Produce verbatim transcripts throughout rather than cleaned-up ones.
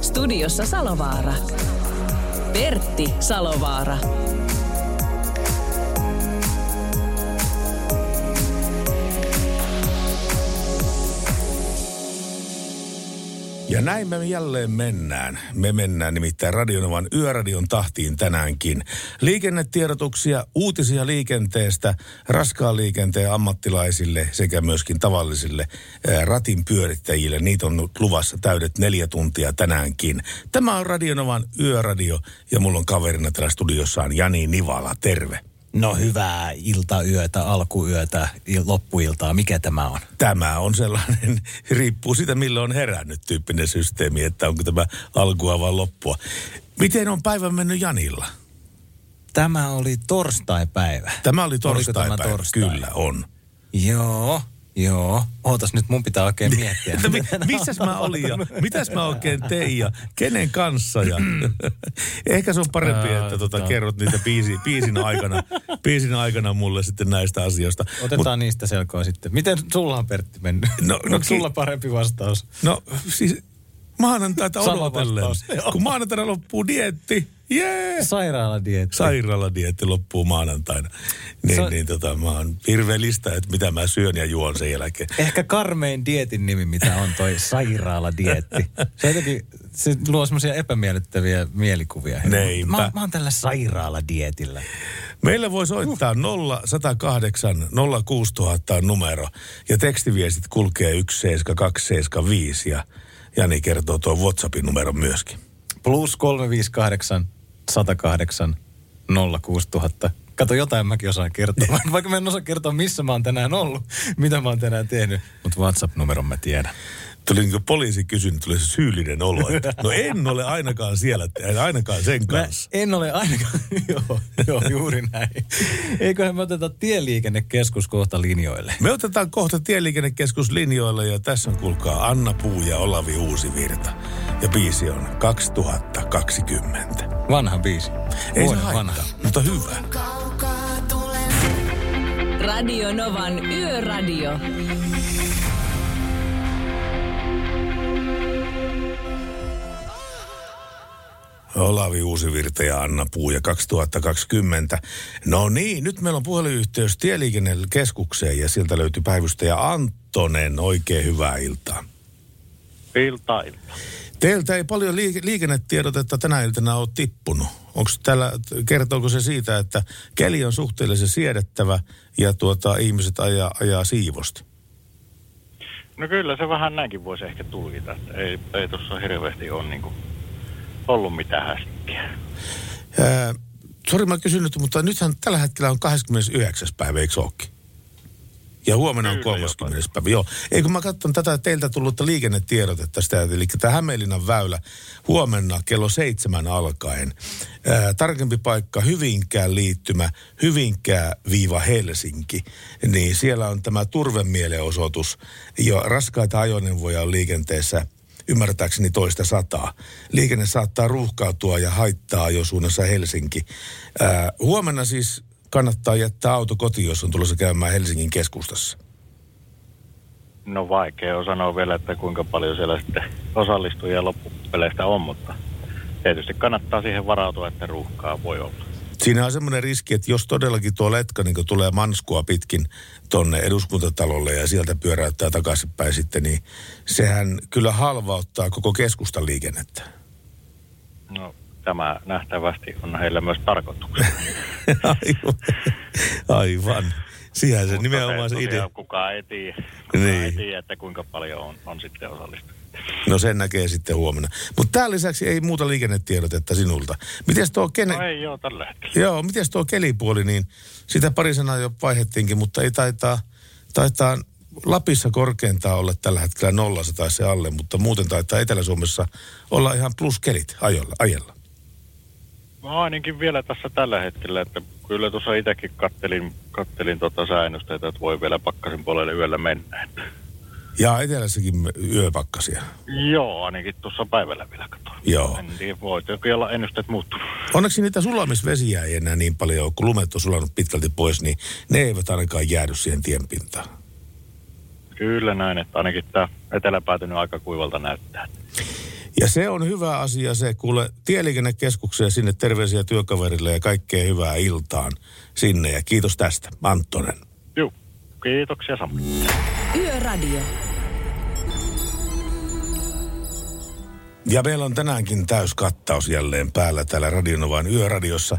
Studiossa Salovaara. Pertti Salovaara. Ja näin me jälleen mennään. Me mennään nimittäin Radio Novan Yöradion tahtiin tänäänkin. Liikennetiedotuksia, uutisia liikenteestä, raskaan liikenteen ammattilaisille sekä myöskin tavallisille ratin pyörittäjille. Niitä on nyt luvassa täydet neljä tuntia tänäänkin. Tämä on Radio Novan Yöradio ja mulla on kaverina täällä studiossaan Jani Nivala. Terve. No hyvää iltayötä, alkuyötä, loppuiltaa. Mikä tämä on? Tämä on sellainen, riippuu siitä millä on herännyt tyyppinen systeemi, että onko tämä alkua vai loppua. Miten on päivä mennyt Janilla? Tämä oli torstai-päivä. Tämä oli torstai-päivä, tämä torstai? Kyllä on. Joo, joo. Ootas nyt, mun pitää oikein miettiä. Missäs mä olin ja mitäs mä oikein tein ja kenen kanssa ja ehkä se on parempi, että tota, kerrot niitä biisi, biisin, aikana, biisin aikana mulle sitten näistä asioista. Otetaan Mut, niistä selkoa sitten. Miten sulla on Pertti mennyt? No, no, Onko sulla parempi vastaus? No siis maanantaita odotellen. Kun maanantaina loppuu dieetti. Jee! Sairaaladieetti. Sairaaladieetti loppuu maanantaina. Niin, so, niin tota, mä oon hirveä lista, että mitä mä syön ja juon sen jälkeen. Ehkä karmein dieetin nimi, mitä on toi sairaaladieetti. Se jotenkin, se luo semmoisia epämiellyttäviä mielikuvia. Neinpä. Mä, mä oon tällä sairaaladietillä. Meillä voi soittaa nolla yksi nolla kahdeksan nolla kuusi nolla nolla nolla numero. Ja tekstiviestit kulkee yksi seitsemän kaksi seitsemän viisi ja Jani kertoo tuon WhatsAppin numeron myöskin. Plus kolme viisi kahdeksan sata kahdeksan nolla kuusi nolla nolla nolla. Kato, jotain mäkin osaan kertoa. Vaikka mä en osaa kertoa, missä mä oon tänään ollut, mitä mä oon tänään tehnyt. Mutta WhatsApp-numeron mä tiedän. Tuli niin kuin poliisi kysynyt, tuli se syyllinen olo. Että, no en ole ainakaan siellä, ainakaan sen kanssa. Mä en ole ainakaan, joo, joo, juuri näin. Eiköhän me oteta tieliikennekeskus kohta linjoille. Me otetaan kohta tieliikennekeskus linjoille ja tässä on kuulkaa Anna Puu ja Olavi Uusivirta. Ja biisi on kaksituhattakaksikymmentä. Vanha biisi. Ei se haittaa, mutta hyvä. Radio Novan Yöradio. Olavi Uusivirta ja Anna Puu ja kaksituhattakaksikymmentä. No niin, nyt meillä on puhelinyhteys tieliikennekeskukseen ja sieltä löytyy päivystäjä Anttonen. Oikein hyvää iltaa. Iltaa, iltaa. Teiltä ei paljon liik- liikennetiedotetta tänä iltana ole tippunut. Onko täällä, kertooko se siitä, että keli on suhteellisen siedettävä ja tuota, ihmiset ajaa, ajaa siivosti? No kyllä se vähän näinkin voisi ehkä tulkita, että ei, ei tuossa hirveästi ole niin kuin ollut mitään hästikkiä. Öö, sori, mä kysyn nyt, mutta nythän tällä hetkellä on kahdeskymmenesyhdeksäs päivä, eikö ookin? Ja huomenna on kolmaskymmenes päivä, joo. Eikö mä katson tätä teiltä tullutta liikennetiedotetta sitä, eli tämä Hämeenlinnan väylä huomenna kello seitsemän alkaen. Ää, tarkempi paikka, Hyvinkään liittymä, Hyvinkää viiva Helsinki. Niin siellä on tämä turvemielenosoitus, jo raskaita ajoneuvoja on liikenteessä ymmärtääkseni toista sataa. Liikenne saattaa ruuhkautua ja haittaa jo suunnassa Helsinki. Ää, huomenna siis kannattaa jättää auto kotiin, jos on tulossa käymään Helsingin keskustassa. No vaikea on sanoa vielä, että kuinka paljon siellä sitten osallistujia loppupeleistä on, mutta tietysti kannattaa siihen varautua, että ruuhkaa voi olla. Siinä on semmoinen riski, että jos todellakin tuo letka niin kun tulee manskua pitkin tuonne eduskuntatalolle ja sieltä pyöräyttää takaisinpäin sitten, niin sehän kyllä halvauttaa koko keskustan liikennettä. No tämä nähtävästi on heillä myös tarkoituksena. Aivan. Aivan. Siihen se nimenomaan se idea. Kukaan ei tiedä, kukaan niin. ei tiedä, että kuinka paljon on, on sitten osallistunut. No sen näkee sitten huomenna. Mutta tämän lisäksi ei muuta liikennetiedotetta sinulta. Mites tuo keli... No ei joo, tällä hetkellä. Joo, mites tuo kelipuoli, niin sitä pari sanaa jo vaihdettiinkin, mutta ei taitaa, taitaa Lapissa korkeintaan olla tällä hetkellä nollassa tai se alle, mutta muuten taitaa Etelä-Suomessa olla ihan pluskelit ajella. No ainakin vielä tässä tällä hetkellä, että kyllä tuossa itsekin kattelin, kattelin tota säännösteitä, että voi vielä pakkasen puolelle yöllä mennä. Ja etelässäkin yöpakkasia. Joo, ainakin tuossa päivällä vielä katsoin. Joo. En tiedä, voi jokin olla ennusteet muuttunut. Onneksi niitä sulamisvesiä ei enää niin paljon, kun lumet on sulanut pitkälti pois, niin ne eivät ainakaan jäädy siihen tienpintaan. Kyllä näin, että ainakin tämä eteläpäätynyt aika kuivalta näyttää. Ja se on hyvä asia se, kuule tieliikennekeskukseen sinne terveisiä työkaverille ja kaikkea hyvää iltaan sinne. Ja kiitos tästä, Anttonen. Joo, kiitoksia samoin. Yöradio. Ja meillä on tänäänkin täyskattaus jälleen päällä täällä Radio Novan Yöradiossa.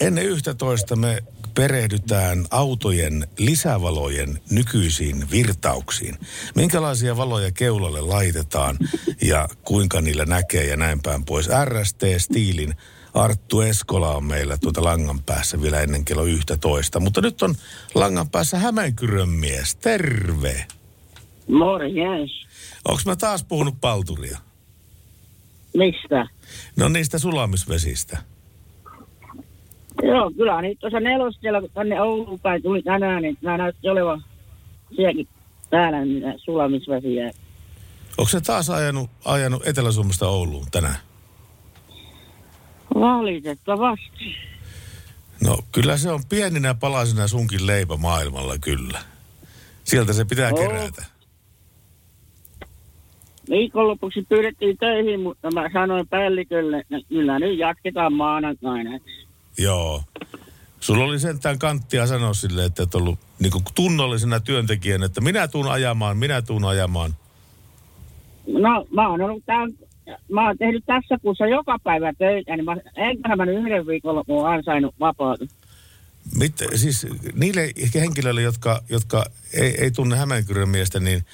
Ennen yhtätoista me perehdytään autojen lisävalojen nykyisiin virtauksiin. Minkälaisia valoja keulalle laitetaan ja kuinka niillä näkee ja näin päin pois. R S T Stiilin Arttu Eskola on meillä tuota langan päässä vielä ennen kello yksitoista. Mutta nyt on langan päässä Hämeenkyrön mies. Terve! Morjens! Onks mä taas puhunut palturia? Mistä? No niistä sulamisvesistä. Joo, kyllä. Niin tuossa nelostiellä, kun tänne Ouluun päin tuli tänään, niin nämä näytti olevan sielläkin täällä niitä sulamisvesiä. Onko se taas ajanut, ajanut Etelä-Suomesta Ouluun tänään? Valitettavasti. No kyllä se on pieninä palasina sunkin leipä maailmalla kyllä. Sieltä se pitää oh. kerätä. Viikonlopuksi pyydettiin töihin, mutta mä sanoin päällikölle, että kyllä nyt jatketaan maanantaina. Joo. Sulla oli sentään kanttia sanoa silleen, että et ollut niin kuin tunnollisena työntekijänä, että minä tuun ajamaan, minä tuun ajamaan. No, mä oon ollut tämän, mä oon tehnyt tässä kuussa joka päivä töitä, niin mä, enköhän mä yhden viikonlopun ansainnut vapaata. Mitä, siis niille henkilöille, jotka, jotka ei, ei tunne Hämeenkyrön miestä, niin...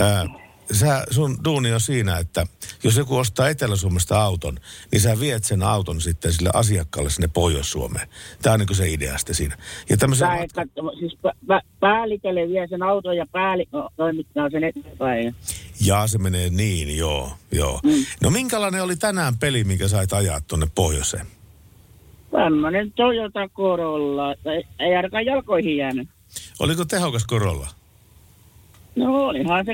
Ää, Sä, sun duuni on siinä, että jos joku ostaa Etelä-Suomesta auton, niin sä viet sen auton sitten sille asiakkaalle sinne Pohjois-Suomeen. Tää on niin kuin se idea sitten siinä. Ja tämmöisen... Tää, matka... että, siis pä, pä, päällikölle vie sen auton ja päällikö-toimittaa sen eteenpäin. Jaa, se menee niin, joo, joo. Mm. No minkälainen oli tänään peli, minkä sait ajaa tuonne pohjoiseen? Tämmönen Toyota Corolla. Ei ainakaan jalkoihin jäänyt. Oliko tehokas Corolla? No olihan se...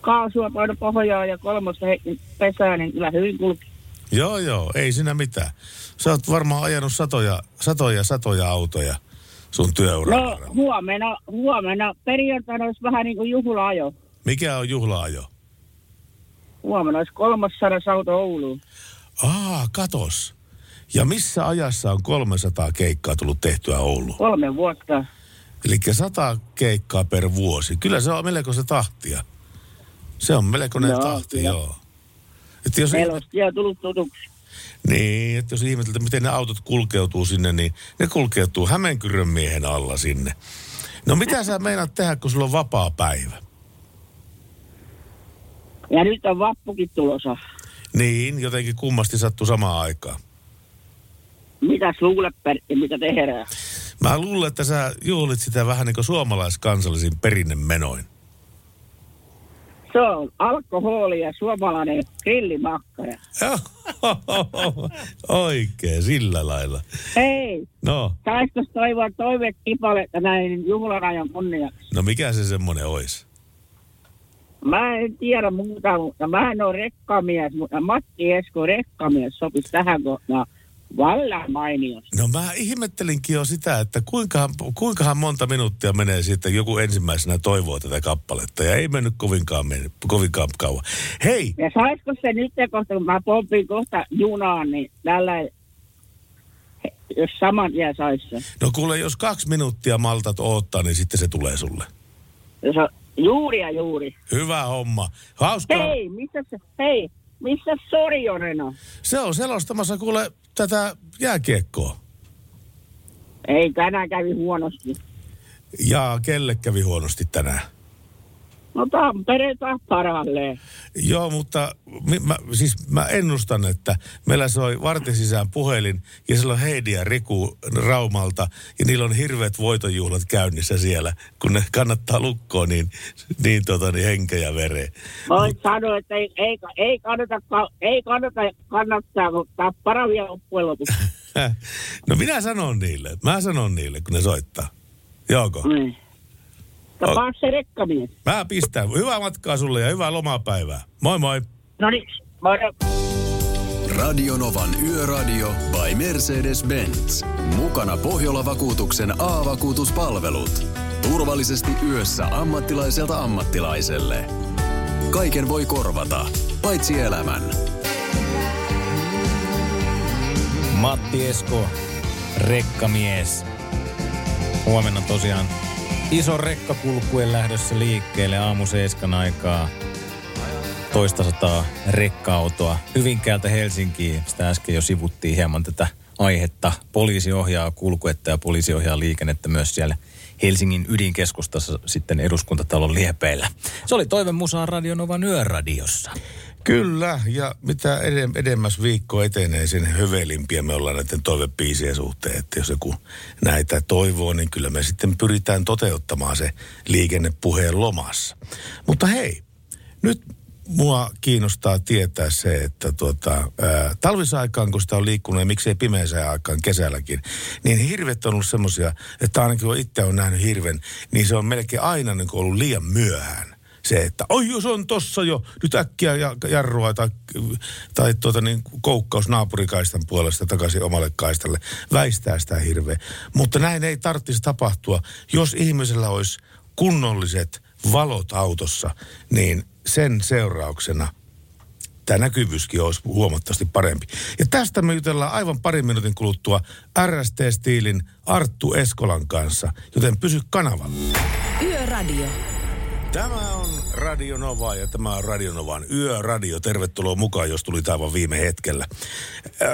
Kaasua paino pohjaa ja kolmosta heitin pesää, niin kyllä hyvin kulki. Joo, joo, ei siinä mitään. Sä oot varmaan ajanut satoja, satoja, satoja autoja sun työuralla. No huomenna, huomenna perjantaina olisi vähän niin kuin juhlaajo. Mikä on juhlaajo? Huomenna olisi kolmesataa auto Ouluun. Aa, katos. Ja missä ajassa on kolmesataa keikkaa tullut tehtyä Ouluun? Kolme vuotta. Elikkä sata keikkaa per vuosi. Kyllä se on melkoista tahtia. Se on melkoinen no, tahti, no. joo. Jos... Nelostia on tullut tutuksi. Niin, että jos ihmeteltä, miten ne autot kulkeutuu sinne, niin ne kulkeutuu Hämeenkyrön miehen alla sinne. No mitä sä meinaat tehdä, kun sulla on vapaa päivä? Ja nyt on vappukin tulossa. Niin, jotenkin kummasti sattuu samaan aikaan. Mitäs luulet, Pertti, mitä tehdään? Mä luulen, että sä juhlit sitä vähän niin kuin suomalaiskansallisin perinnemenoin. Se on alkoholi ja suomalainen grillimakkara. Oikein, sillä lailla. Hei, no. Saisiko toivoa toiveet kipaletta näin juhlarajan kunniaksi? No mikä se semmoinen olisi? Mä en tiedä muuta, mutta mä en ole rekkamies, mutta Matti Esko rekkamies sopisi tähän kohtaan. Vallan mainiosti. No mä ihmettelinkin jo sitä, että kuinkahan, kuinkahan monta minuuttia menee siitä, joku ensimmäisenä toivoo tätä kappaletta. Ja ei mennyt kovinkaan, mennyt, kovinkaan kauan. Hei! Ja saisiko se nyt kohta, kun mä pompin kohta junaan, niin tällä jos saman jää saisi se. No kuule, jos kaksi minuuttia maltat odottaa, niin sitten se tulee sulle. Jos on juuri ja juuri. Hyvä homma. Hauskaa. Hei, missä se, hei, missä Sorjonen on? Se on selostamassa kuule... tätä jääkiekkoa. Ei, tänään kävi huonosti. Ja kelle kävi huonosti tänään? No Tampereita parhailleen. Joo, mutta mä, siis mä ennustan, että meillä soi vartin sisään puhelin ja siellä on Heidi ja Riku Raumalta ja niillä on hirveät voitojuhlat käynnissä siellä, kun ne kannattaa lukkoa niin, niin, tota, niin henkeä ja vereen. Mä oon Mut... sanonut, että ei, ei, ei kannata, ei kannata kannattaa, kun tää on paravia loppujen lopuksi. No minä sanon niille, mä sanon niille, kun ne soittaa. Joko? Mm. Tapaa se rekkamies. Mä pistän. Hyvää matkaa sulle ja hyvää lomapäivää. Moi moi. No niin, moi. Radio Novan Yöradio by Mercedes-Benz. Mukana Pohjola-vakuutuksen A-vakuutuspalvelut. Turvallisesti yössä ammattilaiselta ammattilaiselle. Kaiken voi korvata, paitsi elämän. Matti Esko, rekkamies. Huomenna tosiaan iso rekkakulkue lähdössä liikkeelle aamu seiskan aikaa. Toista sataa rekka-autoa Hyvinkäältä Helsinkiin. Sitä äsken jo sivuttiin hieman tätä aihetta. Poliisi ohjaa kulkuetta ja poliisi ohjaa liikennettä myös siellä Helsingin ydinkeskustassa sitten Eduskuntatalon liepeillä. Se oli toivemusaa Radio Novan Yöradiossa. Kyllä, ja mitä edemmäs viikko etenee, sen hövelimpiä me ollaan näiden toivebiisien suhteen, että jos joku näitä toivoo, niin kyllä me sitten pyritään toteuttamaan se liikennepuheen lomassa. Mutta hei, nyt mua kiinnostaa tietää se, että tuota, ää, talvisaikaan, kun sitä on liikkunut ja miksei pimeäseen aikaan kesälläkin, niin hirvet on ollut semmoisia, että ainakin kun itse on nähnyt hirven, niin se on melkein aina niin kuin ollut liian myöhään. Se, että oi jos on tossa jo, nyt äkkiä jarrua tai, tai tuota niin, koukkaus naapurikaistan puolesta takaisin omalle kaistalle, väistää sitä hirveä. Mutta näin ei tarvitsisi tapahtua. Jos ihmisellä olisi kunnolliset valot autossa, niin sen seurauksena tämä näkyvyyskin olisi huomattavasti parempi. Ja tästä me jutellaan aivan parin minuutin kuluttua R S T Stiilin Arttu Eskolan kanssa, joten pysy kanavalla. Yöradio. Tämä on Radio Nova ja tämä on Radio Novan Yöradio. Tervetuloa mukaan, jos tuli aivan viime hetkellä.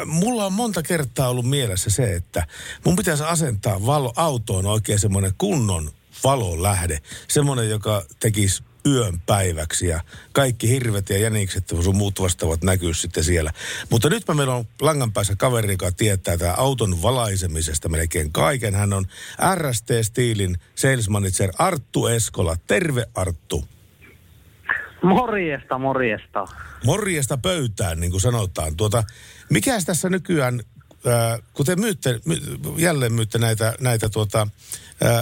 Mulla on monta kertaa ollut mielessä se, että mun pitäisi asentaa valo autoon oikein semmoinen kunnon valolähde. Semmoinen, joka tekisi yön päiväksi ja kaikki hirvet ja jänikset ja sun muut vastaavat näkyy sitten siellä. Mutta nyt meillä on langan päässä kaveri, joka tietää tämän auton valaisemisesta melkein kaiken. Hän on R S T Stiilin sales manager Arttu Eskola. Terve Arttu. Morjesta, morjesta. Morjesta pöytään, niin kuin sanotaan. Tuota, mikäs tässä nykyään, äh, kun te myytte, my, jälleen myytte näitä, näitä tuota...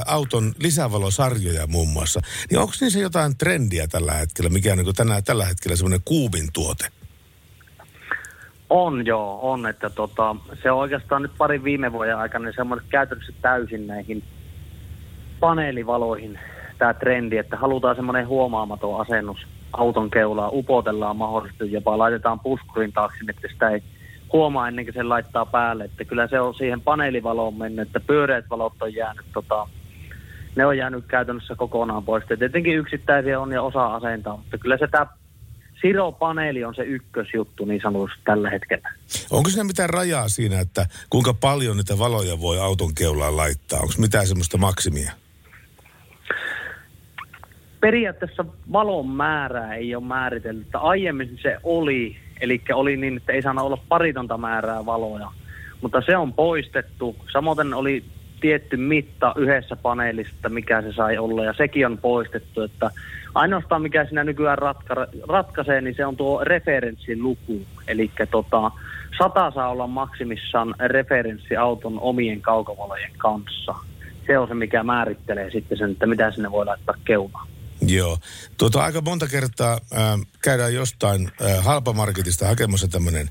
auton lisävalosarjoja muun muassa, niin onko niissä jotain trendiä tällä hetkellä, mikä on niin tänään, tällä hetkellä semmoinen kuumin tuote? On joo, on, että tota, se on oikeastaan nyt parin viime vuoden aikana niin semmoinen käytännössä täysin näihin paneelivaloihin tämä trendi, että halutaan semmoinen huomaamaton asennus auton keulaa, upotellaan mahdollisesti, jopa laitetaan puskurin taakse, että sitä ei huomaa ennen kuin sen laittaa päälle, että kyllä se on siihen paneelivaloon mennyt, että pyöreät valot on jäänyt, tota, ne on jäänyt käytännössä kokonaan pois. Ja tietenkin yksittäisiä on ja osaa asentaa, mutta kyllä se tämä siropaneeli on se ykkösjuttu niin sanotusti tällä hetkellä. Onko siinä mitään rajaa siinä, että kuinka paljon niitä valoja voi auton keulaan laittaa? Onko mitään semmoista maksimia? Periaatteessa valon määrää ei ole määritelty, että aiemmin se oli. Eli oli niin, että ei saanut olla paritonta määrää valoja, mutta se on poistettu. Samoin oli tietty mitta yhdessä paneelista, mikä se sai olla, ja sekin on poistettu. Että ainoastaan mikä siinä nykyään ratka- ratkaisee, niin se on tuo referenssiluku. Eli tota, sata saa olla maksimissaan referenssiauton omien kaukovalojen kanssa. Se on se, mikä määrittelee sitten sen, että mitä sinne voi laittaa keulaan. Joo. Tuota, aika monta kertaa äh, käydään jostain äh, halpamarketista hakemassa tämmöinen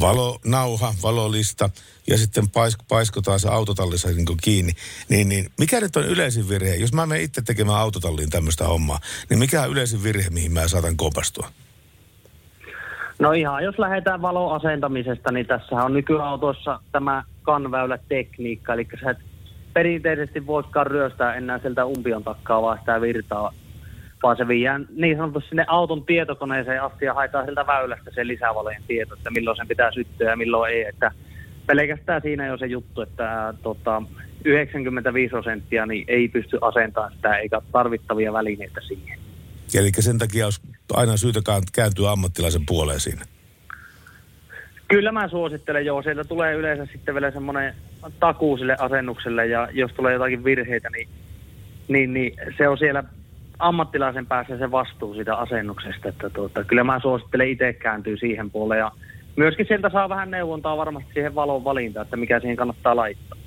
valonauha, valolista, ja sitten paisk- paiskotaan se autotallissa niin kuin kiinni. Niin, niin, mikä nyt on yleisin virhe? Jos mä menen itse tekemään autotalliin tämmöistä hommaa, niin mikä on yleisin virhe, mihin mä saatan kompastua? No ihan, jos lähdetään valoasentamisesta, niin tässähän on nykyautoissa tämä kanväylätekniikka, eli sä et perinteisesti voisikaan ryöstää enää sieltä umpion takkaa, vaan sitä virtaa, vaan se viiään niin sanotusti sinne auton tietokoneeseen asti ja haetaan sieltä väylästä se lisävalojen tieto, että milloin sen pitää syttyä ja milloin ei. Että pelkästään siinä jo se juttu, että tota, yhdeksänkymmentäviisi prosenttia niin ei pysty asentamaan sitä eikä tarvittavia välineitä siihen. Eli sen takia olisi aina syytä kääntyä ammattilaisen puoleen siinä. Kyllä mä suosittelen, joo. Sieltä tulee yleensä sitten vielä semmoinen takuu sille asennukselle, ja jos tulee jotakin virheitä, niin, niin, niin se on siellä ammattilaisen päässä se vastuu siitä asennuksesta. Että tuota, kyllä mä suosittelen itse kääntyy siihen puoleen, ja myöskin sieltä saa vähän neuvontaa varmasti siihen valon valintaan, että mikä siihen kannattaa laittaa.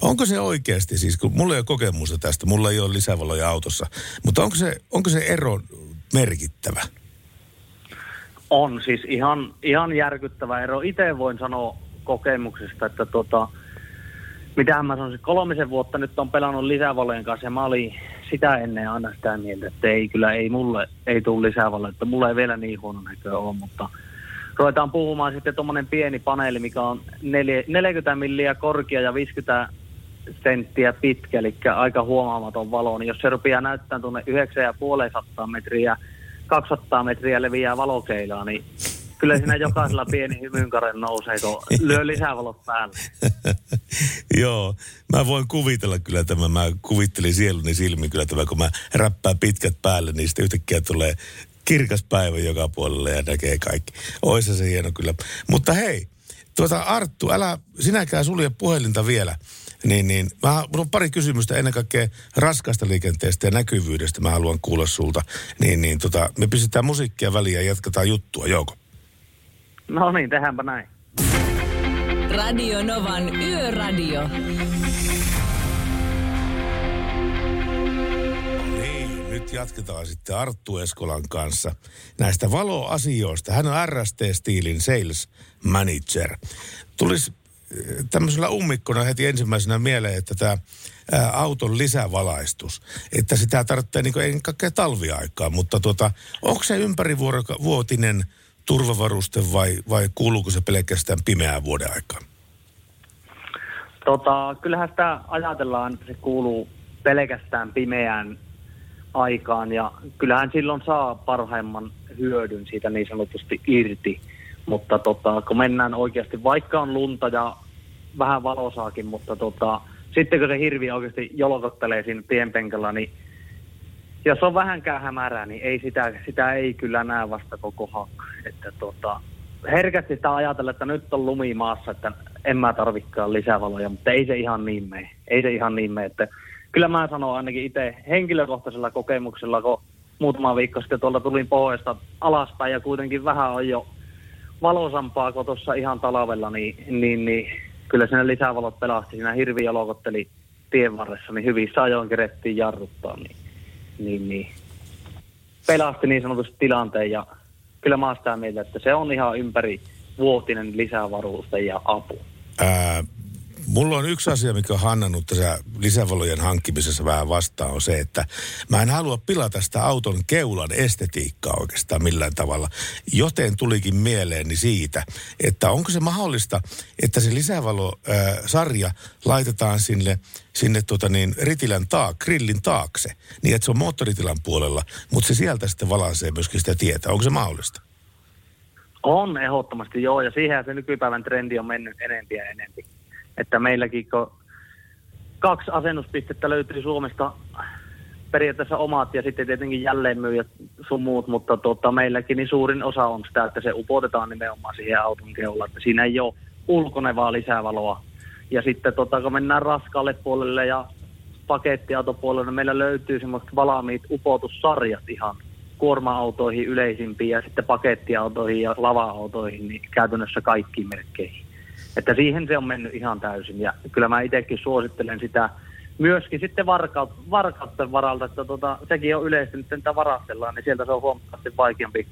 Onko se oikeasti, siis kun mulla ei ole kokemusta tästä, mulla ei ole lisävaloja autossa, mutta onko se, onko se ero merkittävä? On siis ihan, ihan järkyttävä ero. Itse voin sanoa kokemuksesta, että tota, mitähän mä sanoisin, kolmisen vuotta nyt on pelannut lisävalojen kanssa ja mä olin sitä ennen aina sitä mieltä, että ei kyllä, ei mulle, ei tule lisävaloja, että mulla ei vielä niin huono näköä ole, mutta ruvetaan puhumaan sitten tuommoinen pieni paneeli, mikä on neljäkymmentä milliä korkea ja viisikymmentä senttiä pitkä, eli aika huomaamaton valo, niin jos se rupeaa näyttämään tuonne yhdeksänsataa metriä, kaksisataa metriä leviää valokeilaa, niin kyllä siinä jokaisella pieni hymynkare nousee, kun lyö lisävalot päälle. Joo, mä voin kuvitella kyllä tämän. Mä kuvittelin sieluni silmin kyllä tämän, kun mä räppään pitkät päälle, niin sitten yhtäkkiä tulee kirkas päivä joka puolella ja näkee kaikki. Oisa se hieno kyllä. Mutta hei, tuota Arttu, älä sinäkään sulje puhelinta vielä. Niin, niin. Mä, mun on pari kysymystä ennen kaikkea raskaasta liikenteestä ja näkyvyydestä. Mä haluan kuulla sulta. Niin, niin, tota, me pistetään musiikkia väliin ja jatketaan juttua, joko? No niin, tehdäänpä näin. Radio Novan Yöradio. Nyt jatketaan sitten Arttu Eskolan kanssa näistä valoasioista. Hän on R S T Stiilin Sales Manager. Tulisi tämmöisellä ummikkona heti ensimmäisenä mieleen, että tämä auton lisävalaistus, että sitä tarvitsee niin kuin ei kaikkea talviaikaa, mutta tuota, onko se ympärivuotinen turvavaruste vai, vai kuuluuko se pelkästään pimeään vuoden aikaan? Tota, kyllähän sitä ajatellaan, että se kuuluu pelkästään pimeään aikaan, ja kyllähän silloin saa parhaimman hyödyn siitä niin sanotusti irti, mutta tota, kun mennään oikeasti, vaikka on lunta ja vähän valosaakin, mutta tota, sitten kun se hirvi oikeasti jolkottelee siinä tienpenkalla, niin jos on vähänkään hämärää, niin ei sitä, sitä ei kyllä näe vasta koko hakka. Että tota, herkästi sitä ajatella, että nyt on lumi maassa, että en mä tarvikaan lisävaloja, mutta ei se ihan niin mene, ei se ihan niin mene, että kyllä mä sanon ainakin itse henkilökohtaisella kokemuksella, kun muutama viikko sitten tuolta tulin pohjoista alaspäin ja kuitenkin vähän on jo valosampaa kuin tuossa ihan talvella, niin, niin, niin kyllä siinä lisävalot pelasti. Siinä hirvi jalokotteli tien varressa, niin hyvissä ajoin kerettiin jarruttaa, niin, niin, niin pelasti niin sanotusti tilanteen. Ja kyllä mä oon sitä mieltä, että se on ihan ympärivuotinen lisävaruste ja apu. Ää... Mulla on yksi asia, mikä on hannannut tässä lisävalojen hankkimisessa vähän vastaan, on se, että mä en halua pilata sitä auton keulan estetiikkaa oikeastaan millään tavalla. Joten tulikin mieleeni siitä, että onko se mahdollista, että se lisävalosarja laitetaan sinne, sinne tuota niin, ritilän taak, grillin taakse, niin että se on moottoritilan puolella, mutta se sieltä sitten valaisee myöskin sitä tietä. Onko se mahdollista? On ehdottomasti, joo, ja siihen se nykypäivän trendi on mennyt enempi ja enempi. Että meilläkin, kun kaksi asennuspistettä löytyy Suomesta, periaatteessa omat ja sitten tietenkin jälleenmyyjät sun muut, mutta tota, meilläkin niin suurin osa on sitä, että se upotetaan nimenomaan siihen auton keulaan, että siinä ei ole ulkonevaa lisävaloa. Ja sitten tota, kun mennään raskaalle puolelle ja pakettiautopuolelle, niin meillä löytyy semmoiset valmiit upotussarjat ihan kuorma-autoihin yleisimpiin ja sitten pakettiautoihin ja lava-autoihin, niin käytännössä kaikkiin merkkeihin. Että siihen se on mennyt ihan täysin, ja kyllä mä itsekin suosittelen sitä myöskin sitten varkaut, varkautta varalta, että tota, sekin on yleistynyt, että niitä varastellaan, niin sieltä se on huomattavasti vaikeampi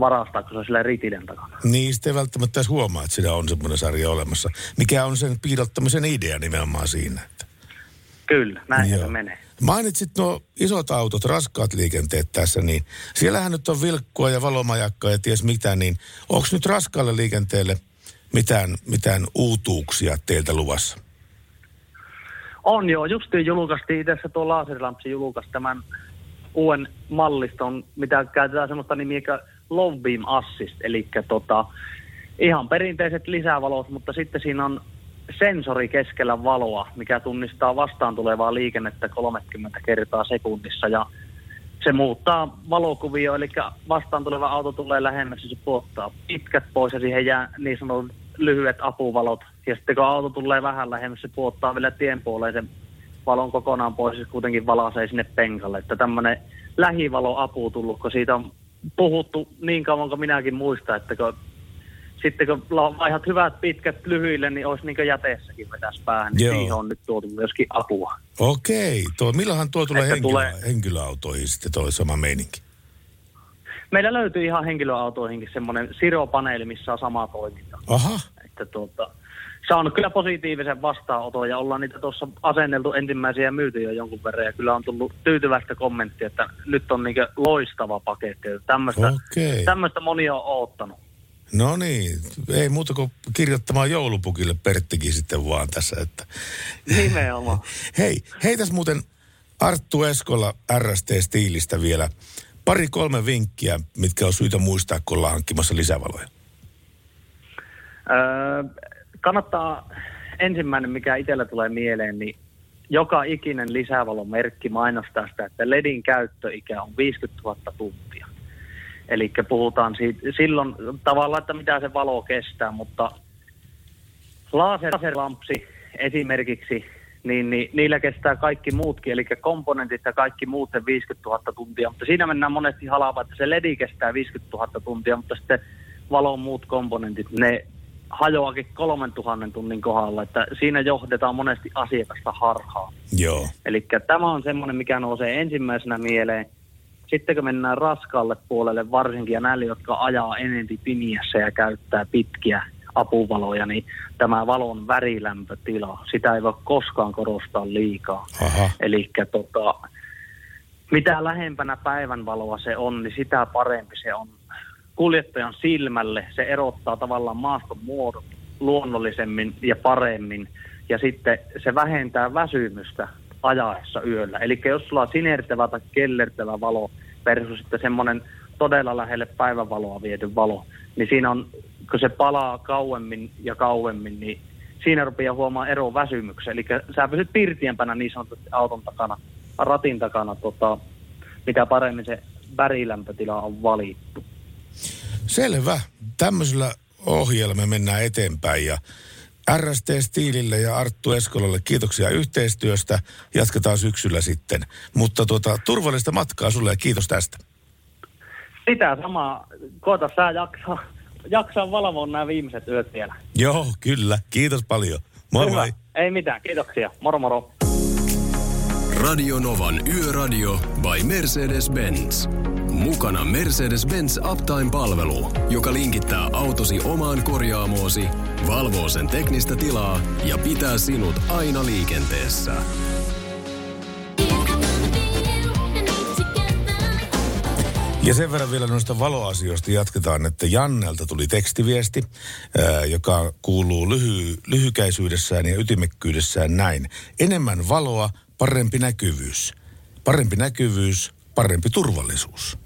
varastaa, kun se on sillä ritilän takana. Niin, sitten välttämättä huomaa, että siinä on semmoinen sarja olemassa. Mikä on sen piilottamisen idea nimenomaan siinä? Että... Kyllä, näin se menee. Mainitsit nuo isot autot, raskaat liikenteet tässä, niin siellähän nyt on vilkkua ja valomajakkaa ja ties mitä, niin onko nyt raskaalle liikenteelle Mitään, mitään uutuuksia teiltä luvassa? On joo, justiin julkaistiin itse asiassa tuo Laser Lampsi julkaisi tämän uuden malliston, mitä käytetään semmoista nimiä kuin Low Beam Assist, eli tota, ihan perinteiset lisävalot, mutta sitten siinä on sensori keskellä valoa, mikä tunnistaa vastaan tulevaa liikennettä kolmekymmentä kertaa sekunnissa, ja se muuttaa valokuvia, eli vastaan tuleva auto tulee lähemmäksi, se puottaa pitkät pois ja siihen jää niin sanotut lyhyet apuvalot. Ja sitten kun auto tulee vähän lähemmäksi, se puottaa vielä tien puoleen sen valon kokonaan pois, ja kuitenkin valaisee sinne penkalle. Että tämmöinen lähivaloapu tullut, kun siitä on puhuttu niin kauan kuin minäkin muistan, että kun sitten kun vaihat hyvät pitkät lyhyille, niin olisi niin kuin jäteessäkin vetäisi päähän, niin joo, siihen on nyt tuotu myöskin apua. Okei, tuo, millähän tuo tulee, henkilö, tulee henkilöautoihin sitten toi sama meininki? Meillä löytyy ihan henkilöautoihinkin semmoinen siropaneeli, missä on sama toiminta. Aha. Että tuota, saanut kyllä positiivisen vastaanoton ja ollaan niitä tuossa asenneltu ensimmäisiä myyty jo jonkun verran. Ja kyllä on tullut tyytyväistä kommenttia, että nyt on niin kuin loistava paketti. Tämmöistä, tämmöistä moni on oottanut. No niin, ei muuta kuin kirjoittamaan joulupukille Perttikin sitten vaan tässä, että... Nimenomaan. Hei, heitäs muuten Arttu Eskola R S T Stiilistä vielä pari-kolme vinkkiä, mitkä on syytä muistaa, kun ollaan hankkimassa lisävaloja. Öö, kannattaa ensimmäinen, mikä itsellä tulee mieleen, niin joka ikinen lisävalomerkki mainostaa sitä, että LEDin käyttöikä on viisikymmentätuhatta tuntia. Eli puhutaan siitä, silloin tavallaan, että mitä se valo kestää, mutta Laser Lampsi esimerkiksi, niin, niin niillä kestää kaikki muutkin, eli komponentit ja kaikki muut sen viisikymmentätuhatta tuntia, mutta siinä mennään monesti halapaa, että se ledi kestää viisikymmentätuhatta tuntia, mutta sitten valon muut komponentit, ne hajoakin kolmetuhatta tunnin kohdalla, että siinä johdetaan monesti asiakasta harhaa. Joo. Eli tämä on semmoinen, mikä nousee ensimmäisenä mieleen. Sitten kun mennään raskaalle puolelle varsinkin, ja näille, jotka ajaa enemmän pimiässä ja käyttää pitkiä apuvaloja, niin tämä valon värilämpötila, sitä ei voi koskaan korostaa liikaa. Eli tota, mitä lähempänä päivänvaloa se on, niin sitä parempi se on kuljettajan silmälle. Se erottaa tavallaan maaston muodot luonnollisemmin ja paremmin, ja sitten se vähentää väsymystä ajaessa yöllä. Eli jos sulla on sinertävä tai kellertävä valo versus sitten semmoinen todella lähelle päivänvaloa viety valo, niin siinä on, kun se palaa kauemmin ja kauemmin, niin siinä rupeaa huomaan ero väsymyksen. Eli sä pysyt pirtiempänä niin sanotusti auton takana, ratin takana, tota, mitä paremmin se värilämpötila on valittu. Selvä. Tämmöisellä ohjelmalla mennään eteenpäin ja R S T Stiilille ja Arttu Eskolalle kiitoksia yhteistyöstä. Jatketaan syksyllä sitten. Mutta tuota, turvallista matkaa sulle ja kiitos tästä. Sitä samaa. Koota sä jaksaa, jaksaa valvoa nämä viimeiset yöt vielä. Joo, kyllä. Kiitos paljon. Moi hyvä. Moi. Ei mitään. Kiitoksia. Moro moro. Radio Novan Yöradio by Mercedes-Benz. Mukana Mercedes-Benz Uptime-palvelu, joka linkittää autosi omaan korjaamoosi, valvoo sen teknistä tilaa ja pitää sinut aina liikenteessä. Ja sen verran vielä noista valoasioista jatketaan, että Jannelta tuli tekstiviesti, joka kuuluu lyhy- lyhykäisyydessään ja ytimekkyydessään näin. Enemmän valoa, parempi näkyvyys. Parempi näkyvyys, parempi turvallisuus.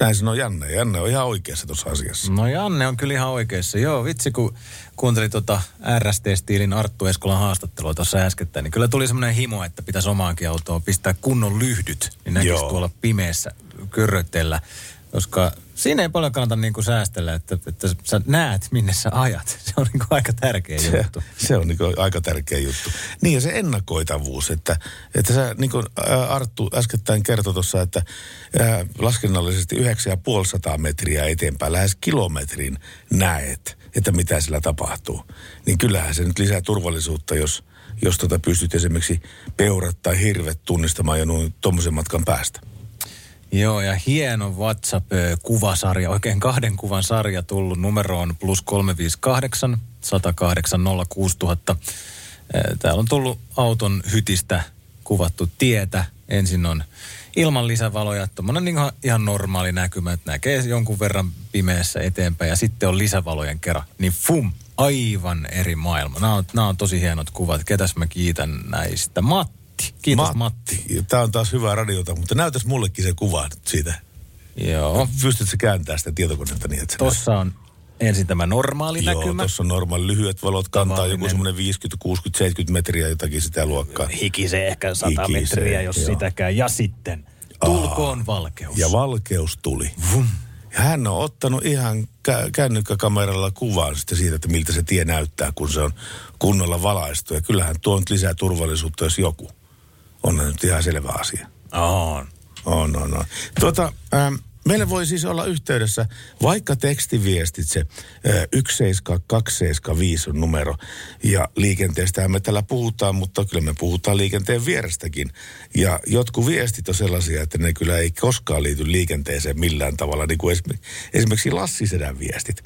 Näin sanoo Janne. Janne on ihan oikeassa tuossa asiassa. No Janne on kyllä ihan oikeassa. Joo, vitsi kun kuuntelin tuota R S T-stiilin Arttu Eskolan haastattelua tuossa äskettäin, niin kyllä tuli semmoinen himo, että pitäisi omaankin autoon pistää kunnon lyhdyt, niin näkisi joo tuolla pimeässä körrötellä, koska siinä ei paljon kannata niin kuin säästellä, että, että sä näet, minne sä ajat. Se on niin kuin aika tärkeä se, juttu. Se on niin kuin aika tärkeä juttu. Niin ja se ennakoitavuus, että, että sä niin kuin Arttu äskettäin kertoi tuossa, että ää, laskennallisesti yhdeksäntuhattaviisisataa metriä eteenpäin, lähes kilometrin näet, että mitä sillä tapahtuu. Niin kyllähän se nyt lisää turvallisuutta, jos, jos tota pystyt esimerkiksi peurat tai hirvet tunnistamaan jo noin tuommoisen matkan päästä. Joo, ja hieno WhatsApp-kuvasarja, oikein kahden kuvan sarja tullut numeroon plus kolme viisi kahdeksan, yksi nolla kahdeksan, nolla kuusi nolla nolla nolla. Täällä on tullut auton hytistä kuvattu tietä. Ensin on ilman lisävaloja, tommoinen ihan, ihan normaali näkymä, että näkee jonkun verran pimeässä eteenpäin ja sitten on lisävalojen kerran. Niin fum, aivan eri maailma. Nämä on, nämä on tosi hienot kuvat. Ketäs mä kiitän näistä? Matti. Kiitos Matti. Matti. Tämä on taas hyvää radiota, mutta näytäisi mullekin se kuva siitä. Joo. Pystytkö kääntämään sitä tietokonetta niin, että tuossa on ensin tämä normaali joo, näkymä. Joo, tuossa on normaali. Lyhyet valot kantaa tavallinen joku semmoinen viisikymmentä, kuusikymmentä, seitsemänkymmentä metriä jotakin sitä luokkaa. Hikisee ehkä sata Hikisee, metriä, jos joo sitäkään. Ja sitten Tulkoon valkeus. Ja valkeus tuli. Vum. Hän on ottanut ihan kännykkäkameralla kuvaan sitten siitä, että miltä se tie näyttää, kun se on kunnolla valaistu. Ja kyllähän tuo on lisää turvallisuutta, jos joku. On nyt ihan selvä asia. On. On, on, on. Tuota, ähm, meillä voi siis olla yhteydessä, vaikka tekstiviestitse, äh, yksi seitsemän kaksi seitsemän viisi on numero. Ja liikenteestähän me täällä puhutaan, mutta kyllä me puhutaan liikenteen vierestäkin. Ja jotkut viestit on sellaisia, että ne kyllä ei koskaan liity liikenteeseen millään tavalla, niin kuin esim- esimerkiksi Lassi Sedän viestit.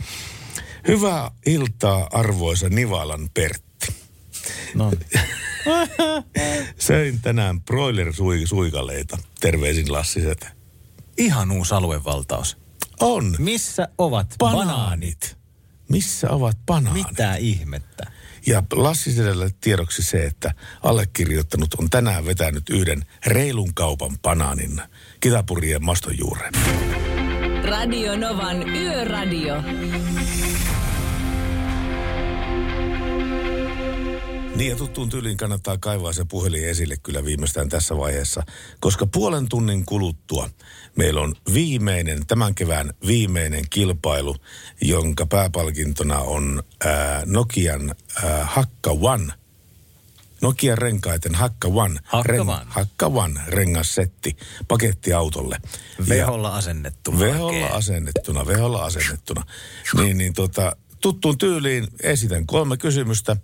Hyvää iltaa, arvoisa Nivalan Pertti. No. Söin tänään broilersuikaleita. Terveisin Lassi Setä. Ihan uusi aluevaltaus. On. Missä ovat banaanit? banaanit? Missä ovat banaanit? Mitä ihmettä? Ja Lassi Sedälle tiedoksi se, että allekirjoittanut on tänään vetänyt yhden reilun kaupan banaanin kitapurien maston juureen. Radio Novan Yöradio. Niin ja tuttuun tyyliin kannattaa kaivaa se puhelin esille kyllä viimeistään tässä vaiheessa, koska puolen tunnin kuluttua meillä on viimeinen, tämän kevään viimeinen kilpailu, jonka pääpalkintona on ää, Nokian ää, Hakka One, Nokian renkaiden Hakka One, Hakka, ren, one. Hakka One rengassetti pakettiautolle. Veholla asennettuna. Veholla asennettuna, veholla asennettuna. Niin, niin tota... Tuttuun tyyliin esitän kolme kysymystä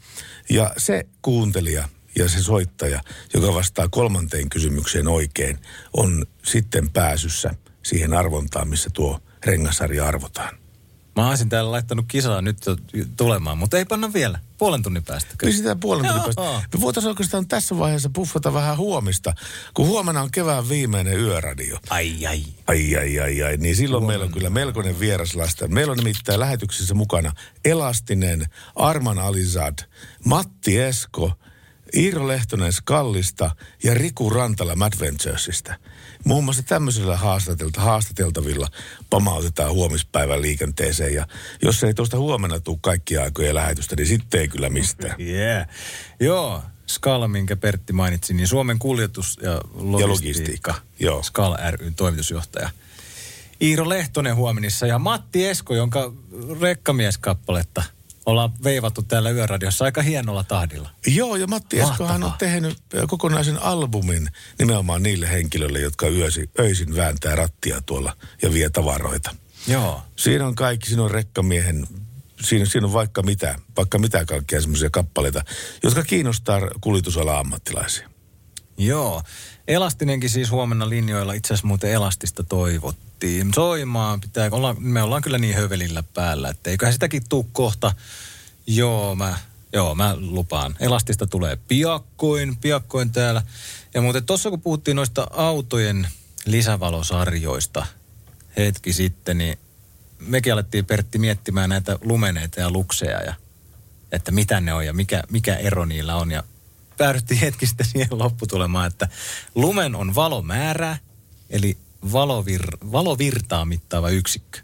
ja se kuuntelija ja se soittaja, joka vastaa kolmanteen kysymykseen oikein, on sitten pääsyssä siihen arvontaan, missä tuo rengasarja arvotaan. Mä olisin täällä laittanut kisaa nyt tulemaan, mutta ei panna vielä. Puolen tunnin päästä. Kyllä. Pistetään puolen tunnin päästä. Me voitaisiin oikeastaan tässä vaiheessa puffata vähän huomista, kun huomenna on kevään viimeinen yöradio. Ai ai. Ai ai ai ai. Niin silloin huomenna. Meillä on kyllä melkoinen vieraslasta. Meillä on nimittäin lähetyksessä mukana Elastinen, Arman Alizad, Matti Esko, Iiro Lehtonen Skallista ja Riku Rantala Madventuresista. Muun muassa tämmöisillä haastateltavilla pamautetaan huomispäivän liikenteeseen. Ja jos ei tuosta huomenna tule kaikkia aikoja lähetystä, niin sitten ei kyllä mistään. Yeah. Joo, Skala, minkä Pertti mainitsi, niin Suomen kuljetus ja logistiikka. Ja logistiikka. Joo. Skala ryn toimitusjohtaja. Iiro Lehtonen huomenissa ja Matti Esko, jonka rekkamieskappaletta ollaan veivattu täällä Yöradiossa aika hienolla tahdilla. Joo, ja Matti Eskohan on tehnyt kokonaisen albumin nimenomaan niille henkilöille, jotka yösi, öisin vääntää rattia tuolla ja vie tavaroita. Joo. Siinä on kaikki, siinä on rekkamiehen, siinä, siinä on vaikka mitä, vaikka mitä kaikkia semmoisia kappaleita, jotka kiinnostaa kuljetusalan ammattilaisia. Joo. Elastinenkin siis huomenna linjoilla, itse asiassa muuten Elastista toivottiin soimaan. Pitää, olla, me ollaan kyllä niin hövelillä päällä, että eiköhän sitäkin tuu kohta. Joo mä, joo, mä lupaan. Elastista tulee piakkoin, piakkoin täällä. Ja muuten tuossa kun puhuttiin noista autojen lisävalosarjoista hetki sitten, niin mekin alettiin Pertti miettimään näitä lumeneita ja lukseja ja että mitä ne on ja mikä, mikä ero niillä on ja päädyttiin hetki sitten siihen lopputulemaan, että lumen on valomäärä, eli valovir- valovirtaa mittaava yksikkö.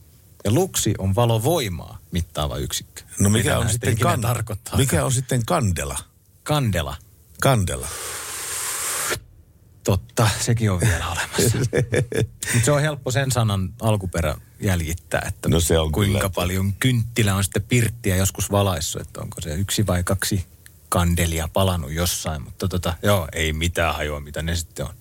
Ja luksi on valovoimaa mittaava yksikkö. No mikä on sitten, kan- tarkoittaa? Mikä on sitten kandela? Kandela. Kandela. Totta, sekin on vielä olemassa. Mutta se on helppo sen sanan alkuperä jäljittää, että no se on kuinka kyllä. Paljon kynttilä on sitten pirttiä joskus valaissut, että onko se yksi vai kaksi kandelia palannut jossain, mutta tota, joo, ei mitään hajoa, mitä ne sitten on.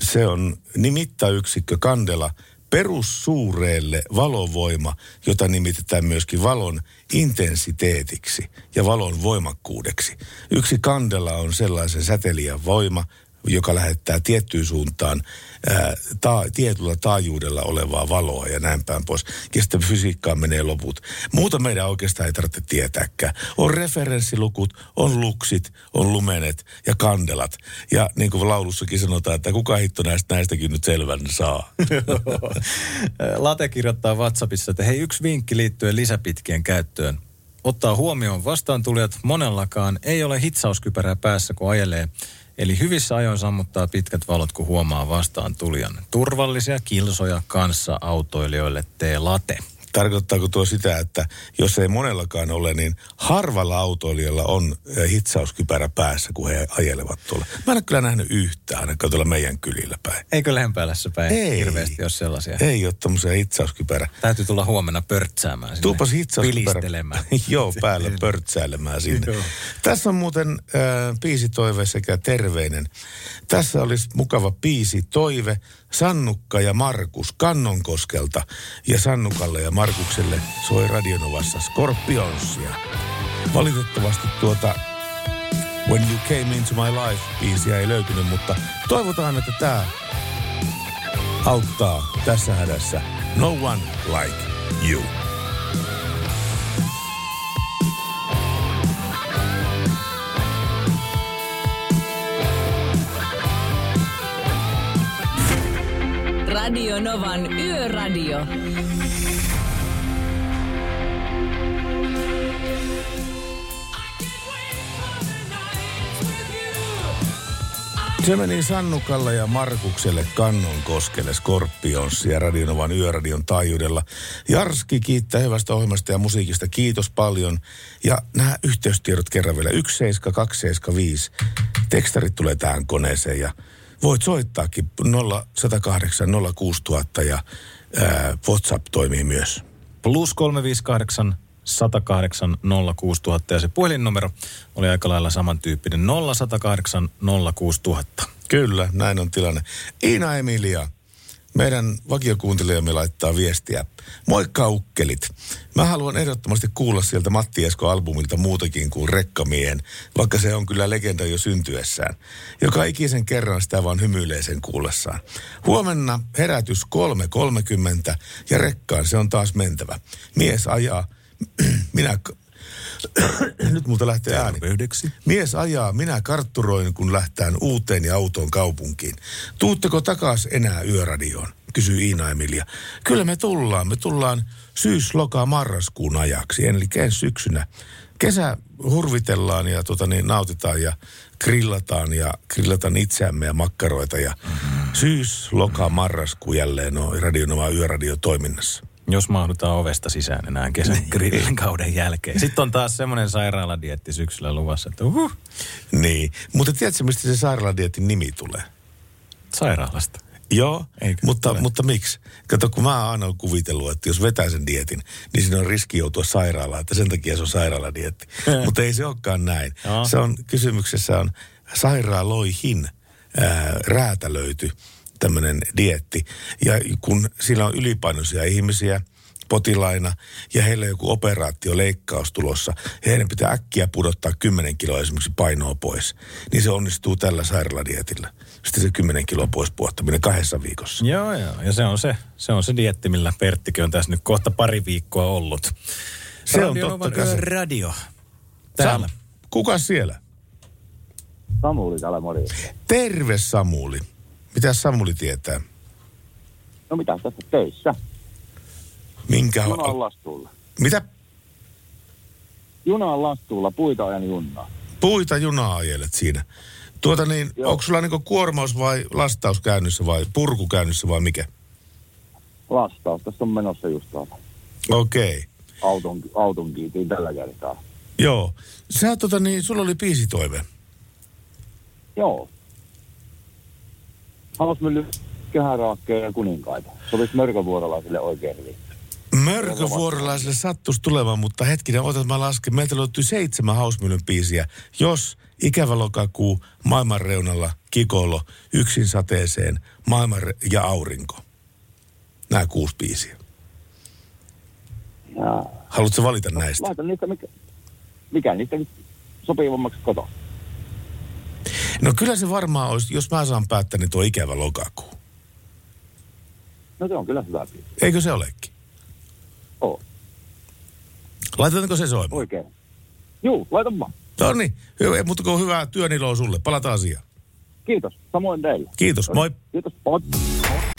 Se on nimittayksikkö kandela perussuureelle valovoima, jota nimitetään myöskin valon intensiteetiksi ja valon voimakkuudeksi. Yksi kandela on sellaisen säteilijän voima, joka lähettää tiettyyn suuntaan ää, ta, tietyllä taajuudella olevaa valoa ja näin päin pois. Ja sitten fysiikkaan menee loput. Muuta meidän oikeastaan ei tarvitse tietääkään. On referenssilukut, on luksit, on lumenet ja kandelat. Ja niin kuin laulussakin sanotaan, että kuka hitto näistä, näistäkin nyt selvän saa. Late kirjoittaa WhatsAppissa, että hei, yksi vinkki liittyen lisäpitkien käyttöön. Ottaa huomioon vastaantulijat, monellakaan ei ole hitsauskypärää päässä, kun ajelee. Eli hyvissä ajoin sammuttaa pitkät valot, kun huomaa vastaan tulijan. Turvallisia kilsoja kanssa autoilijoille tee late. Tarkoittaako tuo sitä, että jos ei monellakaan ole, niin harvalla autoilijalla on hitsauskypärä päässä, kun he ajelevat tuolla. Mä en ole kyllä nähnyt yhtään, ainakaan tuolla meidän kylillä päin. Eikö Lempäälässä päin ei, hirveästi ole sellaisia? Ei ole tommosia hitsauskypärä. Täytyy tulla huomenna pörtsäämään sinne. Tuupas hitsauskypärä. Pilistelemään. Joo, päällä pörtsäilemään sinne. Joo. Tässä on muuten äh, biisitoive sekä terveinen. Tässä olisi mukava biisitoive. Sannukka ja Markus Kannonkoskelta, ja Sannukalle ja Markukselle soi Radio Novassa Scorpionsia. Valitettavasti tuota When You Came Into My Life -biisiä ei löytynyt, mutta toivotaan, että tämä auttaa tässä hädässä. No One Like You. Radio Novan Yöradio. Se meni Sannukalle ja Markukselle Kannonkoskelle Scorpions ja Radio Novan Yöradion taajuudella. Jarski kiittää hyvästä ohjelmasta ja musiikista. Kiitos paljon. Ja nämä yhteystiedot kerran vielä. yksi seitsemän kaksi seitsemän viisi. Tekstarit tulee tähän koneeseen ja voit soittaakin nolla yksi nolla kahdeksan nolla kuusi nolla nolla nolla ja ää, WhatsApp toimii myös. Plus kolme viisi kahdeksan sata kahdeksan nolla kuusi nolla nolla nolla ja se puhelinnumero oli aika lailla samantyyppinen. nolla yksi nolla kahdeksan nolla kuusi nolla nolla nolla. Kyllä, näin on tilanne. Iina Emilia, meidän vakiokuuntelijamme laittaa viestiä. Moikka ukkelit. Mä haluan ehdottomasti kuulla sieltä Matti Esko-albumilta muutakin kuin Rekkamiehen, vaikka se on kyllä legenda jo syntyessään. Joka ikisen kerran sitä vaan hymyilee sen kuullessaan. Huomenna herätys kolme kolmekymmentä ja rekkaan se on taas mentävä. Mies ajaa, minä... Nyt muuta lähtee ääni. Mies ajaa, minä kartturoin, kun lähtään uuteen ja autoon kaupunkiin. Tuutteko takas enää yöradioon? Kysyy Iina Emilia. Kyllä me tullaan. Me tullaan syys-loka-marraskuun ajaksi, eli ensi syksynä. Kesä hurvitellaan ja tota niin, nautitaan ja grillataan ja grillataan itseämme ja makkaroita. Ja syys-loka-marraskuu jälleen on Radio Nova Yöradio toiminnassa. Jos mahdutaan ovesta sisään enää kesän grillin kauden jälkeen. Sitten on taas semmoinen sairaaladietti syksyllä luvassa, että uhuh. Niin, mutta tiedätkö mistä se sairaaladietin nimi tulee? Sairaalasta. Joo, mutta, mutta miksi? Kato, kun mä oon aina kuvitellut, että jos vetää sen dietin, niin siinä on riski joutua sairaalaan, että sen takia se on sairaaladietti. Mutta ei se olekaan näin. Joo. Se on, kysymyksessä on sairaaloihin ää, räätälöity tämmöinen dieetti. Ja kun sillä on ylipainoisia ihmisiä potilaina ja heillä on joku operaatioleikkaus tulossa, heidän pitää äkkiä pudottaa kymmenen kiloa esimerkiksi painoa pois, niin se onnistuu tällä sairaaladietillä. Sitten se kymmenen kiloa pois puottaminen kahdessa viikossa. Joo, joo. Ja se on se, se on se dieetti, millä Perttikin on tässä nyt kohta pari viikkoa ollut. Se Radio on totta kai. Radio. Täällä. Sam, kuka siellä? Samuli täällä, mori. Terve Samuli. Mitäs Samuli tietää? No mitä tässä töissä? Minkä? Juna on lastuulla. Mitä? Juna on lastuulla, puita ajan junnaa. Puita junaa ajelet siinä. Tuota niin, joo. Onko sulla niinku kuormaus vai lastaus käynnissä vai purku käynnissä vai mikä? Lastaus, tässä on menossa just täällä. Okei. Okay. Auton, auton kiitiin tällä kertaa. Joo. Sä tota niin, sulla oli biisitoive. Joo. Hausmylly, kehäraakkeja ja kuninkaita. Sopisi mörkövuorolaisille oikein hyvin. Mörkövuorolaisille sattuisi tulemaan, mutta hetkinen, otan mä lasken. Meiltä löytyy seitsemän Hausmyllyn biisiä. Jos ikävä lokakuu, maailmanreunalla, kikolo, yksin sateeseen, maailman re- ja aurinko. Nämä kuusi biisiä. Ja... haluatko valita no, näistä? Laitan niistä, mikä, mikä niistä sopivammaksi kotoa. No kyllä se varmaan olisi, jos mä saan päättää, niin tuo ikävä lokakuu. No se on kyllä hyvä biisi. Eikö se olekin? Oo. Laitetaanko se soimaan? Oikein. Juu, laitan vaan. No niin, hyvä, mutta kun on hyvää työn iloa sulle. Palataan asiaan. Kiitos, samoin teille. Kiitos, moi. Kiitos, moi.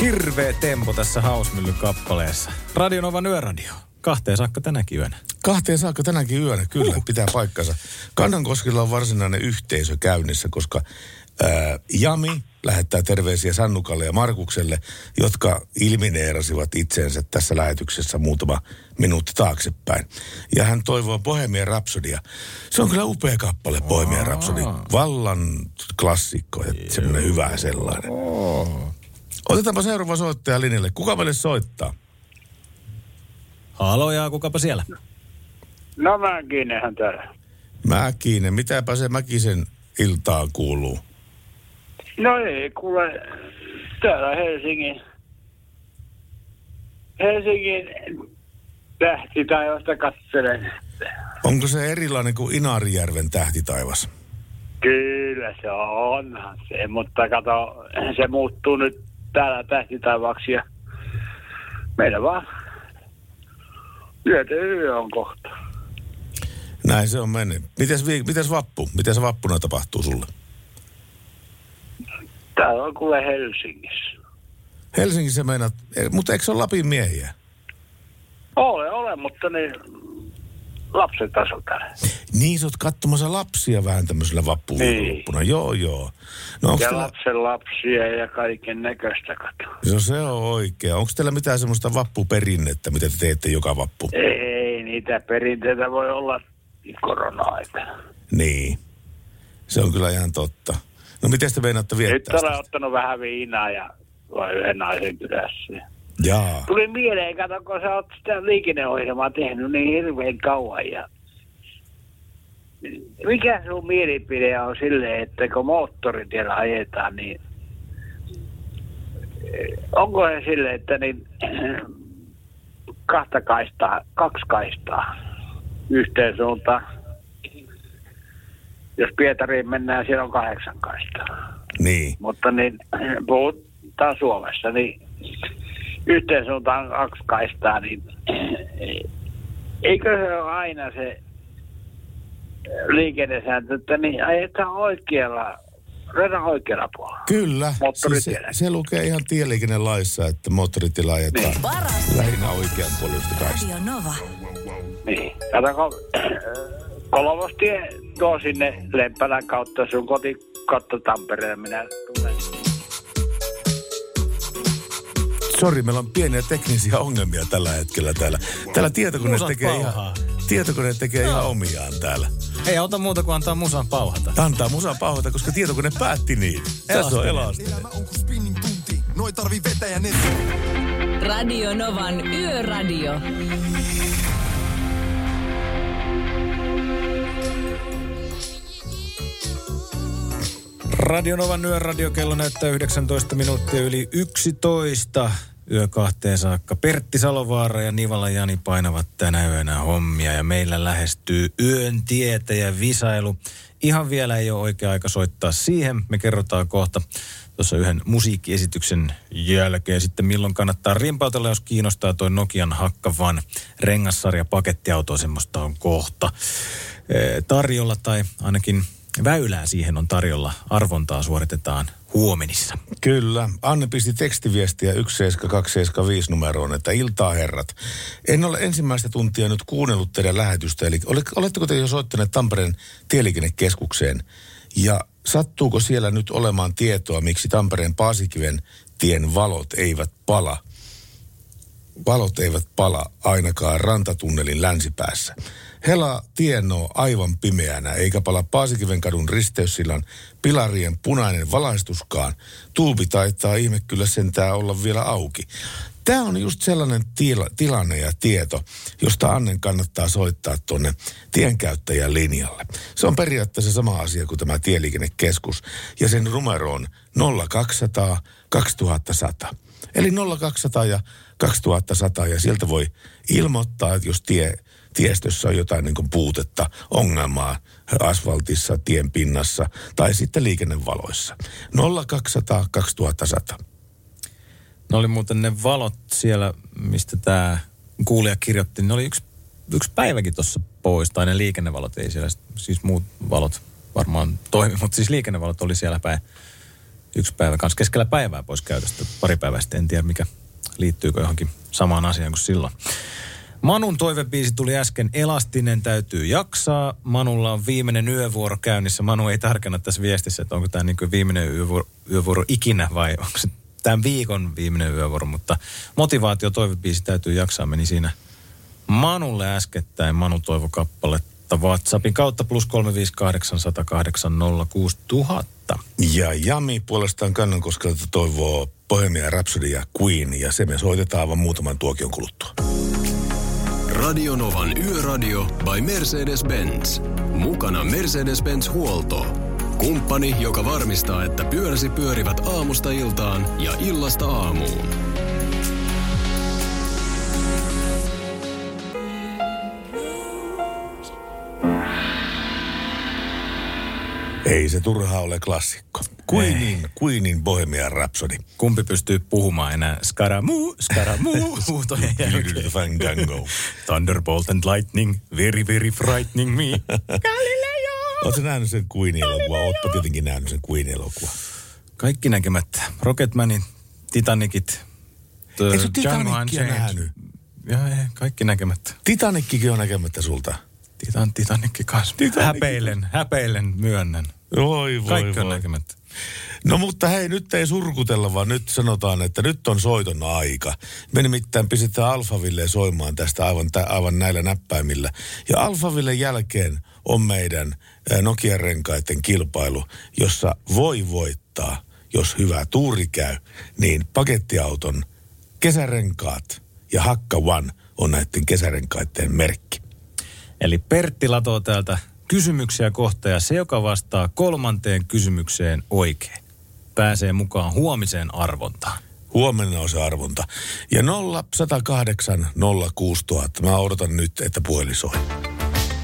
Hirveä tempo tässä Hausmyllyn kappaleessa. Radio Novan Yöradio. Kahteen saakka tänäkin yönä. Kahteen saakka tänäkin yönä, kyllä, uh. pitää paikkansa. Kannankoskilla on varsinainen yhteisö käynnissä, koska ää, Jami lähettää terveisiä Sannukalle ja Markukselle, jotka ilmineerasivat itseensä tässä lähetyksessä muutama minuutti taaksepäin. Ja hän toivoo Bohemian Rhapsodia. Se on kyllä upea kappale, Bohemian Rhapsody. Vallan klassikko ja semmoinen hyvä sellainen. Otetaanpa seuraava soittaja linjalle. Kuka meille soittaa? Haloja, kukapa siellä? No Mäkinenhän täällä. Mäkinen. Mitäpä se Mäkisen iltaan kuuluu? No ei, kuule. Täällä Helsingin. Helsingin tähtitaivasta katselen. Onko se erilainen kuin Inarijärven tähtitaivas? Kyllä se on. Se, mutta kato, se muuttuu nyt täällä tähtitaivaksi ja meillä vaan yötä yö on kohta. Näin se on mennyt. Mites, vi- mites vappu? Mites vappuna tapahtuu sulle? Täällä on kuule Helsingissä. Helsingissä meinaat, mutta eikö se ole Lapin miehiä? Ole, ole, mutta niin lapset asuu täällä. Niin, sä oot kattomassa lapsia vähän tämmöisellä vappuviikonloppuna. Niin. Joo, joo. No, ja teillä lapsen lapsia ja kaiken näköistä katoa. No se on oikea. Onko teillä mitään semmoista vappuperinnettä, mitä te teette joka vappu? Ei, niitä perinteitä voi olla korona-aikana. Niin. Se on kyllä ihan totta. No miten te meinaatte viettää? Nyt olen ottanut vähän viinaa ja yhden naisen kylässä. Jaa. Tuli mieleen, kato, kun sä oot sitä liikenneohjelmaa tehnyt niin hirveän kauan. Ja mikä sun mielipide on silleen, että kun moottoritiellä ajetaan, niin onko se silleen, että niin kahta kaistaa, kaksi kaistaa yhteen suuntaan? Jos Pietariin mennään, siellä on kahdeksan kaistaa. Niin. Mutta niin, puhutaan Suomessa, niin yhteen suuntaan kaksi kaistaa, niin eikö se ole aina se liikennesääntö, että niin ajetaan oikealla, redan oikealla puolella. Kyllä, siis se, se lukee ihan tieliikennelaissa, että moottoritila ajetaan niin lähinnä oikean puolesta kaistaa. Radio Nova. Niin, katsotaan Kolmostie tuo sinne Lempälän kautta sun koti kautta Tampereelle, minä tulen. Sori, meillä on pieniä teknisiä ongelmia tällä hetkellä täällä. Täällä tietokone tekee, ihan, tietokone tekee no. ihan omiaan täällä. Ei auta muuta kuin antaa musan pauhata. Antaa musan pauhata, koska tietokone päätti niin. Tässä on Elastinen. Elämä on kuin spinning tunti. Noi tarvii vetäjä netti. Radio Novan Yöradio. Radio Novan Yöradio, kello näyttää yhdeksäntoista minuuttia yli yksitoista. Yö kahteen saakka Pertti Salovaara ja Nivala Jani painavat tänä yönä hommia ja meillä lähestyy yön tietä ja visailu. Ihan vielä ei ole oikea aika soittaa siihen. Me kerrotaan kohta tuossa yhden musiikkiesityksen jälkeen sitten milloin kannattaa rimpautella, jos kiinnostaa toi Nokian Hakka One rengassarja pakettiautoa, semmoista on kohta tarjolla tai ainakin väylää siihen on tarjolla. Arvontaa suoritetaan huomenissa. Kyllä. Anne pisti tekstiviestiä yksi seitsemän kaksi seitsemän viisi numeroon, että iltaa herrat. En ole ensimmäistä tuntia nyt kuunnellut teidän lähetystä. Eli oletteko te jo soittaneet Tampereen tieliikennekeskukseen? Ja sattuuko siellä nyt olemaan tietoa, miksi Tampereen Paasikiven tien valot eivät pala? Valot eivät pala ainakaan rantatunnelin länsipäässä. Hela tienoo aivan pimeänä, eikä pala Paasikivenkadun risteyssillan pilarien punainen valaistuskaan. Tuubi taitaa ihme kyllä sentään olla vielä auki. Tämä on just sellainen tila, tilanne ja tieto, josta Annen kannattaa soittaa tuonne tienkäyttäjän linjalle. Se on periaatteessa sama asia kuin tämä Tieliikennekeskus ja sen numero on nolla kaksisataa kaksituhatta sata. Eli nolla kaksisataa ja kaksituhattasata ja sieltä voi ilmoittaa, että jos tie, tiestössä on jotain niin kuin puutetta, ongelmaa asfaltissa, tien pinnassa tai sitten liikennevaloissa. nolla kaksisataa kaksituhattasata. Ne oli muuten ne valot siellä, mistä tämä kuulija kirjoitti. Ne oli yksi, yksi päiväkin tuossa pois, tai ne liikennevalot ei siellä. Siis muut valot varmaan toimi, mutta siis liikennevalot oli siellä päin. Yksi päivä kanssa keskellä päivää pois käytöstä. Pari päivää sitten en tiedä, mikä liittyykö johonkin samaan asiaan kuin silloin. Manun toivebiisi tuli äsken. Elastinen täytyy jaksaa. Manulla on viimeinen yövuoro käynnissä. Manu ei tarkenna tässä viestissä, että onko tämä niin kuin viimeinen yövuoro, yövuoro ikinä vai onko se tämän viikon viimeinen yövuoro, mutta motivaatio toivebiisi täytyy jaksaa meni siinä Manulle äskettäin. Manu toivo kappaletta WhatsAppin kautta plus kolme viisi kahdeksan nolla kahdeksan nolla kuusi tuhatta. Ja Jami puolestaan Kannankoskelta toivoo Bohemian Rhapsody ja Queen ja se me soitetaan aivan muutaman tuokion kuluttua. Radio Novan Yöradio by Mercedes-Benz. Mukana Mercedes-Benz huolto. Kumppani, joka varmistaa, että pyöräsi pyörivät aamusta iltaan ja illasta aamuun. Ei se turhaa ole klassikko. Queenin, Queenin Bohemian Rhapsody. Kumpi pystyy puhumaan enää? Skaramu, skaramu, huutojen jälkeen. Fandango. Thunderbolt and lightning, very, very frightening me. Oletko nähnyt sen Queen-elokuva? Oletko tietenkin nähnyt sen Queen-elokuva? Kaikki näkemättä. Rocketmanit, Titanicit. Eikö se Titanicia nähnyt? Joo, ei, kaikki näkemättä. Titanickin on näkemättä sulta. Titan, Titanicki kasvaa. Titanic. Häpeilen, häpeilen, myönnän. Oi, voi, kaikki on näkemättä. No mutta hei, nyt ei surkutella, vaan nyt sanotaan, että nyt on soiton aika. Me nimittäin pistetään Alphaville soimaan tästä aivan, aivan näillä näppäimillä. Ja Alphaville jälkeen on meidän Nokian renkaiden kilpailu, jossa voi voittaa, jos hyvä tuuri käy, niin pakettiauton kesärenkaat ja Hakka One on näiden kesärenkaiden merkki. Eli Pertti latoo täältä kysymyksiä kohta ja se, joka vastaa kolmanteen kysymykseen oikein, pääsee mukaan huomiseen arvontaan. Huomenna on se arvonta. Ja nolla yksi nolla kahdeksan nolla kuusi tuhatta. Mä odotan nyt, että puhelin soi.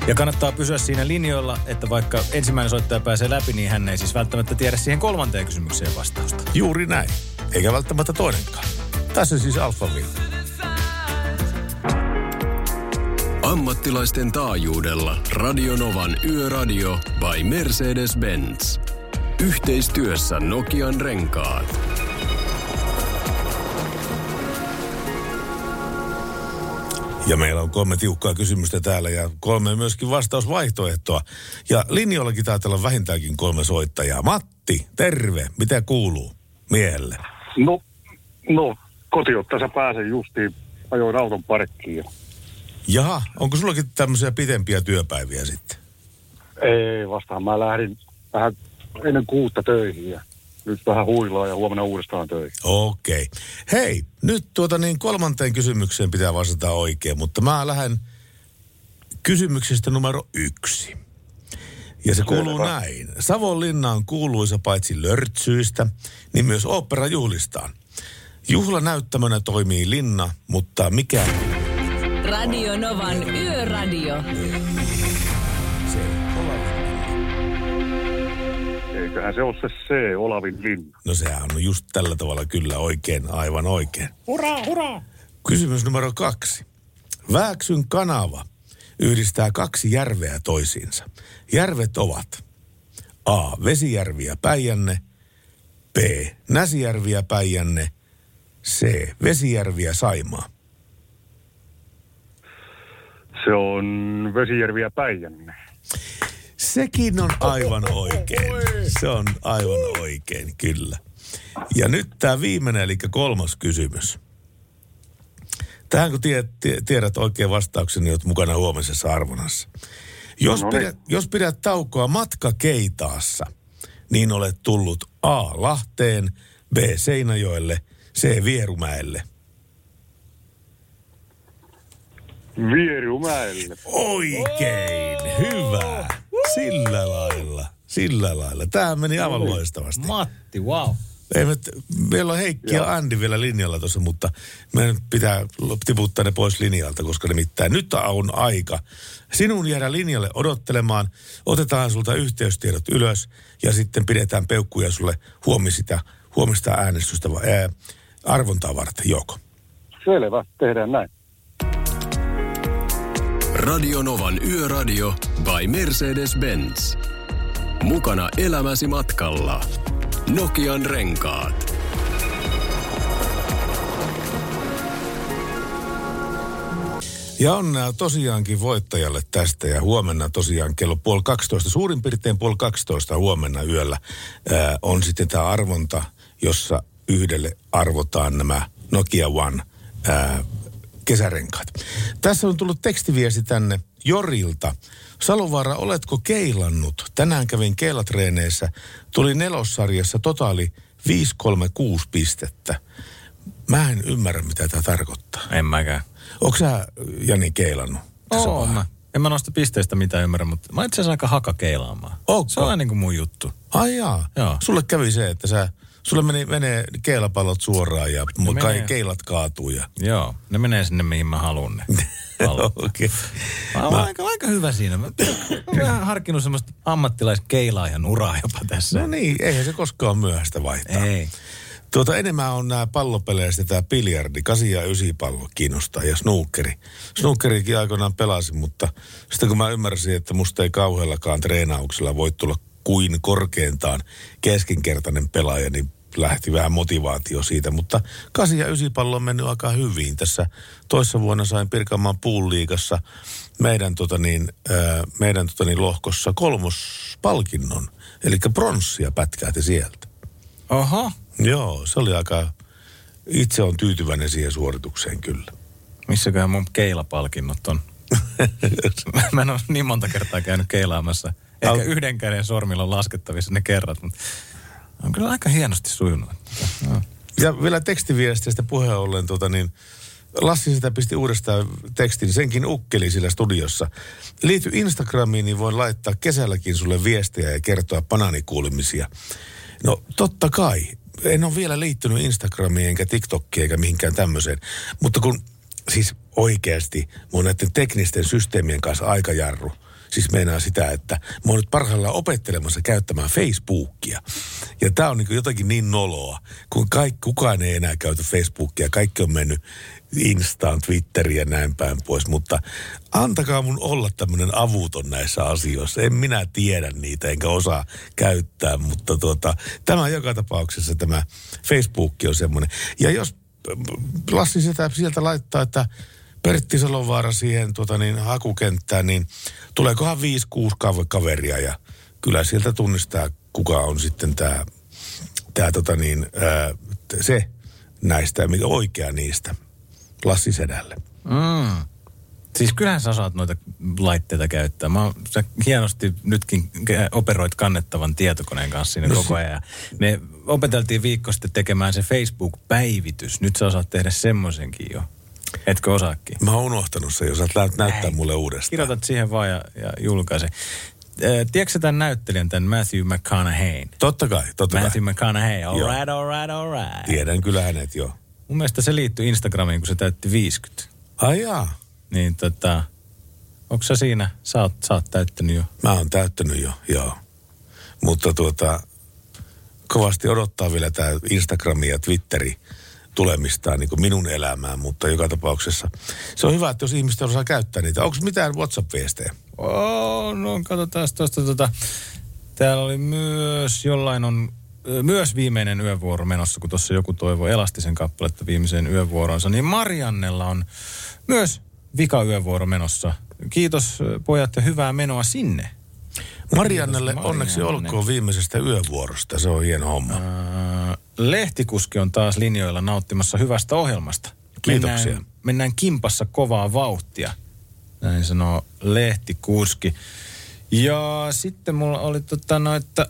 Ja kannattaa pysyä siinä linjoilla, että vaikka ensimmäinen soittaja pääsee läpi, niin hän ei siis välttämättä tiedä siihen kolmanteen kysymykseen vastausta. Juuri näin. Eikä välttämättä toinenkaan. Tässä siis Alphaville. Ammattilaisten taajuudella Radio Novan Yöradio by Mercedes-Benz. Yhteistyössä Nokian renkaat. Ja meillä on kolme tiukkaa kysymystä täällä ja kolme myöskin vastausvaihtoehtoa. Ja linjoillakin taitaa olla vähintäänkin kolme soittajaa. Matti, terve. Mitä kuuluu miehelle? No, no kotiottansa pääsen justiin. Ajoin auton parkkiin. Jaha, onko sullakin tämmöisiä pitempiä työpäiviä sitten? Ei, vastaan mä lähdin vähän ennen kuutta töihin ja nyt vähän huilaa ja huomenna uudestaan töihin. Okei. Okay. Hei, nyt tuota niin kolmanteen kysymykseen pitää vastata oikein, mutta mä lähden kysymyksestä numero yksi. Ja se kuuluu Selvä. Näin. Savonlinna on kuuluisa paitsi lörtsyistä, niin myös oopperajuhlistaan. Juhlanäyttämönä toimii linna, mutta mikä... Radio Novan Yöradio. Eiköhän se ole se C, Olavin linna. No sehän on just tällä tavalla kyllä oikein, aivan oikein. Hurraa, hurraa! Kysymys numero kaksi. Vääksyn kanava yhdistää kaksi järveä toisiinsa. Järvet ovat A. Vesijärvi ja Päijänne, B. Näsijärvi ja Päijänne, C. Vesijärvi ja Saimaa. Se on Vesijärvi ja Päijänne. Sekin on aivan oikein. Se on aivan oikein, kyllä. Ja nyt tämä viimeinen, eli kolmas kysymys. Tähän kun tiedät, tiedät oikein vastauksen, niin olet mukana huomisessa arvonassa. Jos, no, no, pidät, jos pidät taukoa matkakeitaassa, niin olet tullut A. Lahteen, B. Seinäjoelle, C. Vierumäelle. Vierumäelle. Oikein, oh! Hyvä. Sillä lailla, sillä lailla. Tämähän meni aivan loistavasti. Matti, wow. Ei, me, meillä on Heikki ja Andi vielä linjalla tuossa, mutta meidän pitää tiputtaa ne pois linjalta, koska nimittäin nyt on aika. Sinun jäädä linjalle odottelemaan, otetaan sulta yhteystiedot ylös ja sitten pidetään peukkuja sulle huomisista, huomista äänestystä ää, arvontaa varten, Jouko. Selvä, tehdään näin. Radio Novan Yöradio by Mercedes-Benz. Mukana elämäsi matkalla. Nokian renkaat. Ja onnea tosiaankin voittajalle tästä ja huomenna tosiaan kello puoli kaksitoista, suurin piirtein puoli kaksitoista huomenna yöllä ää, on sitten tämä arvonta, jossa yhdelle arvotaan nämä Nokia One ää, kesärenkaat. Tässä on tullut tekstiviesti tänne Jorilta. Salovaara, oletko keilannut? Tänään kävin keilatreeneissä. Tuli nelossarjassa totaali viisi kolme kuusi pistettä. Mä en ymmärrä, mitä tämä tarkoittaa. En mäkään. Onko sä, Jani, keilannut? Oon mä. En mä noista pisteistä mitään ymmärrä, mutta mä oon itse asiassa aika haka keilaamaan. Okay. Se on aina niin kuin mun juttu. Ai jaa. Joo. Sulle kävi se, että sä... Sulle meni, menee keilapallot suoraan ja kai keilat kaatuu. Ja... Joo, ne menee sinne, mihin mä haluun ne pallot. Okei. Okay. Mä mä... Aika, aika hyvä siinä. Mä oon harkinnut semmoista ammattilaiskeilajan uraa jopa tässä. No niin, eihän se koskaan myöhäistä vaihtaa. Ei. Tuota, enemmän on nämä pallopeleistä tämä biljardi, kasi ja ysi pallo kiinnostaa ja snookeri. Snookerikin aikoinaan pelasin, mutta sitten kun mä ymmärsin, että musta ei kauheallakaan treenauksella voi tulla kuin korkeintaan keskinkertainen pelaaja, niin lähti vähän motivaatio siitä. Mutta kasi ja ysi pallo on mennyt aika hyvin. Tässä toissa vuonna sain Pirkanmaan puuliigassa meidän, tota niin, äh, meidän tota niin, lohkossa kolmospalkinnon. Eli pronssia pätkääti sieltä. Aha. Joo, se oli aika... Itse on tyytyväinen siihen suoritukseen kyllä. Missäköhän mun keilapalkinnot on? Mä en ole niin monta kertaa käynyt keilaamassa. Eikä yhden käden sormilla on laskettavissa ne kerrat, mutta on kyllä aika hienosti sujunut. No. Ja vielä tekstiviestistä puheen ollen, tuota, niin Lassi sitä pisti uudestaan tekstin, senkin ukkeli sillä studiossa. Liity Instagramiin, niin voin laittaa kesälläkin sulle viestejä ja kertoa banaanikuulimisia. No totta kai, en ole vielä liittynyt Instagramiin enkä TikTokiin eikä mihinkään tämmöiseen, mutta kun siis oikeasti mun näiden teknisten systeemien kanssa aikajarru. Siis meinaa sitä, että mä oon nyt parhaillaan opettelemassa käyttämään Facebookia. Ja tää on niin jotakin niin noloa, kun kaikki, kukaan ei enää käytä Facebookia. Kaikki on mennyt Instaan, Twitteriin ja näin päin pois. Mutta antakaa mun olla tämmönen avuton näissä asioissa. En minä tiedä niitä, enkä osaa käyttää. Mutta tuota, tämä joka tapauksessa tämä Facebook on semmoinen. Ja jos Lassi sitä sieltä laittaa, että... Pertti Salovaara siihen tuota, niin, hakukenttään, niin tuleekohan viisi kuusi kaveria ja kyllä sieltä tunnistaa, kuka on sitten tämä, tämä tota niin, ää, se näistä, mikä oikea niistä, Lassi Sedälle. Mm. Siis kyllähän sä osaat noita laitteita käyttää. Mä, sä hienosti nytkin operoit kannettavan tietokoneen kanssa siinä no koko ajan. Me opeteltiin viikko sitten tekemään se Facebook-päivitys. Nyt sä osaat tehdä semmoisenkin jo. Etkö osaakin? Mä oon unohtanut sen, jos sä näyttää mulle uudestaan. Kirjoitat siihen vaan ja, ja julkaise. Äh, tiedätkö tämän näyttelijän, tämän Matthew McConaughey? Totta kai, totta Matthew kai. Matthew McConaughey, all joo. right, all right, all right. Tiedän kyllä hänet, joo. Mun mielestä se liittyy Instagramiin, kun se täytti viisikymmentä. Ai jaa. Niin tota, onko sä siinä? Sä oot, sä oot täyttänyt jo. Mä oon täyttänyt jo, joo. Mutta tuota, kovasti odottaa vielä tää Instagrami ja Twitteri. Tulemistaan niin kuin minun elämään, mutta joka tapauksessa. Se on hyvä, että jos ihmiset osaa käyttää niitä. Onko mitään WhatsApp-viestejä? Oh, no katsotaan tuosta. Tota. Täällä oli myös jollain on, myös viimeinen yövuoro menossa, kun tuossa joku toivoi Elastisen kappaletta viimeiseen yövuoronsa. Niin Mariannella on myös vikayövuoro menossa. Kiitos pojat ja hyvää menoa sinne. Mariannelle onneksi olkoon viimeisestä yövuorosta. Se on hieno homma. Äh, lehtikuski on taas linjoilla nauttimassa hyvästä ohjelmasta. Kiitoksia. Mennään mennään kimpassa kovaa vauhtia. Näin sanoo lehtikuski. Ja sitten mulla oli tota noita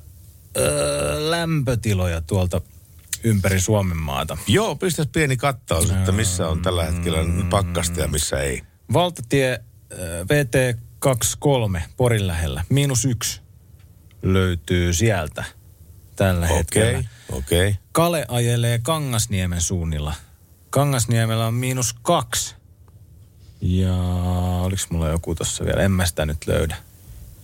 öö, lämpötiloja tuolta ympäri Suomen maata. Joo, pistäs pieni kattaus, että missä on tällä hetkellä pakkasta ja missä ei. Valtatie V T kaksikymmentäkolme Porin lähellä, miinus yksi löytyy sieltä tällä okay, hetkellä. Okay. Kale ajelee Kangasniemen suunnilla. Kangasniemellä on miinus kaksi. Ja oliks mulla joku tossa vielä? En mä sitä nyt löydä.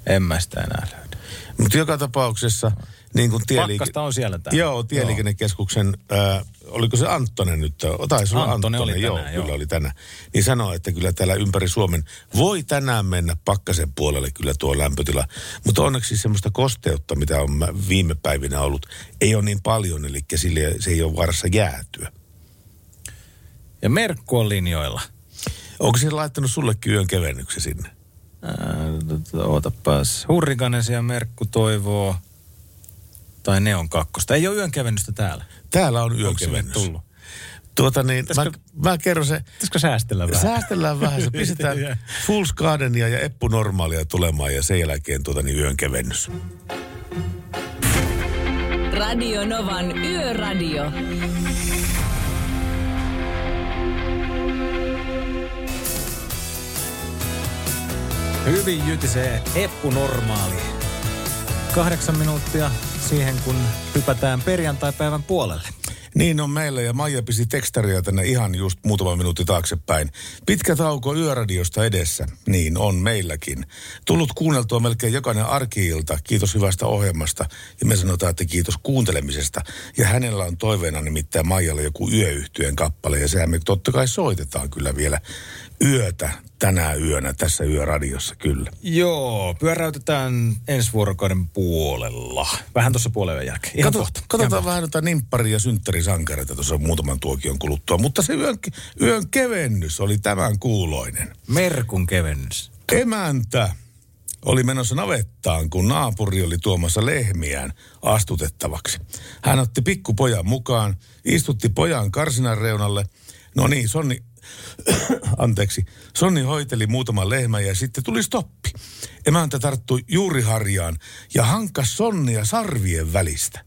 En mä sitä enää löydä. Mutta joka tapauksessa... Niin kuin tieliike... Pakkasta on siellä täällä. Joo, Tieliikennekeskuksen, äh, oliko se Anttonen nyt? Taisi olla Anttonen, Anttonen joo, tänään, joo, kyllä oli tänään. Niin sanoi, että kyllä täällä ympäri Suomen voi tänään mennä pakkasen puolelle kyllä tuo lämpötila. Mutta onneksi semmoista kosteutta, mitä on viime päivinä ollut, ei ole niin paljon, eli sille se ei ole varassa jäätyä. Ja Merkku on linjoilla. Onko se laittanut sullekin yön kevennyksen sinne? Äh, ootapas. Hurrikanesi ja Merkku toivoo... Tai ne on kakkosta. Ei ole yön kevennystä täällä. Täällä on yön kevennys. Tullut? Tuota niin, Täskö, mä, mä kerron se... Pitäisikö säästellään vähän? Säästellään vähän. Se pistetään Fools Gardenia ja Eppu Normaalia tulemaan ja sen jälkeen tuota niin yön kevennys. Radio Novan Yöradio. Hyvin jytisee Eppu Normaali. Kahdeksan minuuttia siihen, kun hypätään perjantai-päivän puolelle. Niin on meillä, ja Maija pisti tekstaria tänne ihan just muutama minuutti taaksepäin. Pitkä tauko yöradiosta edessä, niin on meilläkin. Tullut kuunneltua melkein jokainen arki-ilta. Kiitos hyvästä ohjelmasta, ja me sanotaan, että kiitos kuuntelemisesta. Ja hänellä on toiveena nimittäin Maijalla joku yöyhtyeen kappale, ja sehän me totta kai soitetaan kyllä vielä yötä tänä yönä tässä yöradiossa, kyllä. Joo, pyöräytetään ensi vuorokauden puolella. Vähän tuossa puolen jälkeen. Ihan Kato, kohta. Katsotaan vähän noita nimppari- ja synttärisankareita tuossa muutaman tuokion kuluttua. Mutta se yön, yön kevennys oli tämän kuuloinen. Merkun kevennys. Emäntä oli menossa navettaan, kun naapuri oli tuomassa lehmiään astutettavaksi. Hän otti pikkupojan mukaan, istutti pojan karsinan reunalle. No niin, Sonni... Anteeksi. Sonni hoiteli muutaman lehmän ja sitten tuli stoppi. Emäntä tarttui juuriharjaan ja hankkas Sonnia sarvien välistä.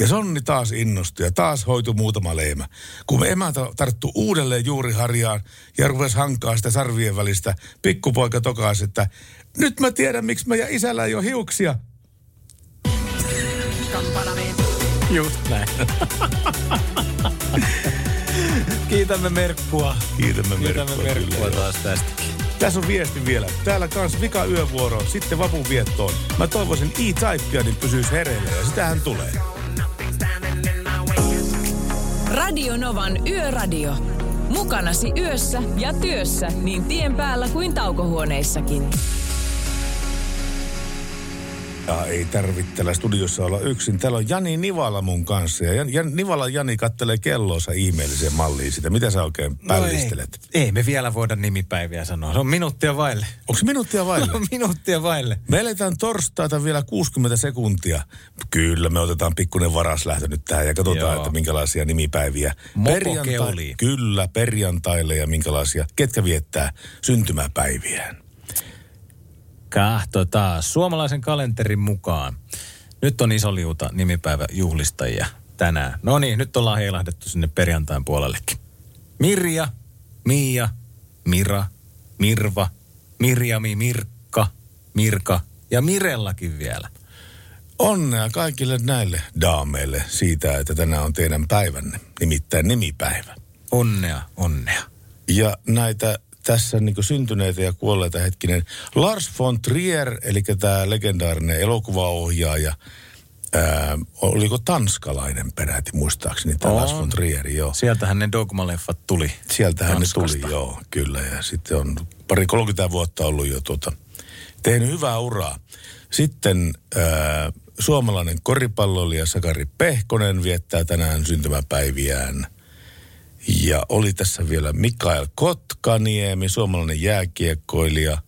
Ja Sonni taas innostui ja taas hoitui muutama lehmä. Kun emäntä tarttui uudelleen juuriharjaan ja rupesi hankkaa sitä sarvien välistä, pikkupoika tokaasi, että nyt mä tiedän, miksi meidän isällä ei ole hiuksia. Just näin. Kiitämme Merkkua. Kiitämme, Kiitämme Merkkua, Merkkua taas tästäkin. Tässä on viesti vielä. Täällä kans vika yövuoro, sitten vapun viettoon. Mä toivoisin E-Typea, niin pysyis hereillä ja sitähän tulee. Radio Novan Yöradio. Mukanasi yössä ja työssä niin tien päällä kuin taukohuoneissakin. Ja ei tarvitse täällä studiossa olla yksin. Täällä on Jani Nivala mun kanssa. Ja Jan, Nivala Jani kattelee kelloonsa ihmeelliseen malliin sitä. Mitä sä oikein pällistelet? No ei, ei me vielä voida nimipäiviä sanoa. Se on minuuttia vaille. Onko se minuuttia vaille? No, minuuttia vaille. Me eletään torstaita vielä kuusikymmentä sekuntia. Kyllä, me otetaan pikkuinen varaslähtö nyt tähän ja katsotaan, joo, että minkälaisia nimipäiviä. Perjantai, kyllä, perjantaille ja minkälaisia. Ketkä viettää syntymäpäiviään? Kahtotaan. Suomalaisen kalenterin mukaan. Nyt on iso liuta nimipäiväjuhlistajia tänään. No niin, nyt ollaan heilahdettu sinne perjantain puolellekin. Mirja, Miia, Mira, Mirva, Mirjami, Mirkka, Mirka ja Mirellakin vielä. Onnea kaikille näille daameille siitä, että tänään on teidän päivänne, nimittäin nimipäivä. Onnea, onnea. Ja näitä... Tässä niin kuin syntyneitä ja kuolleita hetkinen. Lars von Trier, eli tämä legendaarinen elokuvaohjaaja, ää, oliko tanskalainen peräti muistaakseni, tämä Lars von Trier, joo. Sieltähän ne dogmaleffat tuli. Sieltähän Tanskasta ne tuli, joo, kyllä. Ja sitten on pari kolmekymmentä vuotta ollut jo tuota, tehnyt hyvää uraa. Sitten ää, suomalainen koripalloilija Sakari Pehkonen viettää tänään syntymäpäiviään. Ja oli tässä vielä Mikael Kotkaniemi, suomalainen jääkiekkoilija.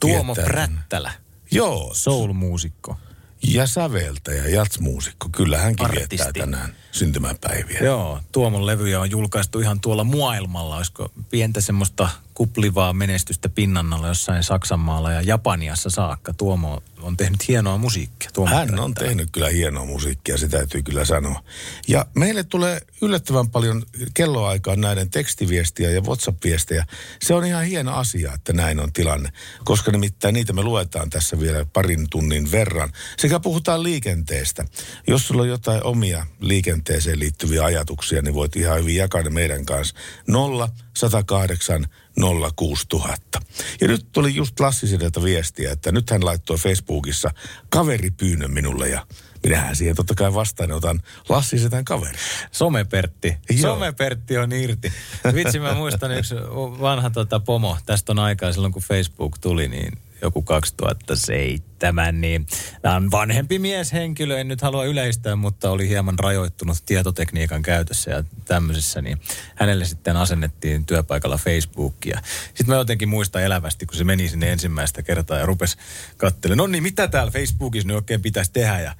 Tuomo Prättälä. Joo. Soul-muusikko. Ja säveltäjä, jatsmuusikko. Kyllä hänkin artisti viettää tänään syntymäpäiviä. Joo, Tuomon levyjä on julkaistu ihan tuolla maailmalla. Olisiko pientä semmoista kuplivaa menestystä pinnannalla jossain Saksanmaalla ja Japaniassa saakka. Tuomo on tehnyt hienoa musiikkia. Tuomo Hän tärättää. on tehnyt kyllä hienoa musiikkia, se täytyy kyllä sanoa. Ja meille tulee yllättävän paljon kelloaikaan näiden tekstiviestiä ja WhatsApp-viestejä. Se on ihan hieno asia, että näin on tilanne, koska nimittäin niitä me luetaan tässä vielä parin tunnin verran. Sekä puhutaan liikenteestä. Jos sulla on jotain omia liikenteeseen liittyviä ajatuksia, niin voit ihan hyvin jakaa ne meidän kanssa. nolla yksi nolla kahdeksan nolla kuusi tuhatta. Ja nyt tuli just klassiselta viestiä, että nyt hän laittoi Facebookissa kaveripyynnön minulle ja minähän siihen totta kai vastaan otan Lassisetän kaveri. Somepertti. Somepertti on irti. Vitsi, mä muistan yksi vanha tota, pomo. Tästä on aikaa silloin, kun Facebook tuli, niin joku kaksituhattaseitsemän, niin on vanhempi mieshenkilö, en nyt halua yleistää, mutta oli hieman rajoittunut tietotekniikan käytössä ja tämmöisessä, niin hänelle sitten asennettiin työpaikalla Facebookia. Sitten mä jotenkin muistan elävästi, kun se meni sinne ensimmäistä kertaa ja rupesi katselemaan, no niin, mitä täällä Facebookissa nyt oikein pitäisi tehdä ja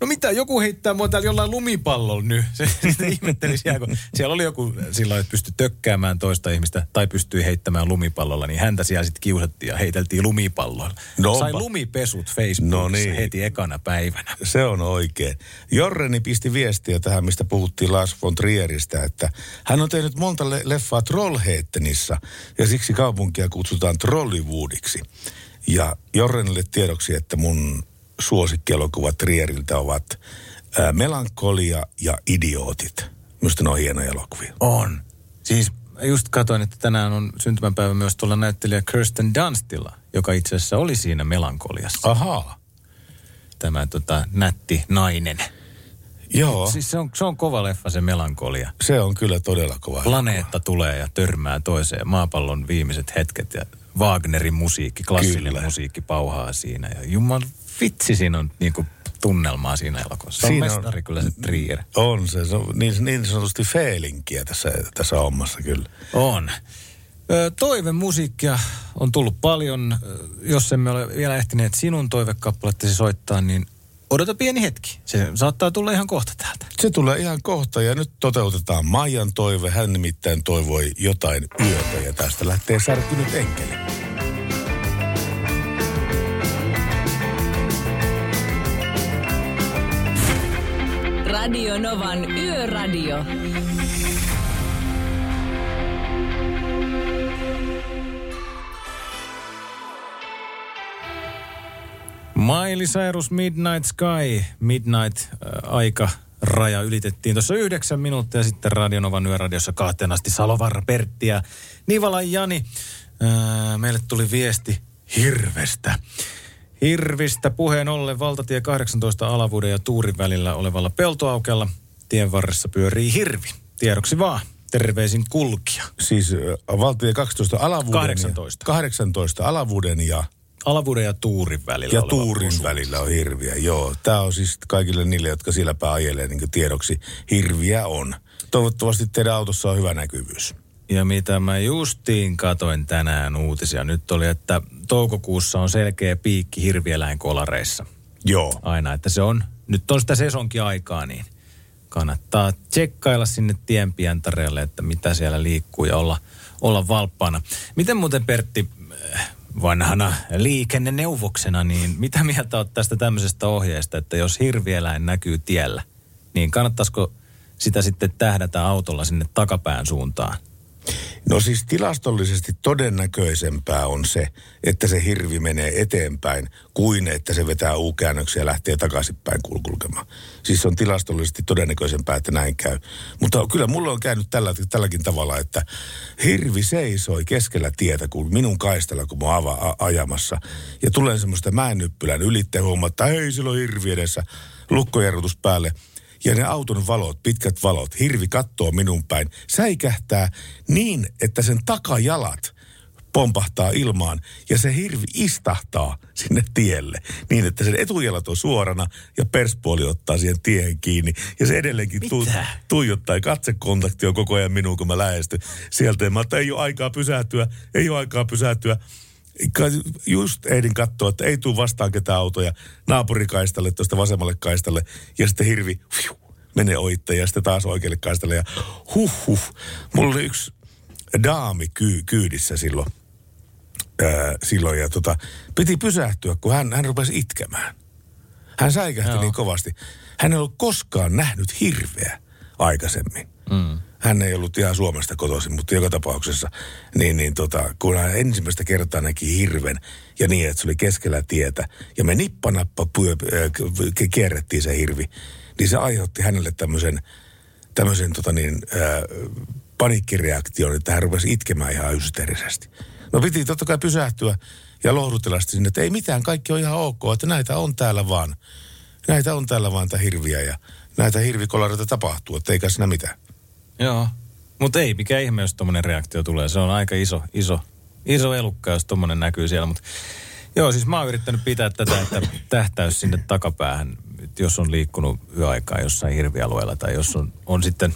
no mitä, joku heittää mua täällä jollain lumipallolla nyt. Se ihmetteli siellä, kun siellä oli joku silloin, että pystyi tökkäämään toista ihmistä tai pystyi heittämään lumipallolla, niin häntä siellä sitten kiusattiin ja heiteltiin lumipallolla. No, sai lumipesut Facebookissa no niin. heti ekana päivänä. Se on oikein. Jorreni pisti viestiä tähän, mistä puhuttiin Lars von Trieristä, että hän on tehnyt monta le- leffaa Trollhättanissa ja siksi kaupunkia kutsutaan Trollywoodiksi. Ja Jorrenille tiedoksi, että mun suosikkielokuvat Trieriltä ovat ää, Melankolia ja Idiootit. Minusta ne on hienoja elokuvia. On. Siis just katsoin, että tänään on syntymäpäivä myös tuolla näyttelijä Kirsten Dunstilla, joka itse asiassa oli siinä Melankoliassa. Ahaa. Tämä tota, nätti nainen. Joo. Siis se on, se on kova leffa se Melankolia. Se on kyllä todella kova. Planeetta leffa tulee ja törmää toiseen. Maapallon viimeiset hetket ja Wagnerin musiikki, klassinen kyllä. musiikki pauhaa siinä ja jumal... Vitsi, siinä on niinku tunnelmaa siinä elokuvassa. Se on siinä mestari on, kyllä se Trier. On se, se on niin, niin sanotusti feelinkiä tässä, tässä hommassa kyllä. On. Toivemusiikkia on tullut paljon. Jos emme ole vielä ehtineet sinun toivekappalettesi soittaa, niin odota pieni hetki. Se saattaa tulla ihan kohta täältä. Se tulee ihan kohta ja nyt toteutetaan Maijan toive. Hän nimittäin toivoi jotain yötä ja tästä lähtee särkynyt enkeli. Radio Novan Yöradio. Miley Cyrus, Midnight Sky, Midnight-aika. Äh, Raja ylitettiin tuossa yhdeksän minuuttia sitten Radio Novan Yöradiossa kahteen asti. Salovaara, Pertti ja Nivala, Jani. Äh, meille tuli viesti hirvestä. Hirvistä puheen ollen valtatie kahdeksantoista Alavuuden ja Tuurin välillä olevalla peltoaukealla tien varressa pyörii hirvi. Tiedoksi vaan. Terveisin kulkija. Siis valtatie kaksitoista Alavuuden kahdeksantoista. Ja kahdeksantoista Alavuuden ja... Alavuuden ja Tuurin välillä. Ja Tuurin osuus. Välillä on hirviä, joo. Tämä on siis kaikille niille, jotka silläpä ajelee niin tiedoksi. Hirviä on. Toivottavasti teidän autossa on hyvä näkyvyys. Ja mitä mä justiin katoin tänään uutisia. Nyt oli, että toukokuussa on selkeä piikki hirvieläinkolareissa. Joo. Aina, että se on. Nyt on sitä sesonkin aikaa, niin kannattaa tsekkailla sinne tienpientareelle, että mitä siellä liikkuu ja olla, olla valppaana. Miten muuten, Pertti, vanhana liikenneneuvoksena, niin mitä mieltä olet tästä tämmöisestä ohjeesta, että jos hirvieläin näkyy tiellä, niin kannattaisiko sitä sitten tähdätä autolla sinne takapään suuntaan? No siis tilastollisesti todennäköisempää on se, että se hirvi menee eteenpäin, kuin että se vetää U-käännöksiä ja lähtee takaisinpäin kulkemaan. Siis se on tilastollisesti todennäköisempää, että näin käy. Mutta kyllä mulla on käynyt tällä, tälläkin tavalla, että hirvi seisoi keskellä tietä, kun minun kaistalla, kun mä oon ava, a, ajamassa. Ja tulee semmoista mäennyppylän ylitteen huomaa, että hei, sillä on hirvi edessä, lukkojarrutus päälle. Ja ne auton valot, pitkät valot, hirvi kattoo minun päin, säikähtää niin, että sen takajalat pompahtaa ilmaan ja se hirvi istahtaa sinne tielle niin, että sen etujalat on suorana ja perspuoli ottaa siihen tiehen kiinni. Ja se edelleenkin tu- tuijottaa ja katsekontakti on koko ajan minuun, kun mä lähestyn sieltä. Mä että ei ole aikaa pysähtyä, ei ole aikaa pysähtyä. just ehdin katsoa, että ei tule vastaan ketään autoja naapurikaistalle, tuosta vasemmalle kaistalle, ja sitten hirvi fiu, menee ohitte, ja sitten taas oikealle kaistalle, ja huh huh. Mulla oli yksi daami kyy, kyydissä silloin, ää, silloin ja tota, piti pysähtyä, kun hän, hän rupesi itkemään. Hän säikähti niin kovasti. Hän ei ollut koskaan nähnyt hirveä aikaisemmin. Mm. Hän ei ollut ihan Suomesta kotoisin, mutta joka tapauksessa, niin, niin tota, kun hän ensimmäistä kertaa näki hirven ja niin, että se oli keskellä tietä, ja me nippanappa pyö, äh, kierrettiin se hirvi, niin se aiheutti hänelle tämmöisen, tämmöisen tota niin, äh, panikkireaktion, että hän rupesi itkemään ihan hysteerisesti. No piti totta kai pysähtyä ja lohdutelasti sinne, että ei mitään, kaikki on ihan ok, että näitä on täällä vaan, näitä on täällä vaan, tämä hirviä ja näitä hirvikolareita tapahtuu, että eikä siinä mitään. Joo, mutta ei mikä ihme, jos tommonen reaktio tulee. Se on aika iso, iso, iso elukka, jos tommonen näkyy siellä. Mut, joo, siis mä oon yrittänyt pitää tätä, että tähtäys sinne takapäähän, jos on liikkunut yöaikaa jossain hirvialueella tai jos on, on sitten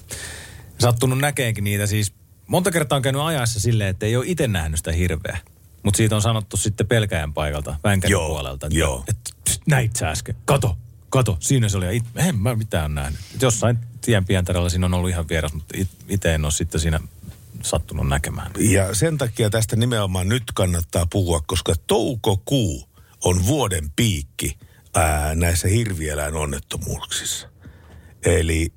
sattunut näkeenkin niitä. Siis monta kertaa on käynyt ajassa silleen, että ei ole itse nähnyt sitä hirveä. Mutta siitä on sanottu sitten pelkäjän paikalta, vänkärin joo, puolelta. Että, joo, että näit sä äsken, kato. Kato, siinä se oli. It, en mä mitään nähnyt. Jossain tienpientareella siinä on ollut ihan vieras, mutta it, itse en ole sitten siinä sattunut näkemään. Ja sen takia tästä nimenomaan nyt kannattaa puhua, koska toukokuu on vuoden piikki ää, näissä hirvieläin onnettomuuksissa. Eli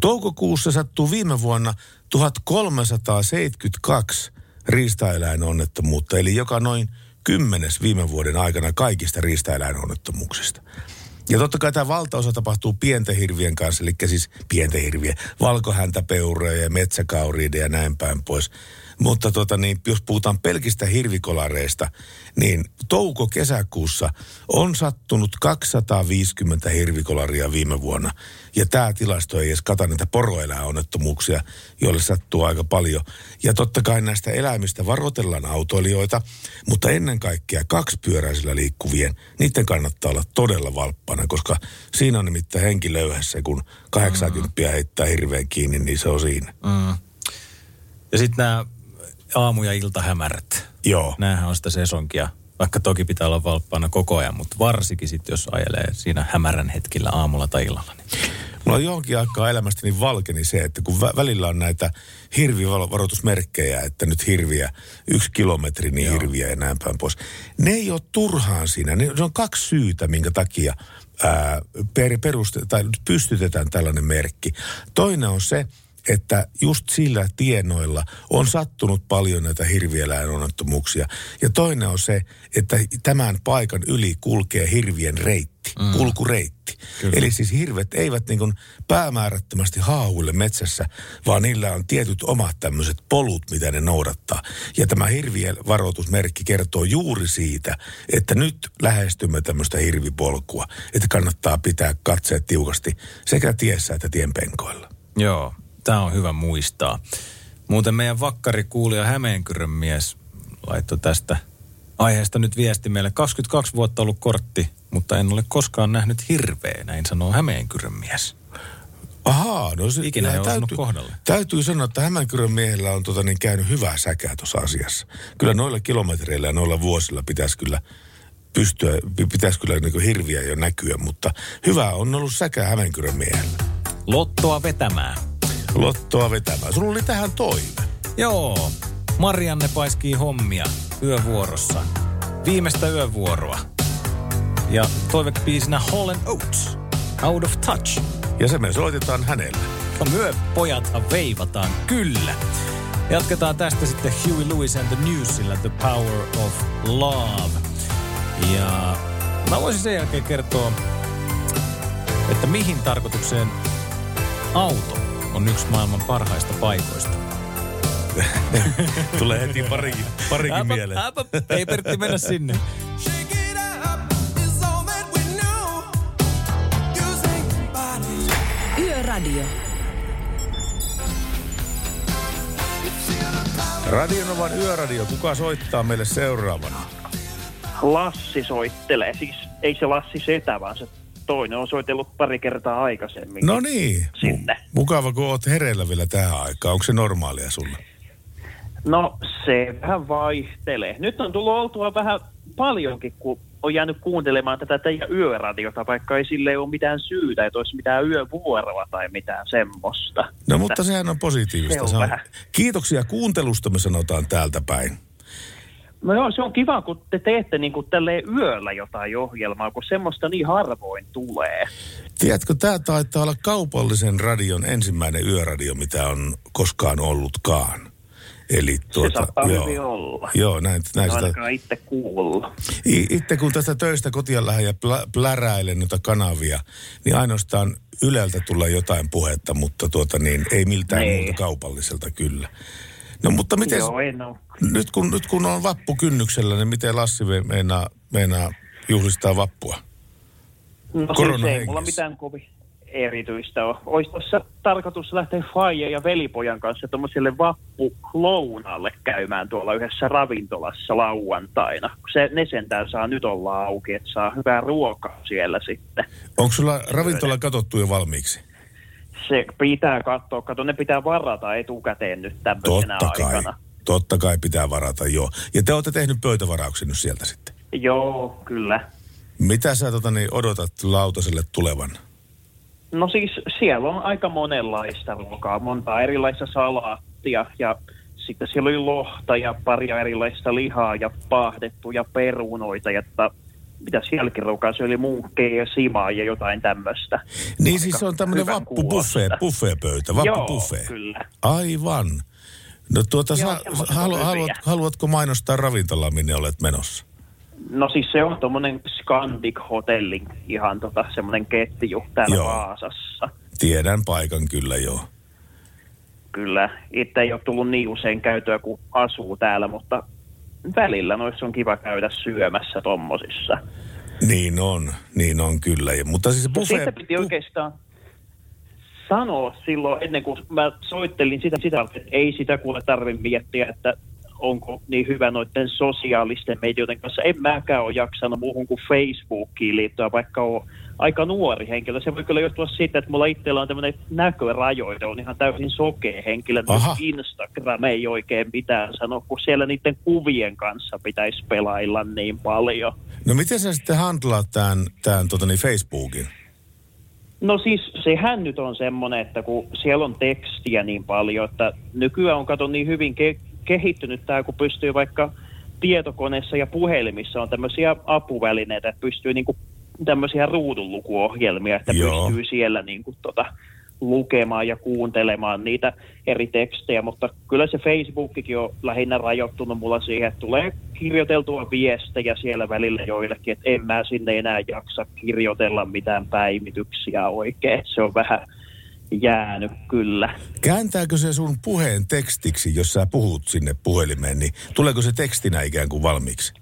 toukokuussa sattuu viime vuonna tuhatkolmesataaseitsemänkymmentäkaksi riistaeläin onnettomuutta, eli joka noin kymmenes viime vuoden aikana kaikista riistaeläin onnettomuuksista. Ja totta kai tämä valtaosa tapahtuu pienten hirvien kanssa, eli siis pienten hirvien, valkohäntäpeuroja ja metsäkauriiden ja näin päin pois. Mutta tota niin, jos puhutaan pelkistä hirvikolareista, niin touko-kesäkuussa on sattunut kaksisataaviisikymmentä hirvikolaria viime vuonna. Ja tämä tilasto ei edes kata niitä poroeläinonnettomuuksia, joille sattuu aika paljon. Ja totta kai näistä eläimistä varoitellaan autoilijoita, mutta ennen kaikkea kaksipyöräisillä liikkuvien, niiden kannattaa olla todella valppana, koska siinä on nimittäin henki löyhässä, kun kahdeksankymmentä mm. heittää hirveän kiinni, niin se on siinä. Mm. Ja sitten nämä aamu- ja iltahämärät. Joo. Nämähän on sitä sesonkia. Vaikka toki pitää olla valppaana koko ajan, mutta varsinkin sitten, jos ajelee siinä hämärän hetkellä aamulla tai illalla. Niin. Mulla on johonkin aikaa elämästäni valkeni se, että kun vä- välillä on näitä hirvivaroitusmerkkejä, että nyt hirviä, yksi kilometri, niin Joo. hirviä ja näin päin pois. Ne ei ole turhaan siinä. Ne, ne on kaksi syytä, minkä takia ää, per, peruste, tai pystytetään tällainen merkki. Toinen on se, että just sillä tienoilla on sattunut paljon näitä hirvieläinonnettomuuksia. Ja toinen on se, että tämän paikan yli kulkee hirvien reitti, mm. kulkureitti. Kyllä. Eli siis hirvet eivät niin kuin päämäärättömästi haahuille metsässä, vaan niillä on tietyt omat tämmöiset polut, mitä ne noudattaa. Ja tämä hirvien varoitusmerkki kertoo juuri siitä, että nyt lähestymme tämmöistä hirvipolkua, että kannattaa pitää katseet tiukasti sekä tiessä että tienpenkoilla. Joo. Tämä on hyvä muistaa. Muuten meidän vakkarikuulija Hämeenkyrön mies laittoi tästä aiheesta nyt viesti meille. kaksikymmentäkaksi vuotta ollut kortti, mutta en ole koskaan nähnyt hirveä, näin sanoo Hämeenkyrön mies. Ahaa, no se ikinä ei osannut kohdalle. Täytyy sanoa, että Hämeenkyrön miehellä on tota niin käynyt hyvää säkää tuossa asiassa. Kyllä noilla kilometreillä ja noilla vuosilla pitäisi kyllä pystyä, pitäisi kyllä niin kuin hirviä jo näkyä, mutta hyvää on ollut säkää Hämeenkyrön miehellä. Lottoa vetämään. Lottoa vetämään. Sulla oli tähän toive. Joo. Marianne paiskii hommia yövuorossa. Viimeistä yövuoroa. Ja toivepiisinä Hall and Oates. Out of touch. Ja se me soitetaan hänelle. No myö pojathan veivataan. Kyllä. Jatketaan tästä sitten Huey Lewis and the Newsillä The Power of Love. Ja mä voisin sen jälkeen kertoa, että mihin tarkoitukseen auto on yksi maailman parhaista paikoista. Tulee heti parikin, parikin äpä, mieleen. Äpä, ei Pertti mennä sinne. Yöradio. Radio Novan Yöradio. Kuka soittaa meille seuraavana? Lassi soittelee. Siis ei se Lassi setä, vaan se toinen on soitellut pari kertaa aikaisemmin. No niin. Sinne. Mukava, kun oot hereillä vielä tähän aikaan. Onko se normaalia sulle? No se vähän vaihtelee. Nyt on tullut oltua vähän paljonkin, kun on jäänyt kuuntelemaan tätä teidän yöradiota, vaikka ei sille ole mitään syytä, että olisi mitään yövuoroa tai mitään semmoista. No mutta sehän on positiivista. Se on se on... Kiitoksia kuuntelusta, me sanotaan täältä päin. No joo, se on kiva, kun te teette niin kuin tälleen yöllä jotain ohjelmaa, kun semmoista niin harvoin tulee. Tiedätkö, tämä taitaa olla kaupallisen radion ensimmäinen yöradio, mitä on koskaan ollutkaan. Eli tuota, se saattaa joo, hyvin olla. Joo, näin, näin sitä... Ainakaan itse kuulla. Itse kun tästä töistä kotia lähden ja pläräilen noita kanavia, niin ainoastaan Yleltä tulee jotain puhetta, mutta tuota niin, ei miltään nee. muuta kaupalliselta kyllä. No mutta miten, joo, nyt, kun, nyt kun on vappu kynnyksellä, niin miten Lassi meinaa, meinaa juhlistaa vappua? No siis ei mulla mitään kovin erityistä ole. Olisi tuossa tarkoitus lähteä Faija ja velipojan kanssa tuommoiselle vappulounalle käymään tuolla yhdessä ravintolassa lauantaina. Se, ne sentään saa nyt olla auki, että saa hyvää ruokaa siellä sitten. Onko sulla ravintola katsottu jo valmiiksi? Se pitää katsoa, kato, ne pitää varata etukäteen nyt tämmöisenä totta aikana. Kai, totta kai pitää varata, joo. Ja te olette tehnyt pöytävarauksen nyt sieltä sitten? Joo, kyllä. Mitä sä tota, niin odotat lautaselle tulevan? No siis siellä on aika monenlaista ruokaa, monta erilaista salaattia ja sitten siellä oli lohta ja paria erilaista lihaa ja paahdettuja perunoita ja mitä sielkiruokaa, se oli munkkeja ja simaa ja jotain tämmöistä. Niin aika siis se on tämmöinen vappubuffeepöytä, vappubuffee. Joo, kyllä. Aivan. No tuota, joo, sä, halu, haluat, haluatko mainostaa ravintolaa, minne olet menossa? No siis se on tommonen Scandic Hotelli, ihan tota semmonen ketju täällä joo. Vaasassa. Tiedän paikan kyllä joo. Kyllä, itse ei ole tullut niin usein käytöä kun asuu täällä, mutta... Välillä noissa on kiva käydä syömässä tommosissa. Niin on, niin on kyllä. Mutta siis buffet... Siitä piti oikeastaan sanoa silloin, ennen kuin mä soittelin sitä, sitä että ei sitä kuule tarvitse miettiä, että onko niin hyvä noiden sosiaalisten medioiden kanssa. En mäkään ole jaksanut muuhun kuin Facebookiin liittyä, vaikka on aika nuori henkilö. Se voi kyllä johtua siitä, että mulla itsellä on tämmöinen näkörajoite, on ihan täysin sokea henkilö. Myös Instagram ei oikein mitään sanoa, kun siellä niiden kuvien kanssa pitäisi pelailla niin paljon. No miten sä sitten handlaat tämän, tämän tota niin Facebookin? No siis sehän nyt on semmoinen, että kun siellä on tekstiä niin paljon, että nykyään on kato niin hyvin ke- kehittynyt tämä, kun pystyy vaikka tietokoneessa ja puhelimissa on tämmöisiä apuvälineitä, että pystyy niinku tämmöisiä ruudunlukuohjelmia, että joo. pystyy siellä niinku tota lukemaan ja kuuntelemaan niitä eri tekstejä, mutta kyllä se Facebookkin on lähinnä rajoittunut mulla siihen, että tulee kirjoiteltua viestejä siellä välillä joillekin, että en mä sinne enää jaksa kirjoitella mitään päivityksiä oikein, se on vähän jäänyt kyllä. Kääntääkö se sun puheen tekstiksi, jos sä puhut sinne puhelimeen, niin tuleeko se tekstinä ikään kuin valmiiksi?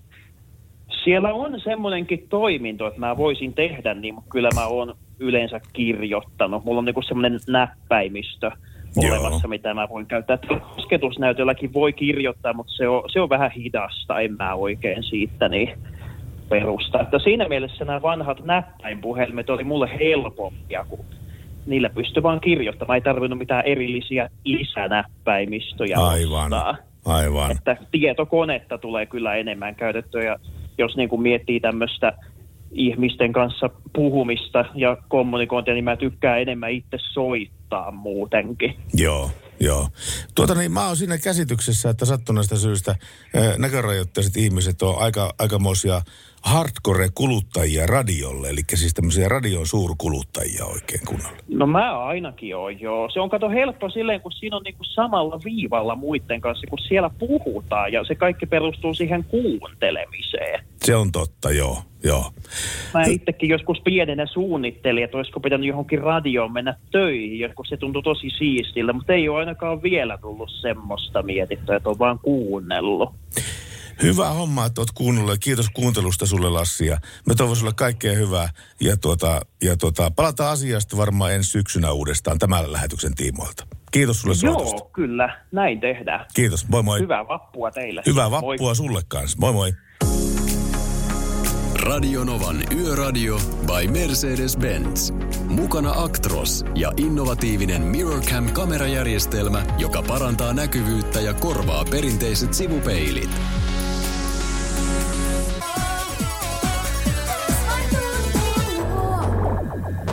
Siellä on semmoinenkin toiminto, että mä voisin tehdä niin, mutta kyllä mä oon yleensä kirjoittanut. Mulla on niinku semmoinen näppäimistö olemassa, mitä mä voin käyttää. Kosketusnäytölläkin voi kirjoittaa, mutta se on, se on vähän hidasta, en mä oikein siitä niin perusta. Että siinä mielessä nämä vanhat näppäinpuhelimet oli mulle helpompia kuin niillä pystyy vaan kirjoittamaan, ei tarvinnut mitään erillisiä lisänäppäimistöjä. Aivan, ostaa. Aivan. Että tietokonetta tulee kyllä enemmän käytettyä, ja jos niin kuin miettii tämmöistä ihmisten kanssa puhumista ja kommunikointia, niin mä tykkään enemmän itse soittaa muutenkin. Joo, joo. Tuota niin, mä oon siinä käsityksessä, että sattuneesta syystä näkörajoitteiset ihmiset on aika, aikamoisia hardcore-kuluttajia radiolle, eli siis tämmöisiä radion suurkuluttajia oikein kunnolla. No mä ainakin oon, joo. Se on kato helppo silleen, kun siinä on niinku samalla viivalla muiden kanssa, kun siellä puhutaan, ja se kaikki perustuu siihen kuuntelemiseen. Se on totta, joo, joo. Mä itsekin joskus pienenä suunnittelin, että olisiko pitänyt johonkin radioon mennä töihin, joskus se tuntui tosi siistillä, mutta ei ole ainakaan vielä tullut semmoista mietittyä, että on vaan kuunnellut. Hyvä homma, että oot kuunnellut ja kiitos kuuntelusta sulle Lassi ja me toivon sulle kaikkea hyvää ja, tuota, ja tuota, palataan asiasta varmaan ensi syksynä uudestaan tämän lähetyksen tiimoilta. Kiitos sulle soitosta. Joo, kyllä, näin tehdään. Kiitos, moi moi. Hyvää vappua teille. Hyvää vappua moi. Sulle kanssa, moi moi. Radio Novan Yöradio by Mercedes-Benz. Mukana Actros ja innovatiivinen Mirrorcam-kamerajärjestelmä, joka parantaa näkyvyyttä ja korvaa perinteiset sivupeilit.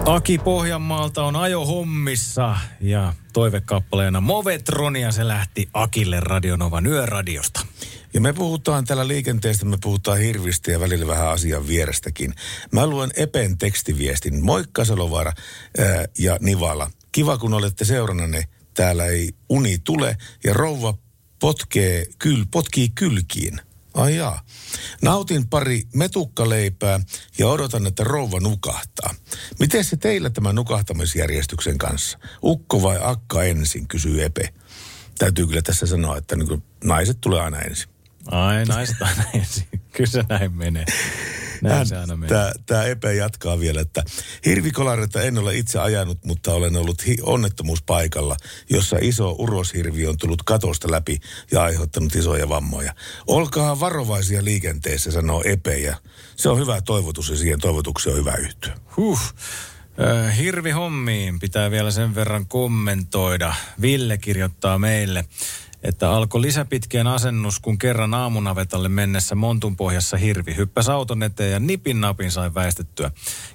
Aki Pohjanmaalta on ajohommissa ja toivekappaleena Movetronia se lähti Akille Radio Novan Yöradiosta. Ja me puhutaan täällä liikenteestä, me puhutaan hirvistä ja välillä vähän asian vierestäkin. Mä luen Epen tekstiviestin. Moikka Salovaara ää, ja Nivala. Kiva kun olette seurananne. Täällä ei uni tule ja rouva potkee, kyl, potkii kylkiin. Ai jaa. Nautin pari metukkaleipää ja odotan, että rouva nukahtaa. Miten se teillä tämän nukahtamisjärjestyksen kanssa? Ukko vai akka ensin, kysyy Epe. Täytyy kyllä tässä sanoa, että niin naiset tulee aina ensin. Ai, naiset aina ensin. Kyllä se näin menee. Näin se aina menee. Tämä, tämä Epe jatkaa vielä, että hirvikolareita en ole itse ajanut, mutta olen ollut hi- onnettomuuspaikalla, jossa iso uroshirvi on tullut katosta läpi ja aiheuttanut isoja vammoja. Olkaa varovaisia liikenteessä, sanoo Epe, ja se on hyvä toivotus ja siihen toivotukseen on hyvä yhtyä. Huh. Hirvi hommiin pitää vielä sen verran kommentoida. Ville kirjoittaa meille, että alkoi lisäpitkien asennus, kun kerran aamunavetalle mennessä montun pohjassa hirvi hyppäsi auton eteen ja nipin napin sai väistettyä.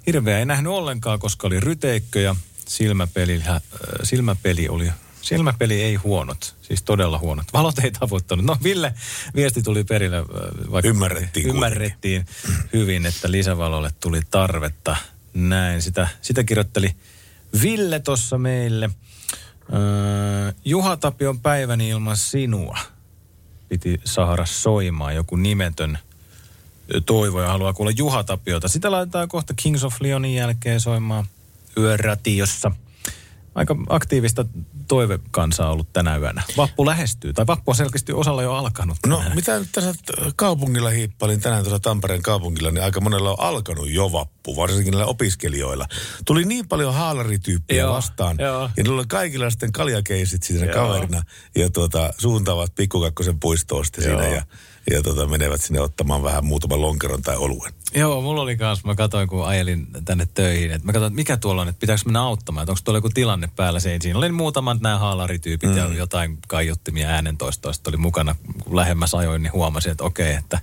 Hirveä ei nähnyt ollenkaan, koska oli ryteikkö ja silmäpeli, äh, silmäpeli oli... Silmäpeli ei huonot, siis todella huonot. Valot ei tavoittanut. No Ville, viesti tuli perille, vaikka ymmärrettiin, ymmärrettiin hyvin, että lisävalolle tuli tarvetta. Näin, sitä, sitä kirjoitteli Ville tuossa meille. Öö, Juha Tapion päiväni ilman sinua. Piti Sahara soimaan, joku nimetön toivoja haluaa kuulla Juha Tapiota. Sitä laitetaan kohta Kings of Leonin jälkeen soimaan yöratiossa. Aika aktiivista toivekansaa ollut tänä yönä. Vappu lähestyy, tai vappu on selkeästi osalla jo alkanut. No, tänään. Mitä nyt tässä kaupungilla hiippailin tänään tuossa Tampereen kaupungilla, niin aika monella on alkanut jo vappu, varsinkin näillä opiskelijoilla. Tuli niin paljon haalarityyppiä joo, vastaan, joo. ja niillä oli kaikilla sitten kaljakeisit siinä joo. kaverina, ja tuota, suuntaavat Pikkukakkosen puistoon sitten joo. siinä, ja, ja tuota, menevät sinne ottamaan vähän muutaman lonkeron tai oluen. Joo, mulla oli kanssa, mä katsoin kun ajelin tänne töihin, että mä katsoin, että mikä tuolla on, että pitääkö mennä auttamaan, että onko tuolla joku tilanne päällä. Se, siinä oli muutamat nämä haalarityypit mm. ja jotain kaiuttimia äänentoistoista oli mukana. Kun lähemmäs ajoin, niin huomasin, että okei, että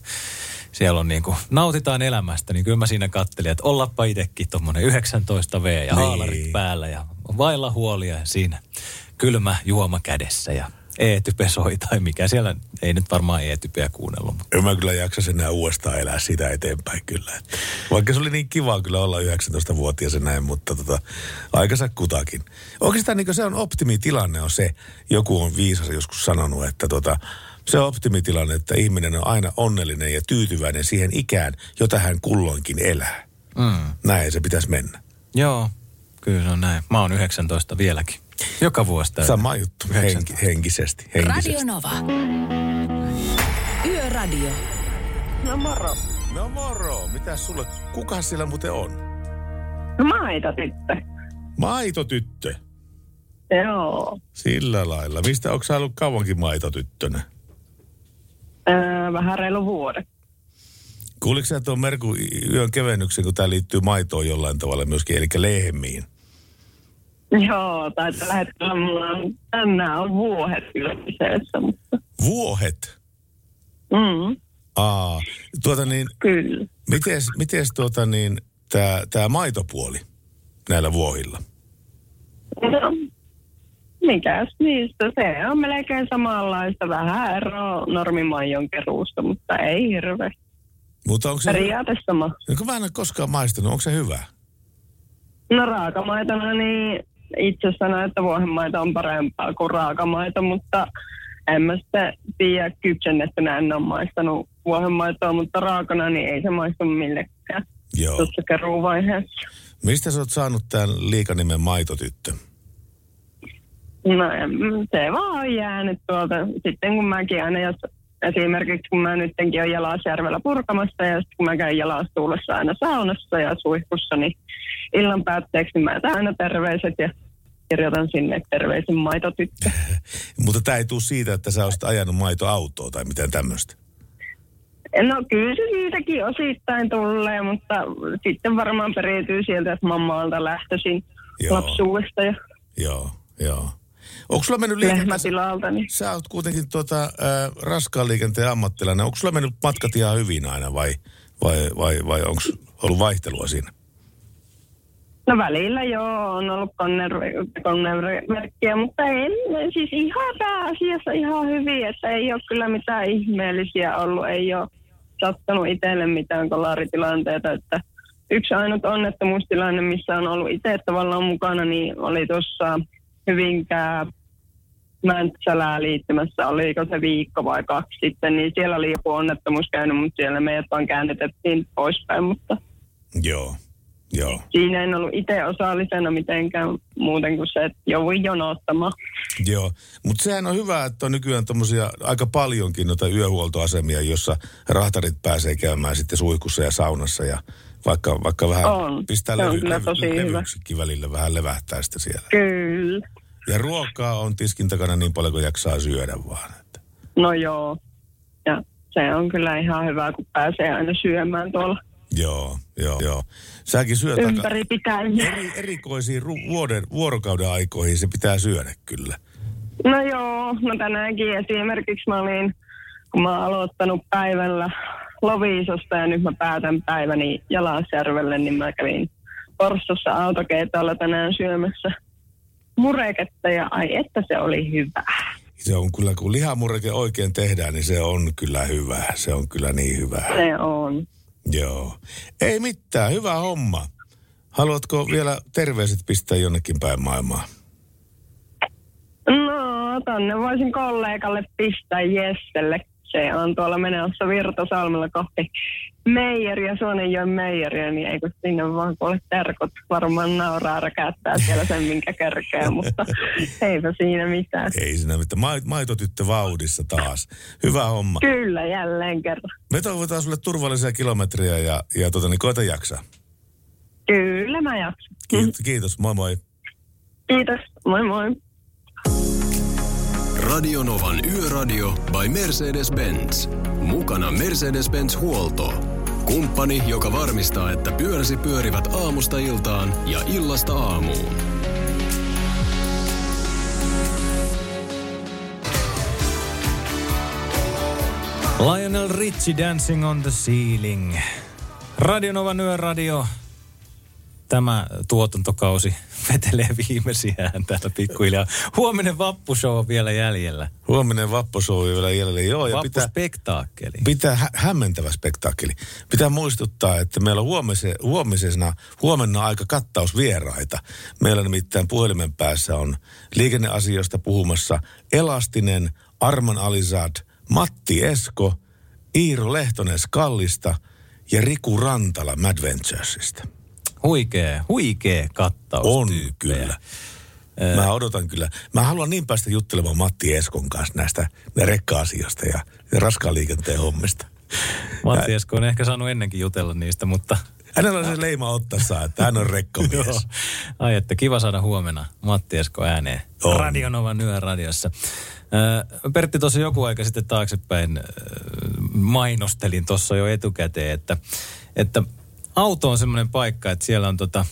siellä on niin kuin, nautitaan elämästä, niin kyllä mä siinä kattelin, että ollappa itsekin tuommoinen yhdeksäntoista vuotias ja niin. haalarit päällä ja vailla huolia ja siinä kylmä juoma kädessä ja... E-type soi tai mikä siellä, ei nyt varmaan E-typeä kuunnellut. Mutta... Mä kyllä jaksas enää uudestaan elää sitä eteenpäin kyllä. Vaikka se oli niin kiva kyllä olla yhdeksäntoistavuotias näin, mutta tota, aikansa kutakin. Oikeastaan niin se on optimitilanne on se, joku on viisas joskus sanonut, että tota, se on optimitilanne, että ihminen on aina onnellinen ja tyytyväinen siihen ikään, jota hän kulloinkin elää. Mm. Näin se pitäisi mennä. Joo, kyllä se on näin. Mä oon yhdeksäntoista vieläkin. Joka vuosi täynnä. Sama juttu, Henki, henkisesti, henkisesti. Radio Nova. Yöradio. No moro. No moro. Mitäs sulle? Kuka siellä muuten on? No maitotyttö. Maitotyttö? Joo. Sillä lailla. Mistä, onko sä ollut kauankin maitotyttönä? Öö, vähän reilu vuoden. Kuuliko sä tuon Merkun yön kevennyksen, kun tää liittyy maitoon jollain tavalla myöskin, eli lehmiin? Joo, tai tällä hetkellä mulla on, tänään on vuohet kyllä kyseessä, mutta... Vuohet? Mm. Aa, tuota niin... Kyllä. Mites, mites tuota niin, tää, tää maitopuoli näillä vuohilla? No, mikäs niistä? Se on melkein samanlaista. Vähän eroa normimaijon keruusta, mutta ei hirveä. Mutta onko se... Periaate sama. Kun mä en ole koskaan maistanut, onko se hyvä? No raakamaitona niin... Itse sanoin, että vuohenmaito on parempaa kuin raakamaito, mutta en mä sitä tiedä kypsennettynä, en ole maistanut vuohenmaitoa, mutta raakana niin ei se maistu millekään tuossa keruuvaiheessa. Mistä sä oot saanut tämän liikanimen maitotyttö? No se vaan on jäänyt tuolta. Sitten kun mäkin aina, jos esimerkiksi kun mä nytkin olen Jalasjärvellä purkamassa ja sitten kun mä käyn Jalastuulessa aina saunassa ja suihkussa, niin illan päätteeksi mä jätän aina terveiset ja kirjoitan sinne terveisin maitotyttö. Mutta tämä ei tule siitä, että sä olisit ajanut maitoautoa tai mitään tämmöistä? No kyllä se siitäkin osittain tulee, mutta sitten varmaan periytyy sieltä, että mammalta lähtöisin joo. lapsuudesta. Ja joo, joo. Onko sulla mennyt liikenteellä? Niin. Sä oot kuitenkin tuota, äh, raskaan liikenteen ammattilainen. Onko sulla mennyt matkat ihan hyvin aina vai, vai, vai, vai onko ollut vaihtelua siinä? No välillä joo, on ollut konnemerkkiä, mutta en, siis ihan pääasiassa ihan hyvin, että ei ole kyllä mitään ihmeellisiä ollut, ei ole sattunut itselle mitään kolaritilanteita, että yksi ainut onnettomuustilanne, missä on ollut itse tavallaan mukana, niin oli tuossa Hyvinkää Mäntsälää liittymässä, oliko se viikko vai kaksi sitten, niin siellä oli joku onnettomuus käynyt, mutta siellä meidät vaan käännetettiin poispäin, mutta joo. Joo. Siinä en ollut itse osallisena mitenkään muuten kuin se, että jouduin jonottamaan. Joo, mutta sehän on hyvä, että on nykyään tommosia aika paljonkin noita yöhuoltoasemia, jossa rahtarit pääsee käymään sitten suihkussa ja saunassa ja vaikka, vaikka vähän on. Pistää levy, levy, levyksikin välillä, vähän levähtää sitä siellä. Kyllä. Ja ruokaa on tiskin takana niin paljon kuin jaksaa syödä vaan. Että. No joo, ja se on kyllä ihan hyvä, kun pääsee aina syömään tuolla. Joo, joo, joo. Säkin syöt ympäri pitää eri, erikoisiin ru- vuoden, vuorokauden aikoihin, se pitää syödä kyllä. No joo, no tänäänkin esimerkiksi mä olin, kun mä oon aloittanut päivällä Loviisosta ja nyt mä päätän päiväni Jalasjärvelle, niin mä kävin Porstossa autokeitolla tänään syömässä mureketta ja ai että se oli hyvä. Se on kyllä, kun lihamureke oikein tehdään, niin se on kyllä hyvä, se on kyllä niin hyvä. Se on. Joo. Ei mitään, hyvä homma. Haluatko vielä terveiset pistää jonnekin päin maailmaa? No, tonne voisin kollegalle pistää Jesselle. Se on tuolla menossa Virtasalmella kohti Meijeriä, Suonenjoen Meijeriä, niin eikö sinne vaan kuule terkut. Varmaan nauraa räkättää siellä sen, minkä kerkeä, mutta eipä siinä mitään. Ei siinä mitään. Maitotyttö vauhdissa taas. Hyvä homma. Kyllä, jälleen kerran. Me toivotaan sulle turvallisia kilometrejä ja, ja tuota, niin koita jaksaa. Kyllä mä jaksan. Kiitos, kiitos. Moi moi. Kiitos, moi moi. Radio Novan Yöradio by Mercedes-Benz. Mukana Mercedes-Benz Huolto. Kumppani, joka varmistaa, että pyöräsi pyörivät aamusta iltaan ja illasta aamuun. Lionel Richie Dancing on the Ceiling. Radio Novan Yöradio. Tämä tuotantokausi vetelee viimeisiään täällä pikkuhiljaa. Huominen vappushow on vielä jäljellä. Huominen vappushow on vielä jäljellä, joo. Ja pitää, pitää hä- hämmentävä spektaakkeli. Pitää muistuttaa, että meillä on huomise, huomisena, huomenna aika kattausvieraita. Meillä nimittäin puhelimen päässä on liikenneasioista puhumassa Elastinen, Arman Alizad, Matti Esko, Iiro Lehtonen Skallista ja Riku Rantala Madventuresista. Huikee, huikee kattaus. On kyllä. Mä odotan kyllä. Mä haluan niin päästä juttelemaan Matti Eskon kanssa näistä rekka-asioista ja raskaan liikenteen hommista. Matti Esko on ehkä saanut ennenkin jutella niistä, mutta hänellä on se leima ottaessaan, että hän on rekkamies. Ai että kiva saada huomenna Matti Esko ääneen. On. Radio Novan Yöradiossa. Pertti tuossa joku aika sitten taaksepäin mainostelin tuossa jo etukäteen, että, että auto on semmoinen paikka, että siellä on tota,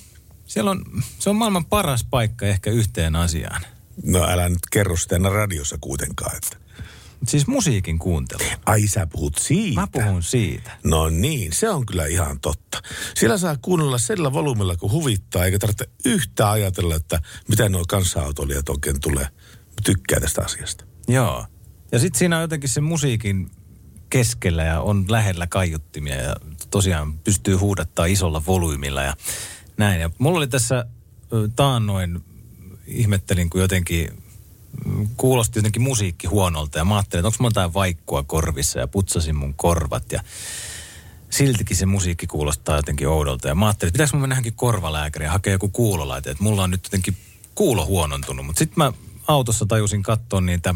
siellä on, se on maailman paras paikka ehkä yhteen asiaan. No älä nyt kerro sitä enää radiossa kuitenkaan, että. Siis musiikin kuuntelu. Ai sä puhut siitä? Mä puhun siitä. No niin, se on kyllä ihan totta. Siellä saa kuunnella sillä volyymilla, kun huvittaa, eikä tarvitse yhtään ajatella, että mitä nuo kansa-autoilijat oikein tulee. Mä tykkään tästä asiasta. Joo. Ja sit siinä on jotenkin se musiikin keskellä ja on lähellä kaiuttimia ja tosiaan pystyy huudattaa isolla volyymilla ja näin. Ja mulla oli tässä taannoin, ihmettelin kun jotenkin, kuulosti jotenkin musiikki huonolta ja mä ajattelin, että onko mulla jotain vaikkua korvissa ja putsasin mun korvat ja siltikin se musiikki kuulostaa jotenkin oudolta ja mä ajattelin, että pitääkö mun mennä johonkin korvalääkäriin ja hakea joku kuulolaite, että mulla on nyt jotenkin kuulo huonontunut, mutta sitten mä autossa tajusin katsoa niitä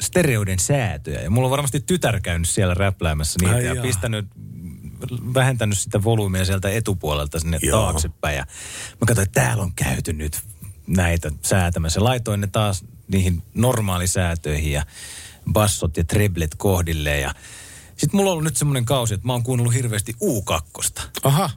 stereoiden säätöjä. Ja mulla on varmasti tytär käynyt siellä räpläämässä niitä. Ai ja jaa. Pistänyt, vähentänyt sitä volyymia sieltä etupuolelta sinne joo. taaksepäin. Ja mä katsoin, että täällä on käyty nyt näitä säätämässä. Laitoin ne taas niihin normaalisäätöihin ja bassot ja treblet kohdilleen. Ja Sitten mulla on ollut nyt semmoinen kausi, että mä oon kuunnellut hirveästi U kaksi. Aha.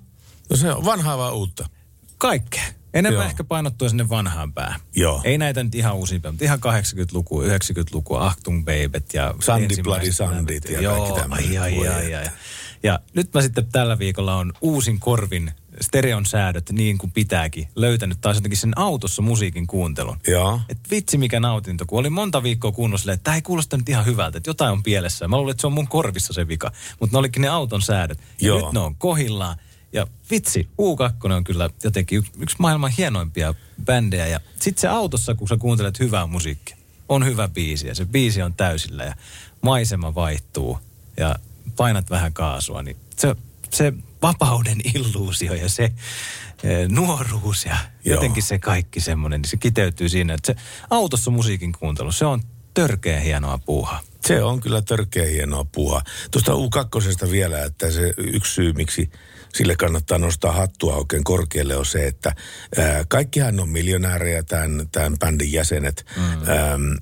No se on vanhaa vai uutta? Kaikkea. Enemmän Joo. ehkä painottua sinne vanhaan päähän. Joo. Ei näitä nyt ihan uusimpia, mutta ihan kahdeksankymmentälukua, yhdeksänkymmentälukua, Achtung Babet ja... Sandy Bloody Sandit ja, ja kaikki tämmöiset. Joo, ai, ai, ai. Ja nyt mä sitten tällä viikolla on uusin korvin stereon säädöt niin kuin pitääkin löytänyt taas jotenkin sen autossa musiikin kuuntelun. Joo. Et vitsi mikä nautinto, kun oli monta viikkoa kuunnellut silleen, että tämä ei kuulosta nyt ihan hyvältä, että jotain on pielessä. Mä luulen, että se on mun korvissa se vika, mutta ne olikin ne auton säädöt. Ja Joo. nyt ne on kohillaan. Ja vitsi, U kaksi on kyllä jotenkin yksi maailman hienoimpia bändejä. Ja sit se autossa, kun sä kuuntelet hyvää musiikkia, on hyvä biisi ja se biisi on täysillä ja maisema vaihtuu ja painat vähän kaasua, niin se, se vapauden illuusio ja se e, nuoruus ja Joo. jotenkin se kaikki semmoinen, niin se kiteytyy siinä, että se autossa musiikin kuuntelu, se on törkeä hienoa puuhaa. Se on kyllä törkeä hienoa puuhaa. Tuosta U kaksi vielä, että se yksi syy, miksi sille kannattaa nostaa hattua oikein korkealle, on se, että ää, kaikkihan on miljonäärejä, tämän, tämän bändin jäsenet, mm. äm,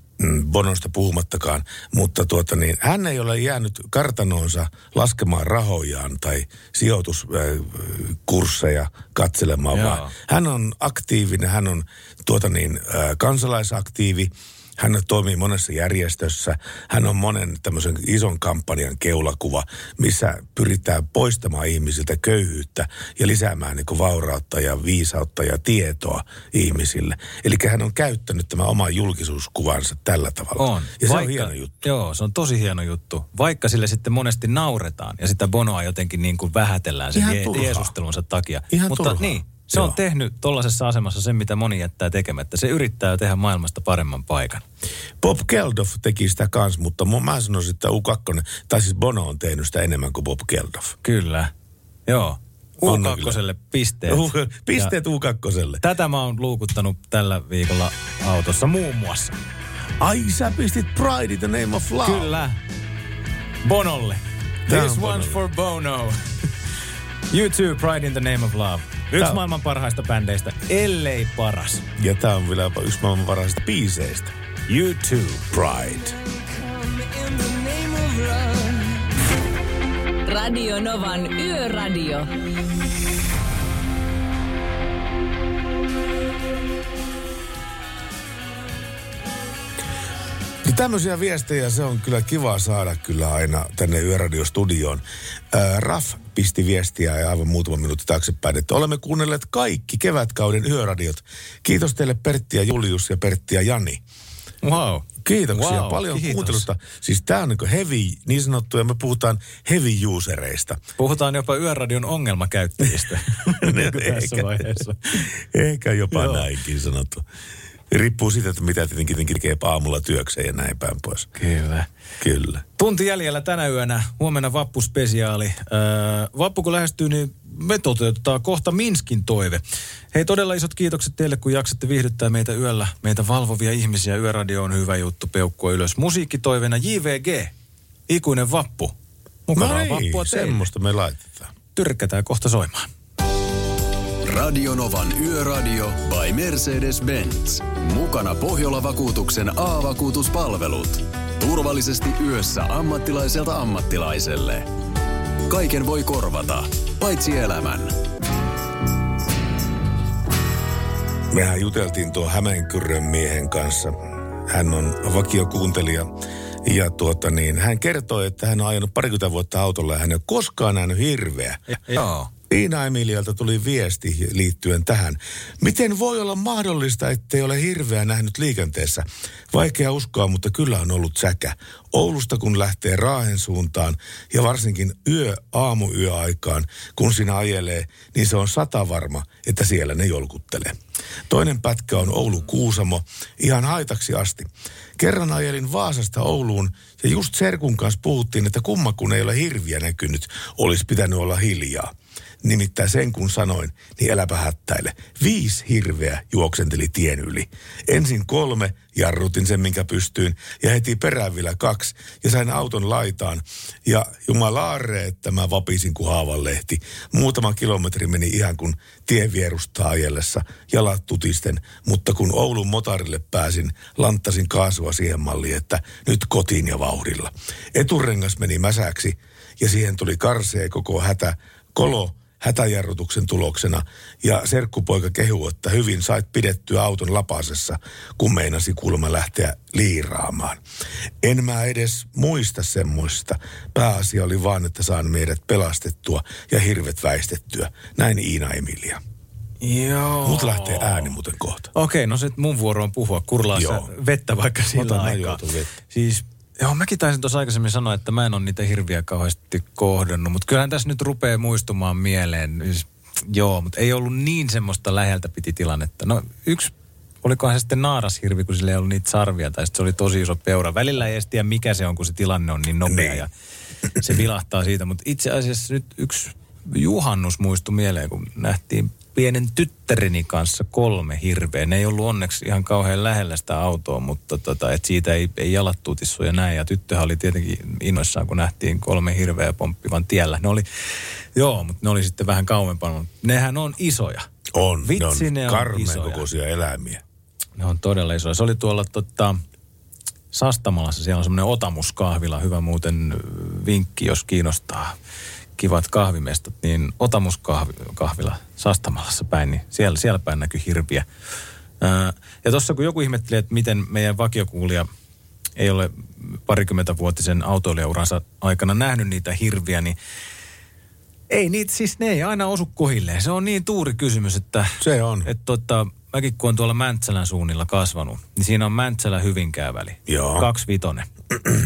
Bonosta puhumattakaan, mutta tuota niin, hän ei ole jäänyt kartanoonsa laskemaan rahojaan tai sijoituskursseja katselemaan, Jaa. vaan hän on aktiivinen, hän on tuota niin, kansalaisaktiivi, hän toimii monessa järjestössä, hän on monen tämmöisen ison kampanjan keulakuva, missä pyritään poistamaan ihmisiltä köyhyyttä ja lisäämään niin kuin vaurautta ja viisautta ja tietoa ihmisille. Eli hän on käyttänyt tämän oman julkisuuskuvansa tällä tavalla. On. Ja se Vaikka, on hieno juttu. Joo, se on tosi hieno juttu. Vaikka sille sitten monesti nauretaan ja sitä Bonoa jotenkin niin kuin vähätellään sen je- jeesustelunsa takia. Ihan Mutta turhaa. niin. Se on Joo. tehnyt tuollaisessa asemassa sen, mitä moni jättää tekemättä. Se yrittää tehdä maailmasta paremman paikan. Bob Geldof teki sitä kanssa, mutta mä sanoisin, että U kaksi, tai siis Bono on tehnyt sitä enemmän kuin Bob Geldof. Kyllä, joo. U kaksi pisteet. Pisteet U kaksi. Tätä mä oon luukuttanut tällä viikolla autossa muun muassa. Ai, sä pistit Pride in the Name of Love. Kyllä. Bonolle. Tämä This one's for Bono. You too, Pride in the Name of Love. Yksi tää... maailman parhaista bändeistä, ellei paras. Ja tää on vielä yksi maailman parhaista biiseistä. You too, Pride. Radio Novan Yöradio. Tämmöisiä viestejä, se on kyllä kiva saada kyllä aina tänne Yöradiostudioon. Ää, Raf pisti viestiä ja aivan muutama minuutti taaksepäin, että olemme kuunnelleet kaikki kevätkauden Yöradiot. Kiitos teille Pertti ja Julius ja Pertti ja Jani. Wow. Kiitoksia wow, paljon kiitos. Kuuntelusta. Siis tää on niin heavy, niin sanottuja, me puhutaan heavy usereista. Puhutaan jopa Yöradion ongelmakäyttäjistä. niin tässä ehkä, vaiheessa. Ehkä jopa Joo. näinkin sanottu. Riippuu siitä, että mitä tietenkin tekee aamulla työkseen ja näin päin pois. Kyllä. Kyllä. Tunti jäljellä tänä yönä, huomenna vappuspesiaali. Öö, vappu kun lähestyy, niin me toteutetaan kohta Minskin toive. Hei, todella isot kiitokset teille, kun jaksatte viihdyttää meitä yöllä. Meitä valvovia ihmisiä. Yöradio on hyvä juttu, peukkua ylös. Musiikkitoiveena J V G, ikuinen vappu. Mukavaa no vappua teille. Semmoista me laitetaan. Tyrkätään kohta soimaan. Radio Novan Yöradio by Mercedes-Benz. Mukana Pohjola-vakuutuksen A-vakuutuspalvelut. Turvallisesti yössä ammattilaiselta ammattilaiselle. Kaiken voi korvata, paitsi elämän. Mehän juteltiin tuon Hämeenkyrön miehen kanssa. Hän on vakiokuuntelija. Ja tuota niin, hän kertoi, että hän on ajanut parikymmentä vuotta autolla ja hän ei ole koskaan nähnyt hirveä. Joo. Iina Emilialta tuli viesti liittyen tähän. Miten voi olla mahdollista, ettei ole hirveä nähnyt liikenteessä? Vaikea uskoa, mutta kyllä on ollut säkä. Oulusta kun lähtee Raahen suuntaan ja varsinkin yö, aamuyöaikaan, kun siinä ajelee, niin se on sata varma, että siellä ne jolkuttelee. Toinen pätkä on Oulu-Kuusamo, ihan haitaksi asti. Kerran ajelin Vaasasta Ouluun ja just serkun kanssa puhuttiin, että kumma kun ei ole hirviä näkynyt, olisi pitänyt olla hiljaa. Nimittäin sen kun sanoin, niin äläpä hättäile. Viisi hirveä juoksenteli tien yli. Ensin kolme, jarrutin sen minkä pystyin, ja heti perään vielä kaksi, ja sain auton laitaan. Ja jumalaare, että mä vapisin kuin haavanlehti. Muutama kilometri meni ihan kun tien vierustaa ajellessa, jalat tutisten, mutta kun Oulun motarille pääsin, lanttasin kaasua siihen malliin, että nyt kotiin ja vauhdilla. Eturengas meni mäsäksi, ja siihen tuli karsee koko hätä, kolo hätäjarrutuksen tuloksena, ja serkkupoika kehui, että hyvin sait pidettyä auton lapasessa, kun meinasi kuulemma lähteä liiraamaan. En mä edes muista semmoista. Pääasia oli vaan, että saan meidät pelastettua ja hirvet väistettyä. Näin Iina Emilia. Joo. Mut lähtee ääni muuten kohta. Okei, no se mun vuoro on puhua. Kurlaa sen vettä vaikka sillä aikaa. Siis... Joo, mäkin taisin tuossa aikaisemmin sanoa, että mä en ole niitä hirviä kauheasti kohdannut, mutta kyllähän tässä nyt rupeaa muistumaan mieleen. Siis, joo, mutta ei ollut niin semmoista läheltä piti tilannetta. No yksi, olikohan se sitten naarashirvi, kun sillä ei ollut niitä sarvia, tai sitten se oli tosi iso peura. Välillä ei edes tiedä, mikä se on, kun se tilanne on niin nopea ja se vilahtaa siitä. Mutta itse asiassa nyt yksi juhannus muistui mieleen, kun nähtiin pienen tyttäreni kanssa kolme hirveä. Ne ei ollut onneksi ihan kauhean lähellä sitä autoa, mutta tota, et siitä ei, ei jalat tutissu ja näin. Ja tyttöhän oli tietenkin innoissaan, kun nähtiin kolme hirveä pomppivan tiellä. Ne oli, joo, mutta ne oli sitten vähän kauempana. Nehän on isoja. On, vitsi, ne on, ne on karmeen kokoisia eläimiä. Ne on todella isoja. Se oli tuolla tota, Sastamalassa, siellä on semmoinen Otamuskahvila. Hyvä muuten vinkki, jos kiinnostaa. Kivat kahvimestat, niin Otamuskahvila Sastamalassa päin, niin siellä, siellä päin näkyy hirviä. Ää, ja tuossa kun joku ihmettelee, että miten meidän vakiokuulija ei ole parikymmentävuotisen autoilijauransa aikana nähnyt niitä hirviä, niin ei niitä, siis ne ei aina osu kohilleen. Se on niin tuuri kysymys, että... Se on. Että tota, mäkin kun on tuolla Mäntsälän suunnilla kasvanut, niin siinä on Mäntsälä Hyvinkään väli. Joo. Kaksivitonen.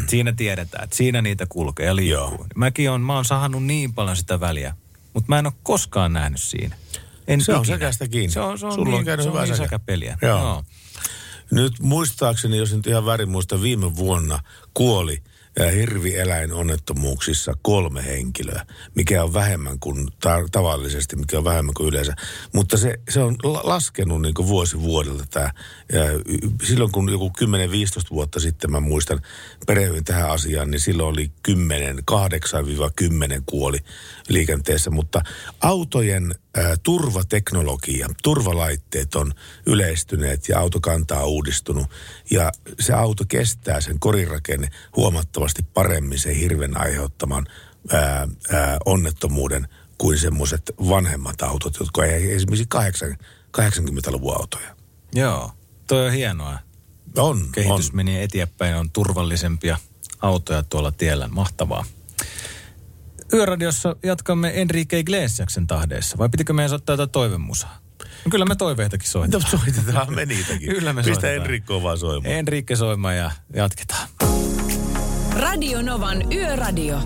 Siinä tiedetään, että siinä niitä kulkee ja liikkuu. Joo. Mäkin on, mä oon sahannut niin paljon sitä väliä, mutta mä en ole koskaan nähnyt siinä. En se, on se on säkästä kiinni. Sulla on käynyt hyvää säkäpeliä. Joo. No. Nyt muistaakseni, jos nyt ihan väärin muista, viime vuonna kuoli hirvieläinonnettomuuksissa kolme henkilöä, mikä on vähemmän kuin ta- tavallisesti, mikä on vähemmän kuin yleensä. Mutta se, se on la- laskenut niin kuin vuosi vuodelta tämä. Silloin kun joku kymmenen viisitoista vuotta sitten, mä muistan, perehdyin tähän asiaan, niin silloin oli kymmenen, kahdeksan kymmenen kuoli liikenteessä. Mutta autojen ää, turvateknologia, turvalaitteet on yleistyneet ja autokanta on uudistunut. Ja se auto kestää sen korirakenne huomattavasti paremmin sen hirven aiheuttaman ää, ää, onnettomuuden kuin semmoiset vanhemmat autot, jotka ei esimerkiksi kahdeksankymmentäluvun autoja. Joo, toi on hienoa. On, Kehitys on. meni eteenpäin, on turvallisempia autoja tuolla tiellä. Mahtavaa. Yöradiossa jatkamme Enrique Iglesiaksen tahdeissa, vai pitikö meidän soittaa jotain toivemusaa? Kyllä me toiveitakin soitetaan. No soitetaan me niitäkin. Kyllä me Pistä Enrique vaan soimaan. Enrique soimaan ja jatketaan. Radio Novan Yöradio.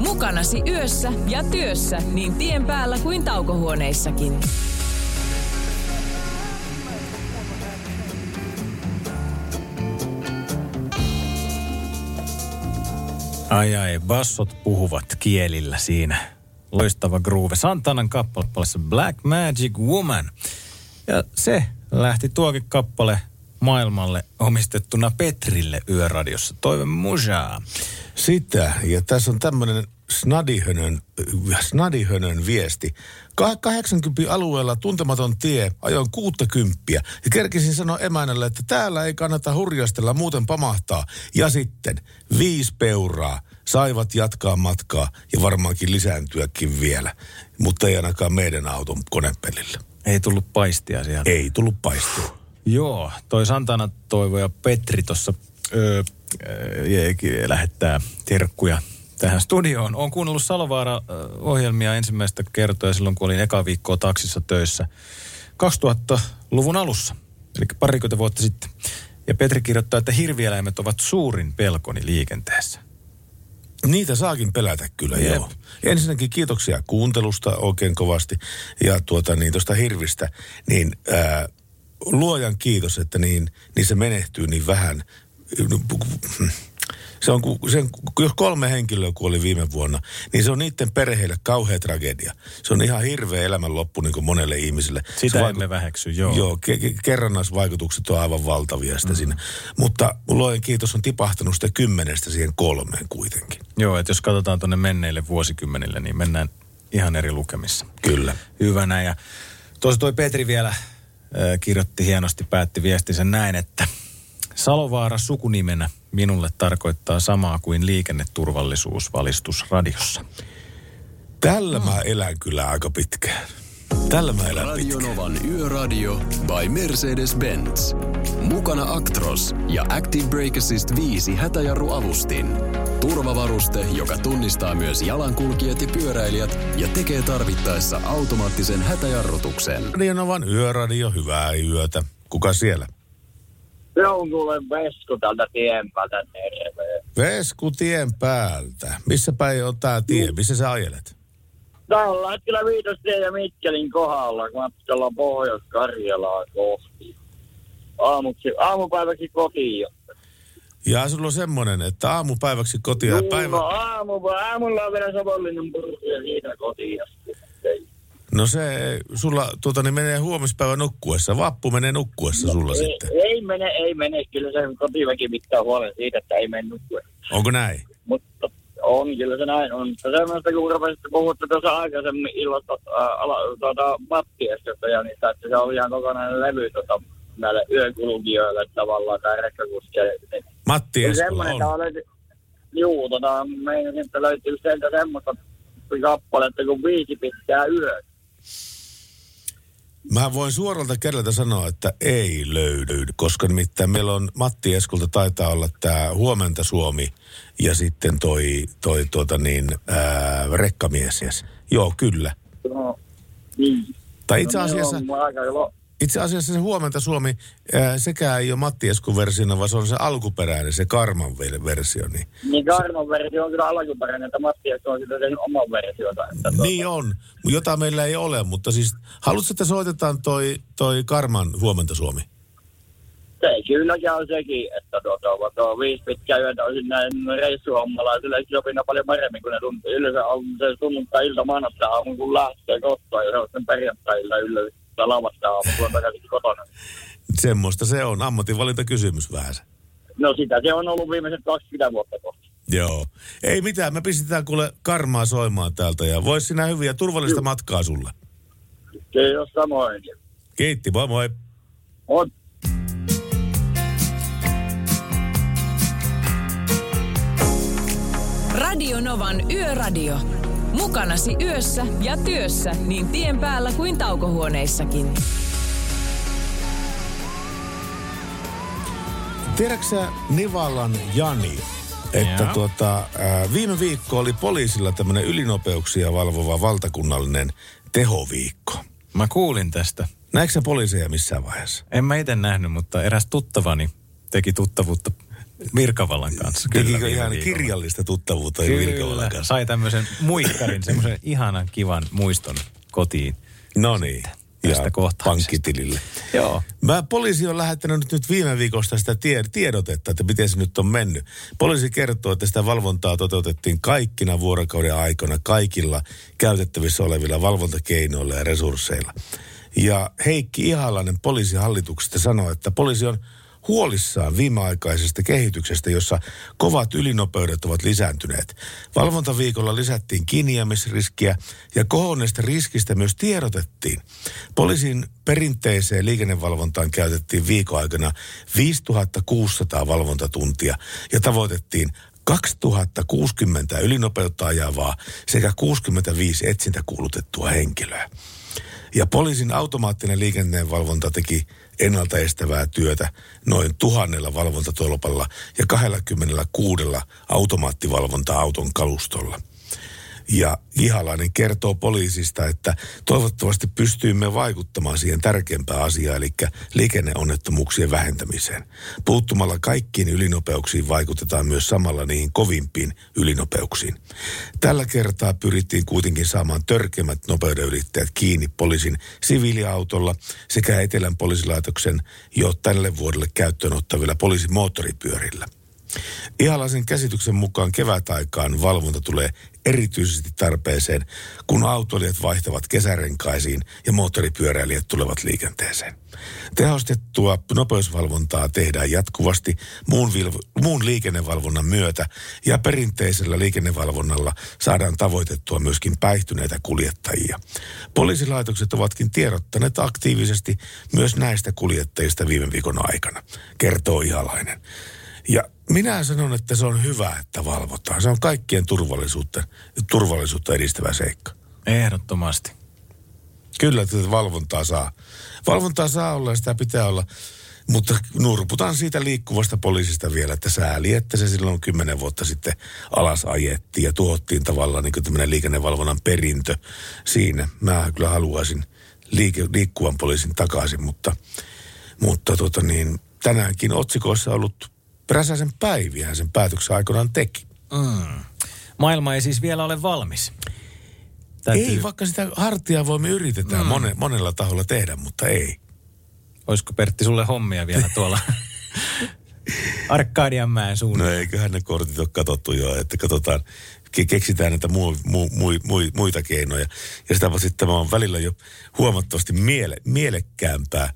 Mukanasi yössä ja työssä niin tien päällä kuin taukohuoneissakin. Ai ai, bassot puhuvat kielillä siinä. Loistava groove. Santanan kappaleessa Black Magic Woman. Ja se lähti tuokin kappale maailmalle omistettuna Petrille Yöradiossa. Toive musaa. Sitä. Ja tässä on tämmöinen snadihönön, snadihönön viesti. kahdeksankymmentä alueella tuntematon tie, ajoin kuusikymmentä ja kerkisin sanoa emänälle, että täällä ei kannata hurjastella, muuten pamahtaa. Ja sitten viisi peuraa saivat jatkaa matkaa ja varmaankin lisääntyäkin vielä, mutta ei ainakaan meidän auton konepelillä. Ei tullut paistia siellä. Ei tullut paistia. Joo, toi Santana Toivo ja Petri tuossa öö, öö, lähettää terkkuja tähän studioon. Olen kuunnellut Salovaara-ohjelmia ensimmäistä kertoja silloin, kun olin eka viikkoa taksissa töissä kaksituhattaluvun alussa, eli parikymmentä vuotta sitten. Ja Petri kirjoittaa, että hirvieläimet ovat suurin pelkoni liikenteessä. Niitä saakin pelätä kyllä, Jep. joo. Ensinnäkin kiitoksia kuuntelusta oikein kovasti ja tuota niin tuosta hirvistä, niin... Ää, Luojan kiitos, että niin, niin se menehtyy niin vähän Se on, sen, jos kolme henkilöä kuoli viime vuonna, niin se on niiden perheille kauhea tragedia. Se on ihan hirveä elämänloppu niin kuin monelle ihmiselle. Sitä vaiku- emme väheksy, joo. Joo, ke- ke- kerrannaisvaikutukset on aivan valtavia sitä mm. siinä. Mutta luojen kiitos on tipahtanut sitä kymmenestä siihen kolmeen kuitenkin. Joo, että jos katsotaan tuonne menneille vuosikymmenille, niin mennään ihan eri lukemissa. Kyllä. Hyvänä. Ja tuossa toi Petri vielä äh, kirjoitti hienosti, päätti viestinsä näin, että Salovaara sukunimenä minulle tarkoittaa samaa kuin liikenneturvallisuusvalistus radiossa. Tällä mä elän kyllä aika pitkään. Tällä mä elän pitkään. Radio Novan Yöradio by Mercedes-Benz. Mukana Actros ja Active Brake Assist viisi hätäjarruavustin. Turvavaruste, joka tunnistaa myös jalankulkijat ja pyöräilijät ja tekee tarvittaessa automaattisen hätäjarrutuksen. Radio Novan Yöradio, hyvää yötä. Kuka siellä? Se on kuule Vesku tältä tien päältä. Vesku tien päältä. Missä päin on tää tie? Missä sä ajelet? Tää on hetkellä Viitostien ja Mikkelin kohdalla, kun matkalla Pohjois-Karjalaa kohti. Aamuksi, aamupäiväksi kotiin jo. Ja sulla on semmonen, että aamupäiväksi kotiin ja päivä... No aamupäivä, aamulla on vielä Savonlinnan purki ja siitä kotiin. No se, sulla tuota, niin menee huomispäivä nukkuessa, vappu menee nukkuessa sulla no, ei, sitten. Ei mene, ei mene. Kyllä se kotiväki pitää huolen siitä, että ei mene nukkuessa. Onko näin? Mutta on, kyllä se näin on. Semmoista, kun rupesitte puhutte tuossa aikaisemmin illasta äh, tuota, Matti Eskosta ja niistä, että se on ihan kokonainen levy tuota, näille yökulkijoille tavallaan tai rekkakuskeille. Matti Eskola on. Olet, juu, tota, meidän sitten löytyy sieltä semmoista kappaletta kuin viisi pitkää yötä. Mä voin suoralta kerralta sanoa, että ei löydy, koska nimittäin meillä on Matti Eskolta taitaa olla tää Huomenta Suomi ja sitten toi, toi tuota niin, ää, Rekkamies. Joo, kyllä. No, niin. Tai itse asiassa, no, itse asiassa se Huomenta Suomi, ää, sekään ei ole Matti Eskon versiona, vaan se on se alkuperäinen, se Karman versio. Niin, niin Karman versio on kyllä alkuperäinen, että Matti Esko on sitä tehnyt oman versiota. Tuota. Niin on, jota meillä ei ole, mutta siis haluatko, että soitetaan toi, toi Karman Huomenta Suomi? Se kyllä käy sekin, että tuota, tuo viisi pitkää yötä on sinne reissuhommalaisille sopina paljon paremmin, kun ne tuntuu yleensä on se sunnuntai-ilta maanantai aamun, kun lähtee kotoa ja se on sen perjantai-ilta yleensä. Lavasta aamulla takaisin kotona. Semmoista se on, ammatinvalintakysymys vähän. No sitä se on ollut viimeiset kaksikymmentä vuotta kohta. Joo, ei mitään, me pistetään kuule Karmaa soimaan täältä ja vois sinä hyviä turvallista Juh. matkaa sulle. Kiitos samoin. Kiitti, moi moi. Moi. Radio Novan Yöradio. Mukanasi yössä ja työssä niin tien päällä kuin taukohuoneissakin. Tiedätkö sä Nivalan Jani, että yeah. tuota, viime viikko oli poliisilla tämmöinen ylinopeuksia valvova valtakunnallinen tehoviikko. Mä kuulin tästä. Näetkö sä poliiseja missään vaiheessa? En mä itse nähnyt, mutta eräs tuttavani teki tuttavuutta Virkavallan kanssa. Tekikö ihan viikolla kirjallista tuttavuutta kyllä, Virkavallan kanssa? Sai tämmöisen muikkarin, semmoisen ihanan kivan muiston kotiin. No niin. Tästä kohtaamisesta. Pankkitilille. Joo. Mä poliisi on lähettänyt nyt viime viikosta sitä tied- tiedotetta, että miten se nyt on mennyt. Poliisi kertoo, että sitä valvontaa toteutettiin kaikkina vuorokauden aikana kaikilla käytettävissä olevilla valvontakeinoilla ja resursseilla. Ja Heikki Ihalainen poliisihallituksesta sanoi, että poliisi on huolissaan viimeaikaisesta kehityksestä, jossa kovat ylinopeudet ovat lisääntyneet. Valvontaviikolla lisättiin kiinniämisriskiä ja kohonneesta riskistä myös tiedotettiin. Poliisin perinteiseen liikennevalvontaan käytettiin viikon aikana viisituhatta kuusisataa valvontatuntia ja tavoitettiin kaksituhatta kuusikymmentä ylinopeutta ajavaa sekä kuusikymmentäviisi etsintäkuulutettua henkilöä. Ja poliisin automaattinen liikenteenvalvonta teki ennaltaestävää työtä noin tuhannella valvontatolpalla ja kaksikymmentäkuusi automaattivalvonta-auton kalustolla. Ja Ihalainen kertoo poliisista, että toivottavasti pystyimme vaikuttamaan siihen tärkeimpään asiaan, eli liikenneonnettomuuksien vähentämiseen. Puuttumalla kaikkiin ylinopeuksiin vaikutetaan myös samalla niihin kovimpiin ylinopeuksiin. Tällä kertaa pyrittiin kuitenkin saamaan törkeimmät nopeudenylittäjät kiinni poliisin siviiliautolla sekä Etelän poliisilaitoksen jo tälle vuodelle käyttöön ottavilla poliisimoottoripyörillä. Ihalaisen käsityksen mukaan kevätaikaan valvonta tulee erityisesti tarpeeseen, kun autoilijat vaihtavat kesärenkaisiin ja moottoripyöräilijät tulevat liikenteeseen. Tehostettua nopeusvalvontaa tehdään jatkuvasti muun, vilv- muun liikennevalvonnan myötä ja perinteisellä liikennevalvonnalla saadaan tavoitettua myöskin päihtyneitä kuljettajia. Poliisilaitokset ovatkin tiedottaneet aktiivisesti myös näistä kuljettajista viime viikon aikana, kertoo Ihalainen. Ja minä sanon, että se on hyvä, että valvotaan. Se on kaikkien turvallisuutta, turvallisuutta edistävä seikka. Ehdottomasti. Kyllä, että valvontaa saa. Valvontaa saa olla ja sitä pitää olla. Mutta nurputaan siitä liikkuvasta poliisista vielä, että sääli, että se silloin kymmenen vuotta sitten alas ajettiin ja tuottiin tavallaan niin kuin tämmöinen liikennevalvonnan perintö siinä. Mä kyllä haluaisin liike, liikkuvan poliisin takaisin, mutta, mutta tota niin, tänäänkin otsikoissa ollut Peräsäisen päiviähän sen päätöksen aikanaan teki. Mm. Maailma ei siis vielä ole valmis. Täytyy... Ei, vaikka sitä hartiaa voimme yritetään mm. mone, monella taholla tehdä, mutta ei. Olisiko Pertti sulle hommia vielä tuolla Arkadianmäen suunnilla? No eiköhän ne kortit ole katsottu jo, että katsotaan, keksitään näitä mu, mu, mu, mu, muita keinoja. Ja sitä sitten tämä on välillä jo huomattavasti miele, mielekkäämpää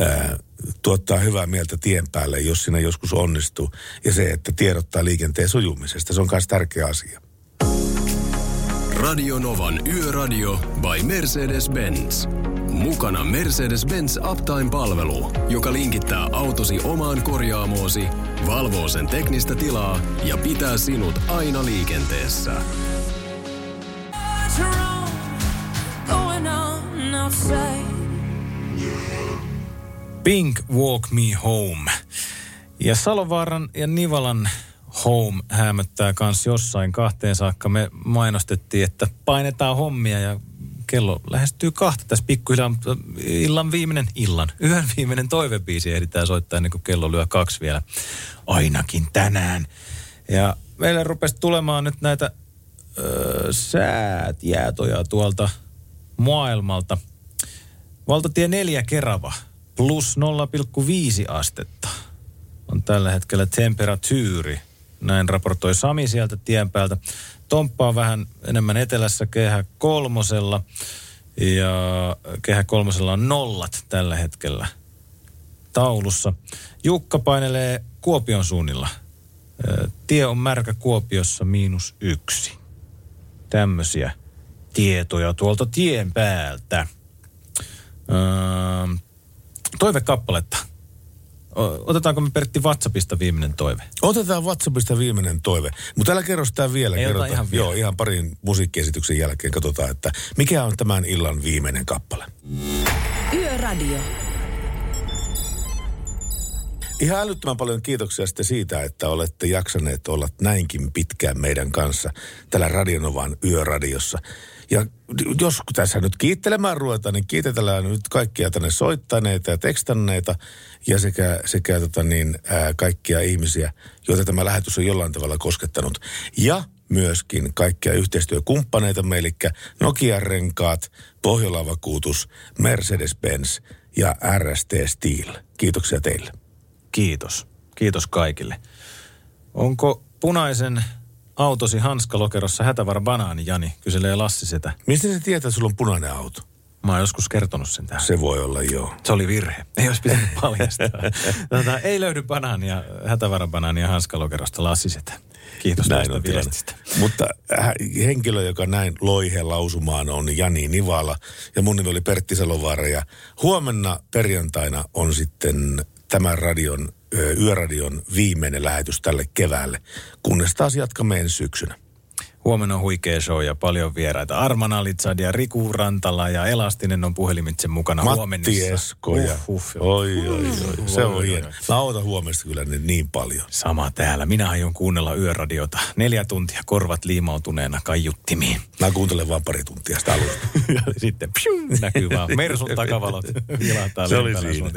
ää, tuottaa hyvää mieltä tien päälle, jos siinä joskus onnistuu. Ja se, että tiedottaa liikenteen sujumisesta, se on myös tärkeä asia. Radio Novan Yöradio by Mercedes-Benz. Mukana Mercedes-Benz Uptime-palvelu, joka linkittää autosi omaan korjaamoosi, valvoo sen teknistä tilaa ja pitää sinut aina liikenteessä. Pink Walk Me Home. Ja Salovaaran ja Nivalan Home hämöttää kans jossain kahteen saakka. Me mainostettiin, että painetaan hommia ja kello lähestyy kahta tässä pikkuhiljaa, mutta illan viimeinen, illan, yhden viimeinen toivebiisi ehditään soittaa ennen kuin kello lyö kaksi vielä. Ainakin tänään. Ja meille rupesi tulemaan nyt näitä öö, säätietoja tuolta maailmalta. Valtatie neljä Kerava plus nolla pilkku viisi astetta on tällä hetkellä temperatyyri. Näin raportoi Sami sieltä tien päältä. Tomppa on vähän enemmän etelässä kehä kolmosella ja kehä kolmosella on nollat tällä hetkellä taulussa. Jukka painelee Kuopion suunnilla. Tie on märkä Kuopiossa miinus yksi. Tämmöisiä tietoja tuolta tien päältä. Öö, toivekappaletta. Otetaanko me Pertti WhatsAppista viimeinen toive? Otetaan WhatsAppista viimeinen toive. Mutta älä kerro sitä vielä. Ei kerrota ihan vielä. Joo, ihan parin musiikkiesityksen jälkeen katsotaan, että mikä on tämän illan viimeinen kappale. Yöradio. Ihan älyttömän paljon kiitoksia sitten siitä, että olette jaksaneet olla näinkin pitkään meidän kanssa täällä Radio Novan Yöradiossa. Ja jos tässä nyt kiittelemään ruvetaan, niin kiitetellään nyt kaikkia tänne soittaneita ja tekstanneita ja sekä, sekä tota niin, ää, kaikkia ihmisiä, joita tämä lähetys on jollain tavalla koskettanut. Ja myöskin kaikkia yhteistyökumppaneitamme, eli Nokian renkaat, Pohjola-vakuutus, Mercedes-Benz ja R S T Stiili. Kiitoksia teille. Kiitos. Kiitos kaikille. Onko punaisen autosi hanskalokerossa hätävara banaani, Jani? Kyselee Lassi sitä. Mistä se tietää, että sulla on punainen auto? Mä oon joskus kertonut sen tähän. Se voi olla, joo. Se oli virhe. Ei olisi pitänyt paljastaa. Tätä, ei löydy banaania, hätävara banaania hanskalokerosta, Lassi sitä. Kiitos tästä viestistä. Mutta henkilö, joka näin loiheen lausumaan, on Jani Nivala. Ja mun nimi oli Pertti Salovaara. Ja huomenna perjantaina on sitten tämän radion, Yöradion viimeinen lähetys tälle keväälle, kunnes taas jatkamme ensi syksynä. Huomenna on huikea show ja paljon vieraita. Arman Alizad ja Riku Rantala ja Elastinen on puhelimitse mukana Matti huomenissa. Matti Esko ja... Uh, uh, oi, oi, oi, oi. Se on hieno. Mä ootan huomesta kyllä niin, niin paljon. Sama täällä. Minä aion kuunnella yöradiota. Neljä tuntia korvat liimautuneena kaiuttimiin. Mä kuuntelen vaan pari tuntia sitä alusta. Sitten pshum, näkyy vaan. Mersun takavalot. Se oli siinä.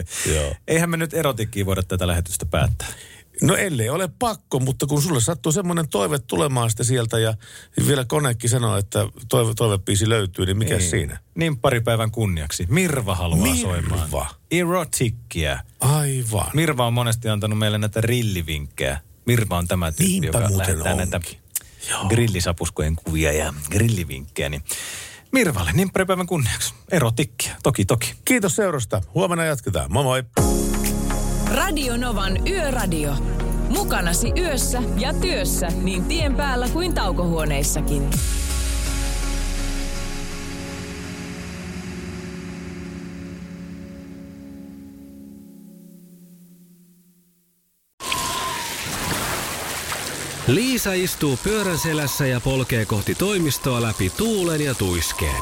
Eihän me nyt erotikkiin voida tätä lähetystä päättää. No ellei ole pakko, mutta kun sulle sattuu semmoinen toive tulemaan sitä sieltä ja vielä konekin sanoo, että toive, toivepiisi löytyy, niin mikä niin. siinä? Niin pari päivän kunniaksi. Mirva haluaa Mirva. soimaan. Erotikkiä. Aivan. Mirva on monesti antanut meille näitä rillivinkkejä. Mirva on tämä tyyppi, Niinpä joka lähettää onkin. näitä Joo. grillisapuskojen kuvia ja grillivinkkejä. Niin Mirvalle, niin pari päivän kunniaksi. Erotikkiä. Toki, toki. Kiitos seurasta. Huomenna jatketaan. Moi moi. Radio Novan Yöradio. Mukanasi yössä ja työssä niin tien päällä kuin taukohuoneissakin. Liisa istuu pyörän selässä ja polkee kohti toimistoa läpi tuulen ja tuiskeen.